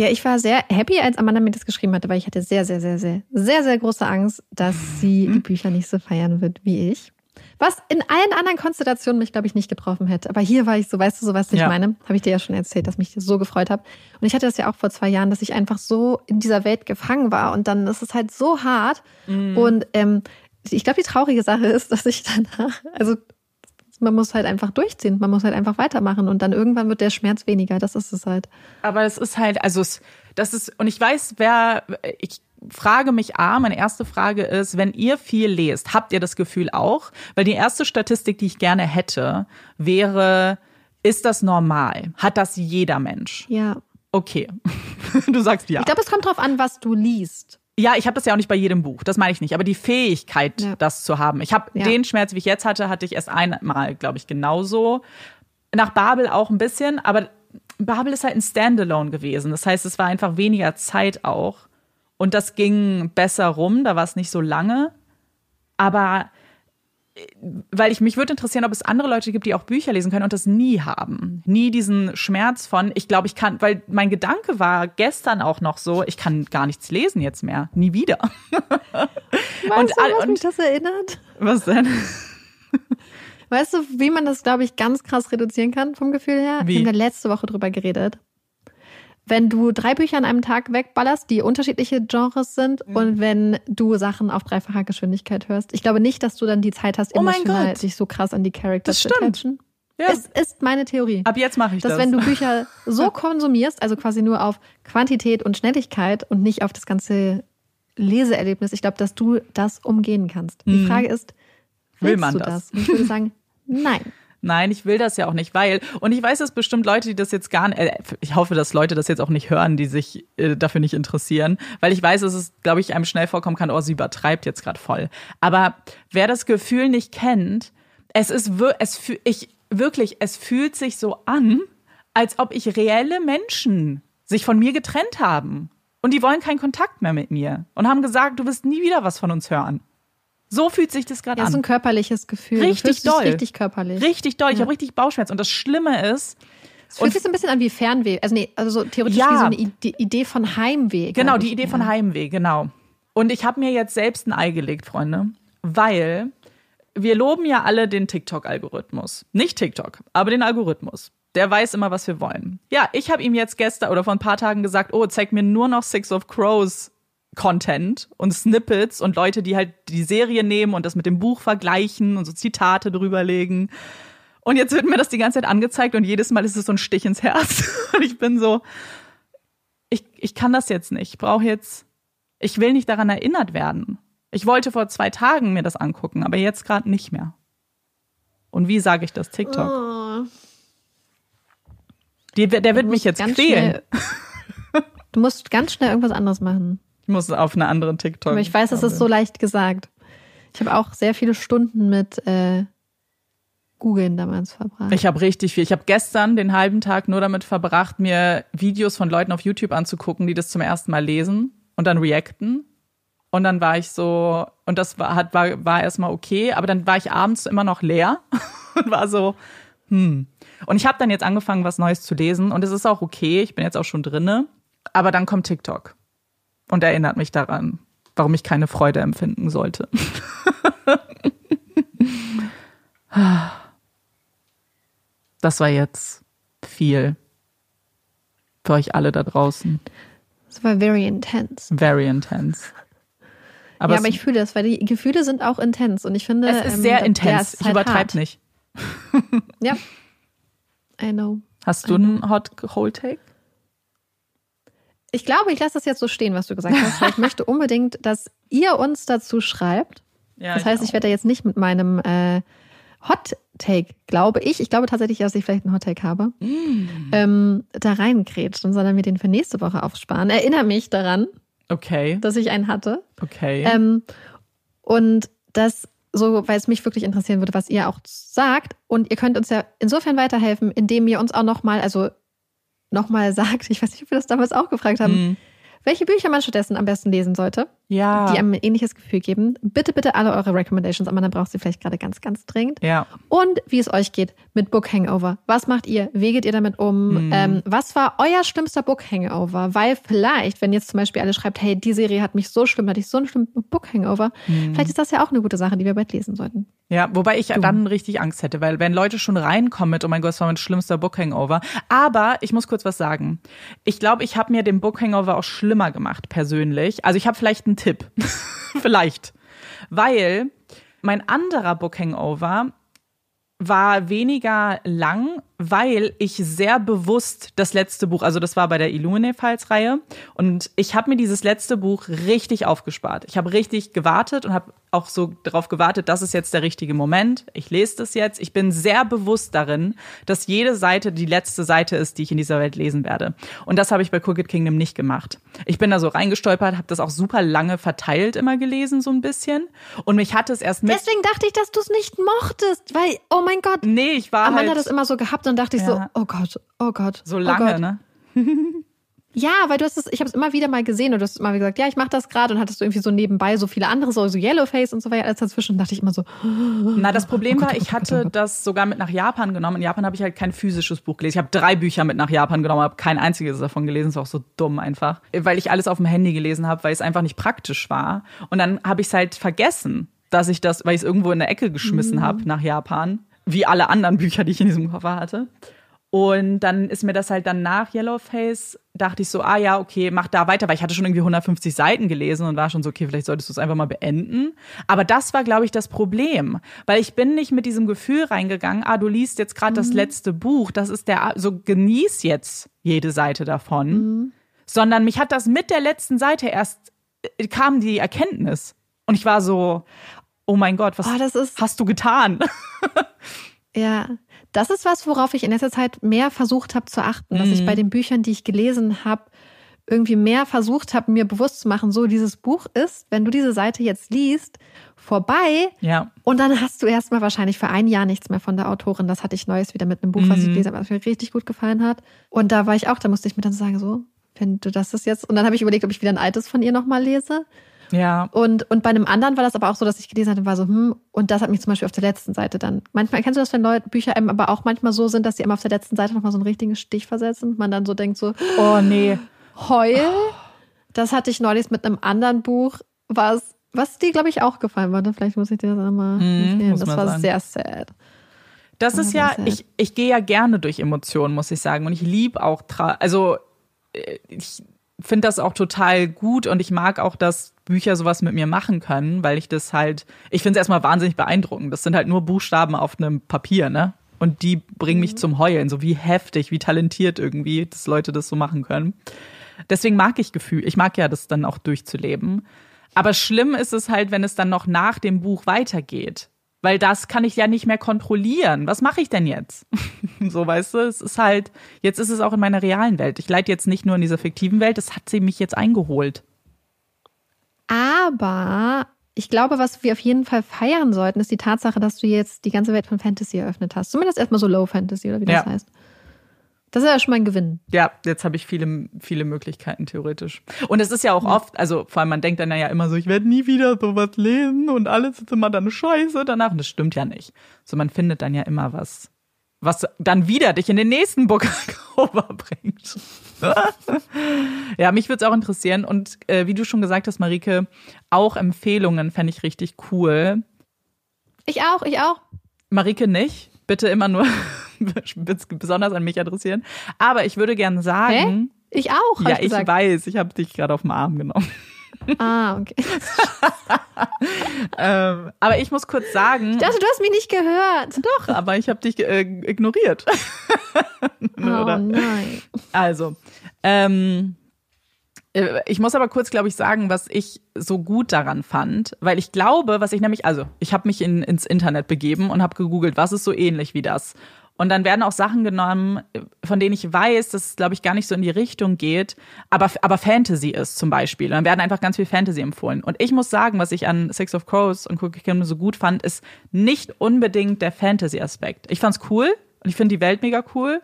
Ja, ich war sehr happy, als Amanda mir das geschrieben hatte, weil ich hatte sehr, sehr, sehr, sehr, sehr, sehr große Angst, dass sie die Bücher nicht so feiern wird wie ich. Was in allen anderen Konstellationen mich, glaube ich, nicht getroffen hätte. Aber hier war ich so, weißt du, so was ich meine? Habe ich dir ja schon erzählt, dass mich das so gefreut habe. Und ich hatte das ja auch vor 2 Jahren, dass ich einfach so in dieser Welt gefangen war. Und dann ist es halt so hart. Mhm. Und ich glaube, die traurige Sache ist, dass ich danach, also man muss halt einfach durchziehen, man muss halt einfach weitermachen und dann irgendwann wird der Schmerz weniger, das ist es halt. Aber es ist halt, und ich weiß, ich frage mich, meine erste Frage ist, wenn ihr viel lest, habt ihr das Gefühl auch? Weil die erste Statistik, die ich gerne hätte, wäre, ist das normal? Hat das jeder Mensch? Ja. Okay, du sagst ja. Ich glaube, es kommt drauf an, was du liest. Ja, ich habe das ja auch nicht bei jedem Buch, das meine ich nicht. Aber die Fähigkeit, das zu haben. Ich habe den Schmerz, wie ich jetzt hatte, hatte ich erst einmal, glaube ich, genauso. Nach Babel auch ein bisschen, aber Babel ist halt ein Standalone gewesen. Das heißt, es war einfach weniger Zeit auch. Und das ging besser rum, da war es nicht so lange. Aber mich würde interessieren, ob es andere Leute gibt, die auch Bücher lesen können und das nie haben. Nie diesen Schmerz von, ich glaube, ich kann, weil mein Gedanke war gestern auch noch so, ich kann gar nichts lesen jetzt mehr. Nie wieder. Weißt du, was mich das erinnert? Was denn? Weißt du, wie man das, glaube ich, ganz krass reduzieren kann vom Gefühl her? Wie? Wir haben ja letzte Woche drüber geredet. Wenn du 3 Bücher an einem Tag wegballerst, die unterschiedliche Genres sind und wenn du Sachen auf 3-facher Geschwindigkeit hörst. Ich glaube nicht, dass du dann die Zeit hast, emotional dich so krass an die Characters zu attachen. Ja. Es ist meine Theorie. Ab jetzt mache ich das. Dass wenn du Bücher so konsumierst, also quasi nur auf Quantität und Schnelligkeit und nicht auf das ganze Leseerlebnis, ich glaube, dass du das umgehen kannst. Die Frage ist, willst du das? Und ich würde sagen, nein. Nein, ich will das ja auch nicht, weil, und ich weiß, dass bestimmt Leute, die das jetzt gar nicht, ich hoffe, dass Leute das jetzt auch nicht hören, die sich dafür nicht interessieren, weil ich weiß, dass es, glaube ich, einem schnell vorkommen kann, oh, sie übertreibt jetzt gerade voll. Aber wer das Gefühl nicht kennt, es fühlt sich so an, als ob ich reelle Menschen sich von mir getrennt haben. Und die wollen keinen Kontakt mehr mit mir und haben gesagt, du wirst nie wieder was von uns hören. So fühlt sich das gerade an. Das ist ein körperliches Gefühl. Richtig doll. Richtig körperlich. Richtig doll. Ich habe richtig Bauchschmerz. Und das Schlimme ist... Es fühlt sich so ein bisschen an wie Fernweh. Also theoretisch wie so eine Idee von Heimweh. Genau, die Idee von Heimweh, genau. Und ich habe mir jetzt selbst ein Ei gelegt, Freunde. Weil wir loben ja alle den TikTok-Algorithmus. Nicht TikTok, aber den Algorithmus. Der weiß immer, was wir wollen. Ja, ich habe ihm jetzt gestern oder vor ein paar Tagen gesagt, oh, zeig mir nur noch Six of Crows Content und Snippets und Leute, die halt die Serie nehmen und das mit dem Buch vergleichen und so Zitate drüberlegen. Und jetzt wird mir das die ganze Zeit angezeigt und jedes Mal ist es so ein Stich ins Herz. Und ich bin so, ich kann das jetzt nicht. Ich will nicht daran erinnert werden. Ich wollte vor 2 Tagen mir das angucken, aber jetzt gerade nicht mehr. Und wie sage ich das? TikTok. Oh. Der wird mich jetzt quälen. Du musst ganz schnell irgendwas anderes machen. Ich muss auf eine andere TikTok. Aber ich weiß, das ist so leicht gesagt. Ich habe auch sehr viele Stunden mit Googeln damals verbracht. Ich habe richtig viel. Ich habe gestern den halben Tag nur damit verbracht, mir Videos von Leuten auf YouTube anzugucken, die das zum ersten Mal lesen und dann reacten. Und dann war ich so, und das war erstmal okay, aber dann war ich abends immer noch leer und war so, Und ich habe dann jetzt angefangen, was Neues zu lesen und es ist auch okay, ich bin jetzt auch schon drinne. Aber dann kommt TikTok und erinnert mich daran, warum ich keine Freude empfinden sollte. Das war jetzt viel für euch alle da draußen. Das war very intense. Very intense. Aber ja, aber ich fühle das, weil die Gefühle sind auch intens und ich finde... Es ist sehr intens, ich übertreibe nicht. Ja, I know. Hast du einen Hot Cold Take? Ich glaube, ich lasse das jetzt so stehen, was du gesagt hast, weil ich möchte unbedingt, dass ihr uns dazu schreibt. Ja, das heißt, ich werde da jetzt nicht mit meinem Hot Take, glaube ich. Ich glaube tatsächlich, dass ich vielleicht einen Hot Take habe. Da reingrätschen, sondern mir den für nächste Woche aufsparen. Erinnere mich daran. Okay. Dass ich einen hatte. Okay. Und das so, weil es mich wirklich interessieren würde, was ihr auch sagt. Und ihr könnt uns ja insofern weiterhelfen, indem ihr uns auch nochmal sagt, ich weiß nicht, ob wir das damals auch gefragt haben, welche Bücher man stattdessen am besten lesen sollte, die einem ein ähnliches Gefühl geben. Bitte, bitte alle eure Recommendations, aber dann braucht sie vielleicht gerade ganz, ganz dringend. Ja. Und wie es euch geht mit Book Hangover. Was macht ihr? Wie geht ihr damit um? Was war euer schlimmster Book Hangover? Weil vielleicht, wenn jetzt zum Beispiel alle schreibt, hey, die Serie hat mich so schlimm, hatte ich so einen schlimmen Book Hangover, vielleicht ist das ja auch eine gute Sache, die wir bald lesen sollten. Ja, wobei ich dann richtig Angst hätte, weil wenn Leute schon reinkommen mit, oh mein Gott, das war mein schlimmster Book Hangover. Aber ich muss kurz was sagen. Ich glaube, ich habe mir den Book Hangover auch schlimmer gemacht, persönlich. Also ich habe vielleicht einen Tipp. Vielleicht. Weil mein anderer Book Hangover war weniger lang, weil ich sehr bewusst das letzte Buch, also das war bei der Illumine-Files-Reihe, und ich habe mir dieses letzte Buch richtig aufgespart. Ich habe richtig gewartet und habe auch so darauf gewartet, das ist jetzt der richtige Moment, ich lese das jetzt. Ich bin sehr bewusst darin, dass jede Seite die letzte Seite ist, die ich in dieser Welt lesen werde. Und das habe ich bei Crooked Kingdom nicht gemacht. Ich bin da so reingestolpert, habe das auch super lange verteilt immer gelesen, so ein bisschen. Und mich hat es erst mit... Deswegen dachte ich, dass du es nicht mochtest, weil, oh mein Gott. Nee, ich war Amanda hat das immer so gehabt und dachte ich so, oh Gott. So lange, ne? Ja, weil du hast es, ich habe es immer wieder mal gesehen und du hast immer gesagt, ja, ich mache das gerade und hattest du irgendwie so nebenbei so viele andere, so Yellowface und so weiter, alles dazwischen, und dachte ich immer so. Na, das Problem war, ich hatte das sogar mit nach Japan genommen. In Japan habe ich halt kein physisches Buch gelesen. Ich habe 3 Bücher mit nach Japan genommen, habe kein einziges davon gelesen. Das war auch so dumm einfach, weil ich alles auf dem Handy gelesen habe, weil es einfach nicht praktisch war. Und dann habe ich es halt vergessen, dass ich das, weil ich es irgendwo in der Ecke geschmissen habe nach Japan, wie alle anderen Bücher, die ich in diesem Koffer hatte. Und dann ist mir das halt dann nach Yellowface, dachte ich so, ah ja, okay, mach da weiter, weil ich hatte schon irgendwie 150 Seiten gelesen und war schon so, okay, vielleicht solltest du es einfach mal beenden. Aber das war, glaube ich, das Problem, weil ich bin nicht mit diesem Gefühl reingegangen, ah, du liest jetzt gerade das letzte Buch, das ist so genieß jetzt jede Seite davon, sondern mich hat das mit der letzten Seite erst, kam die Erkenntnis und ich war so, oh mein Gott, was hast du getan? Ja, das ist was, worauf ich in letzter Zeit mehr versucht habe zu achten, dass ich bei den Büchern, die ich gelesen habe, irgendwie mehr versucht habe, mir bewusst zu machen, so dieses Buch ist, wenn du diese Seite jetzt liest, vorbei. Ja. Und dann hast du erstmal wahrscheinlich für ein Jahr nichts mehr von der Autorin. Das hatte ich neues wieder mit einem Buch, was ich gelesen habe, was mir richtig gut gefallen hat. Und da war ich auch, da musste ich mir dann sagen, so, wenn du das ist jetzt. Und dann habe ich überlegt, ob ich wieder ein altes von ihr nochmal lese. Ja. Und bei einem anderen war das aber auch so, dass ich gelesen hatte und war so, und das hat mich zum Beispiel auf der letzten Seite dann. Manchmal kennst du das, wenn Leute Bücher einem aber auch manchmal so sind, dass sie einem auf der letzten Seite nochmal so einen richtigen Stich versetzen und man dann so denkt so, oh nee, heul. Das hatte ich neulich mit einem anderen Buch, was dir, glaube ich, auch gefallen war. Vielleicht muss ich dir das einmal empfehlen. Das war sehr sad. Das ist ja, ich gehe ja gerne durch Emotionen, muss ich sagen. Und ich liebe auch, also finde das auch total gut und ich mag auch, dass Bücher sowas mit mir machen können, weil ich das halt, ich finde es erstmal wahnsinnig beeindruckend. Das sind halt nur Buchstaben auf einem Papier, ne? Und die bringen mich zum Heulen, so wie heftig, wie talentiert irgendwie, dass Leute das so machen können. Deswegen mag ich Gefühl, ich mag ja das dann auch durchzuleben. Aber schlimm ist es halt, wenn es dann noch nach dem Buch weitergeht. Weil das kann ich ja nicht mehr kontrollieren. Was mache ich denn jetzt? So, weißt du, es ist halt, jetzt ist es auch in meiner realen Welt. Ich leide jetzt nicht nur in dieser fiktiven Welt, das hat sie mich jetzt eingeholt. Aber ich glaube, was wir auf jeden Fall feiern sollten, ist die Tatsache, dass du jetzt die ganze Welt von Fantasy eröffnet hast. Zumindest erstmal so Low Fantasy oder wie das heißt. Das ist ja schon mal ein Gewinn. Ja, jetzt habe ich viele, viele Möglichkeiten theoretisch. Und es ist ja auch oft, also vor allem man denkt dann ja immer so, ich werde nie wieder sowas lesen und alles ist immer dann Scheiße danach. Und das stimmt ja nicht. So, man findet dann ja immer was, was dann wieder dich in den nächsten Book-Over bringt. Ja, mich würde es auch interessieren. Und wie du schon gesagt hast, Marieke, auch Empfehlungen fände ich richtig cool. Ich auch. Marieke nicht. Bitte immer nur besonders an mich adressieren. Aber ich würde gerne sagen... Hä? Ich auch, ja, ich weiß. Ich habe dich gerade auf den Arm genommen. Ah, okay. Aber ich muss kurz sagen... Ich dachte, du hast mich nicht gehört. Doch, aber ich habe dich ignoriert. Oder? Oh nein. Also, ich muss aber kurz, glaube ich, sagen, was ich so gut daran fand, weil ich glaube, was ich nämlich, also ich habe mich ins Internet begeben und habe gegoogelt, was ist so ähnlich wie das? Und dann werden auch Sachen genommen, von denen ich weiß, dass es, glaube ich, gar nicht so in die Richtung geht, aber Fantasy ist zum Beispiel. Und dann werden einfach ganz viel Fantasy empfohlen. Und ich muss sagen, was ich an Six of Crows und Crooked Kingdom so gut fand, ist nicht unbedingt der Fantasy-Aspekt. Ich fand's cool und ich finde die Welt mega cool,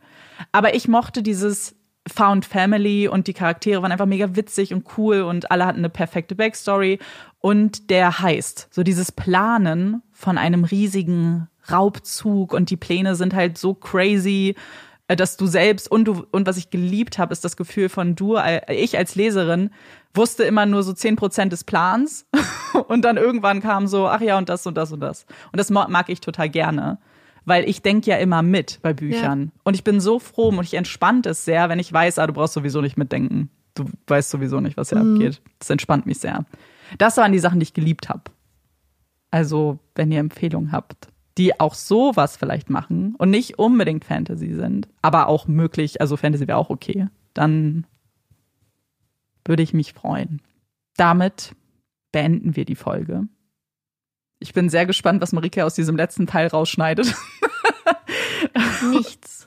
aber ich mochte dieses Found Family und die Charaktere waren einfach mega witzig und cool und alle hatten eine perfekte Backstory und der Heist, so dieses Planen von einem riesigen Raubzug und die Pläne sind halt so crazy, dass du selbst und was ich geliebt habe, ist das Gefühl von ich als Leserin wusste immer nur so 10% des Plans und dann irgendwann kam so, ach ja und das und das und das und das mag ich total gerne. Weil ich denke ja immer mit bei Büchern. Ja. Und ich bin so froh und ich entspannt es sehr, wenn ich weiß, du brauchst sowieso nicht mitdenken. Du weißt sowieso nicht, was hier abgeht. Das entspannt mich sehr. Das waren die Sachen, die ich geliebt habe. Also, wenn ihr Empfehlungen habt, die auch sowas vielleicht machen und nicht unbedingt Fantasy sind, aber auch möglich, also Fantasy wäre auch okay, dann würde ich mich freuen. Damit beenden wir die Folge. Ich bin sehr gespannt, was Marieke aus diesem letzten Teil rausschneidet. Nichts.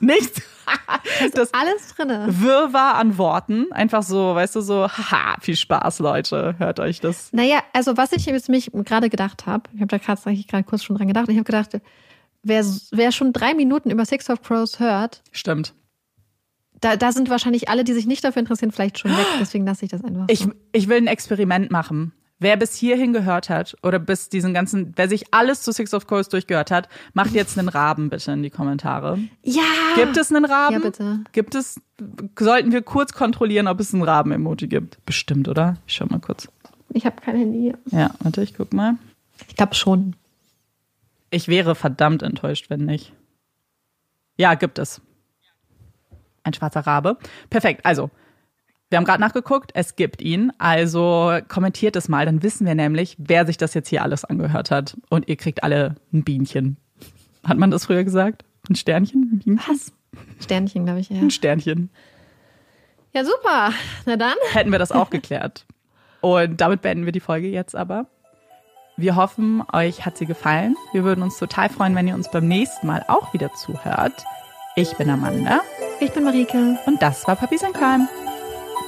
Das ist alles drinne. Wirrwarr an Worten. Einfach so, weißt du, so, haha, viel Spaß, Leute. Hört euch das. Naja, also was ich jetzt mich gerade gedacht habe, ich habe da gerade kurz schon dran gedacht, ich habe gedacht, wer schon 3 Minuten über Six of Crows hört. Stimmt. Da sind wahrscheinlich alle, die sich nicht dafür interessieren, vielleicht schon weg. Deswegen lasse ich das einfach so. Ich will ein Experiment machen. Wer bis hierhin gehört hat oder bis diesen ganzen, wer sich alles zu Six of Crows durchgehört hat, macht jetzt einen Raben bitte in die Kommentare. Ja! Gibt es einen Raben? Ja, bitte. Sollten wir kurz kontrollieren, ob es ein Raben-Emoji gibt? Bestimmt, oder? Ich schau mal kurz. Ich habe kein Handy. Ja, warte, ich guck mal. Ich glaube schon. Ich wäre verdammt enttäuscht, wenn nicht. Ja, gibt es. Ein schwarzer Rabe. Perfekt, also. Wir haben gerade nachgeguckt, es gibt ihn, also kommentiert es mal, dann wissen wir nämlich, wer sich das jetzt hier alles angehört hat. Und ihr kriegt alle ein Bienchen. Hat man das früher gesagt? Ein Sternchen? Bienchen? Was? Sternchen, glaube ich, ja. Ein Sternchen. Ja, super. Na dann. Hätten wir das auch geklärt. Und damit beenden wir die Folge jetzt aber. Wir hoffen, euch hat sie gefallen. Wir würden uns total freuen, wenn ihr uns beim nächsten Mal auch wieder zuhört. Ich bin Amanda. Ich bin Marieke. Und das war Papi's and Crime.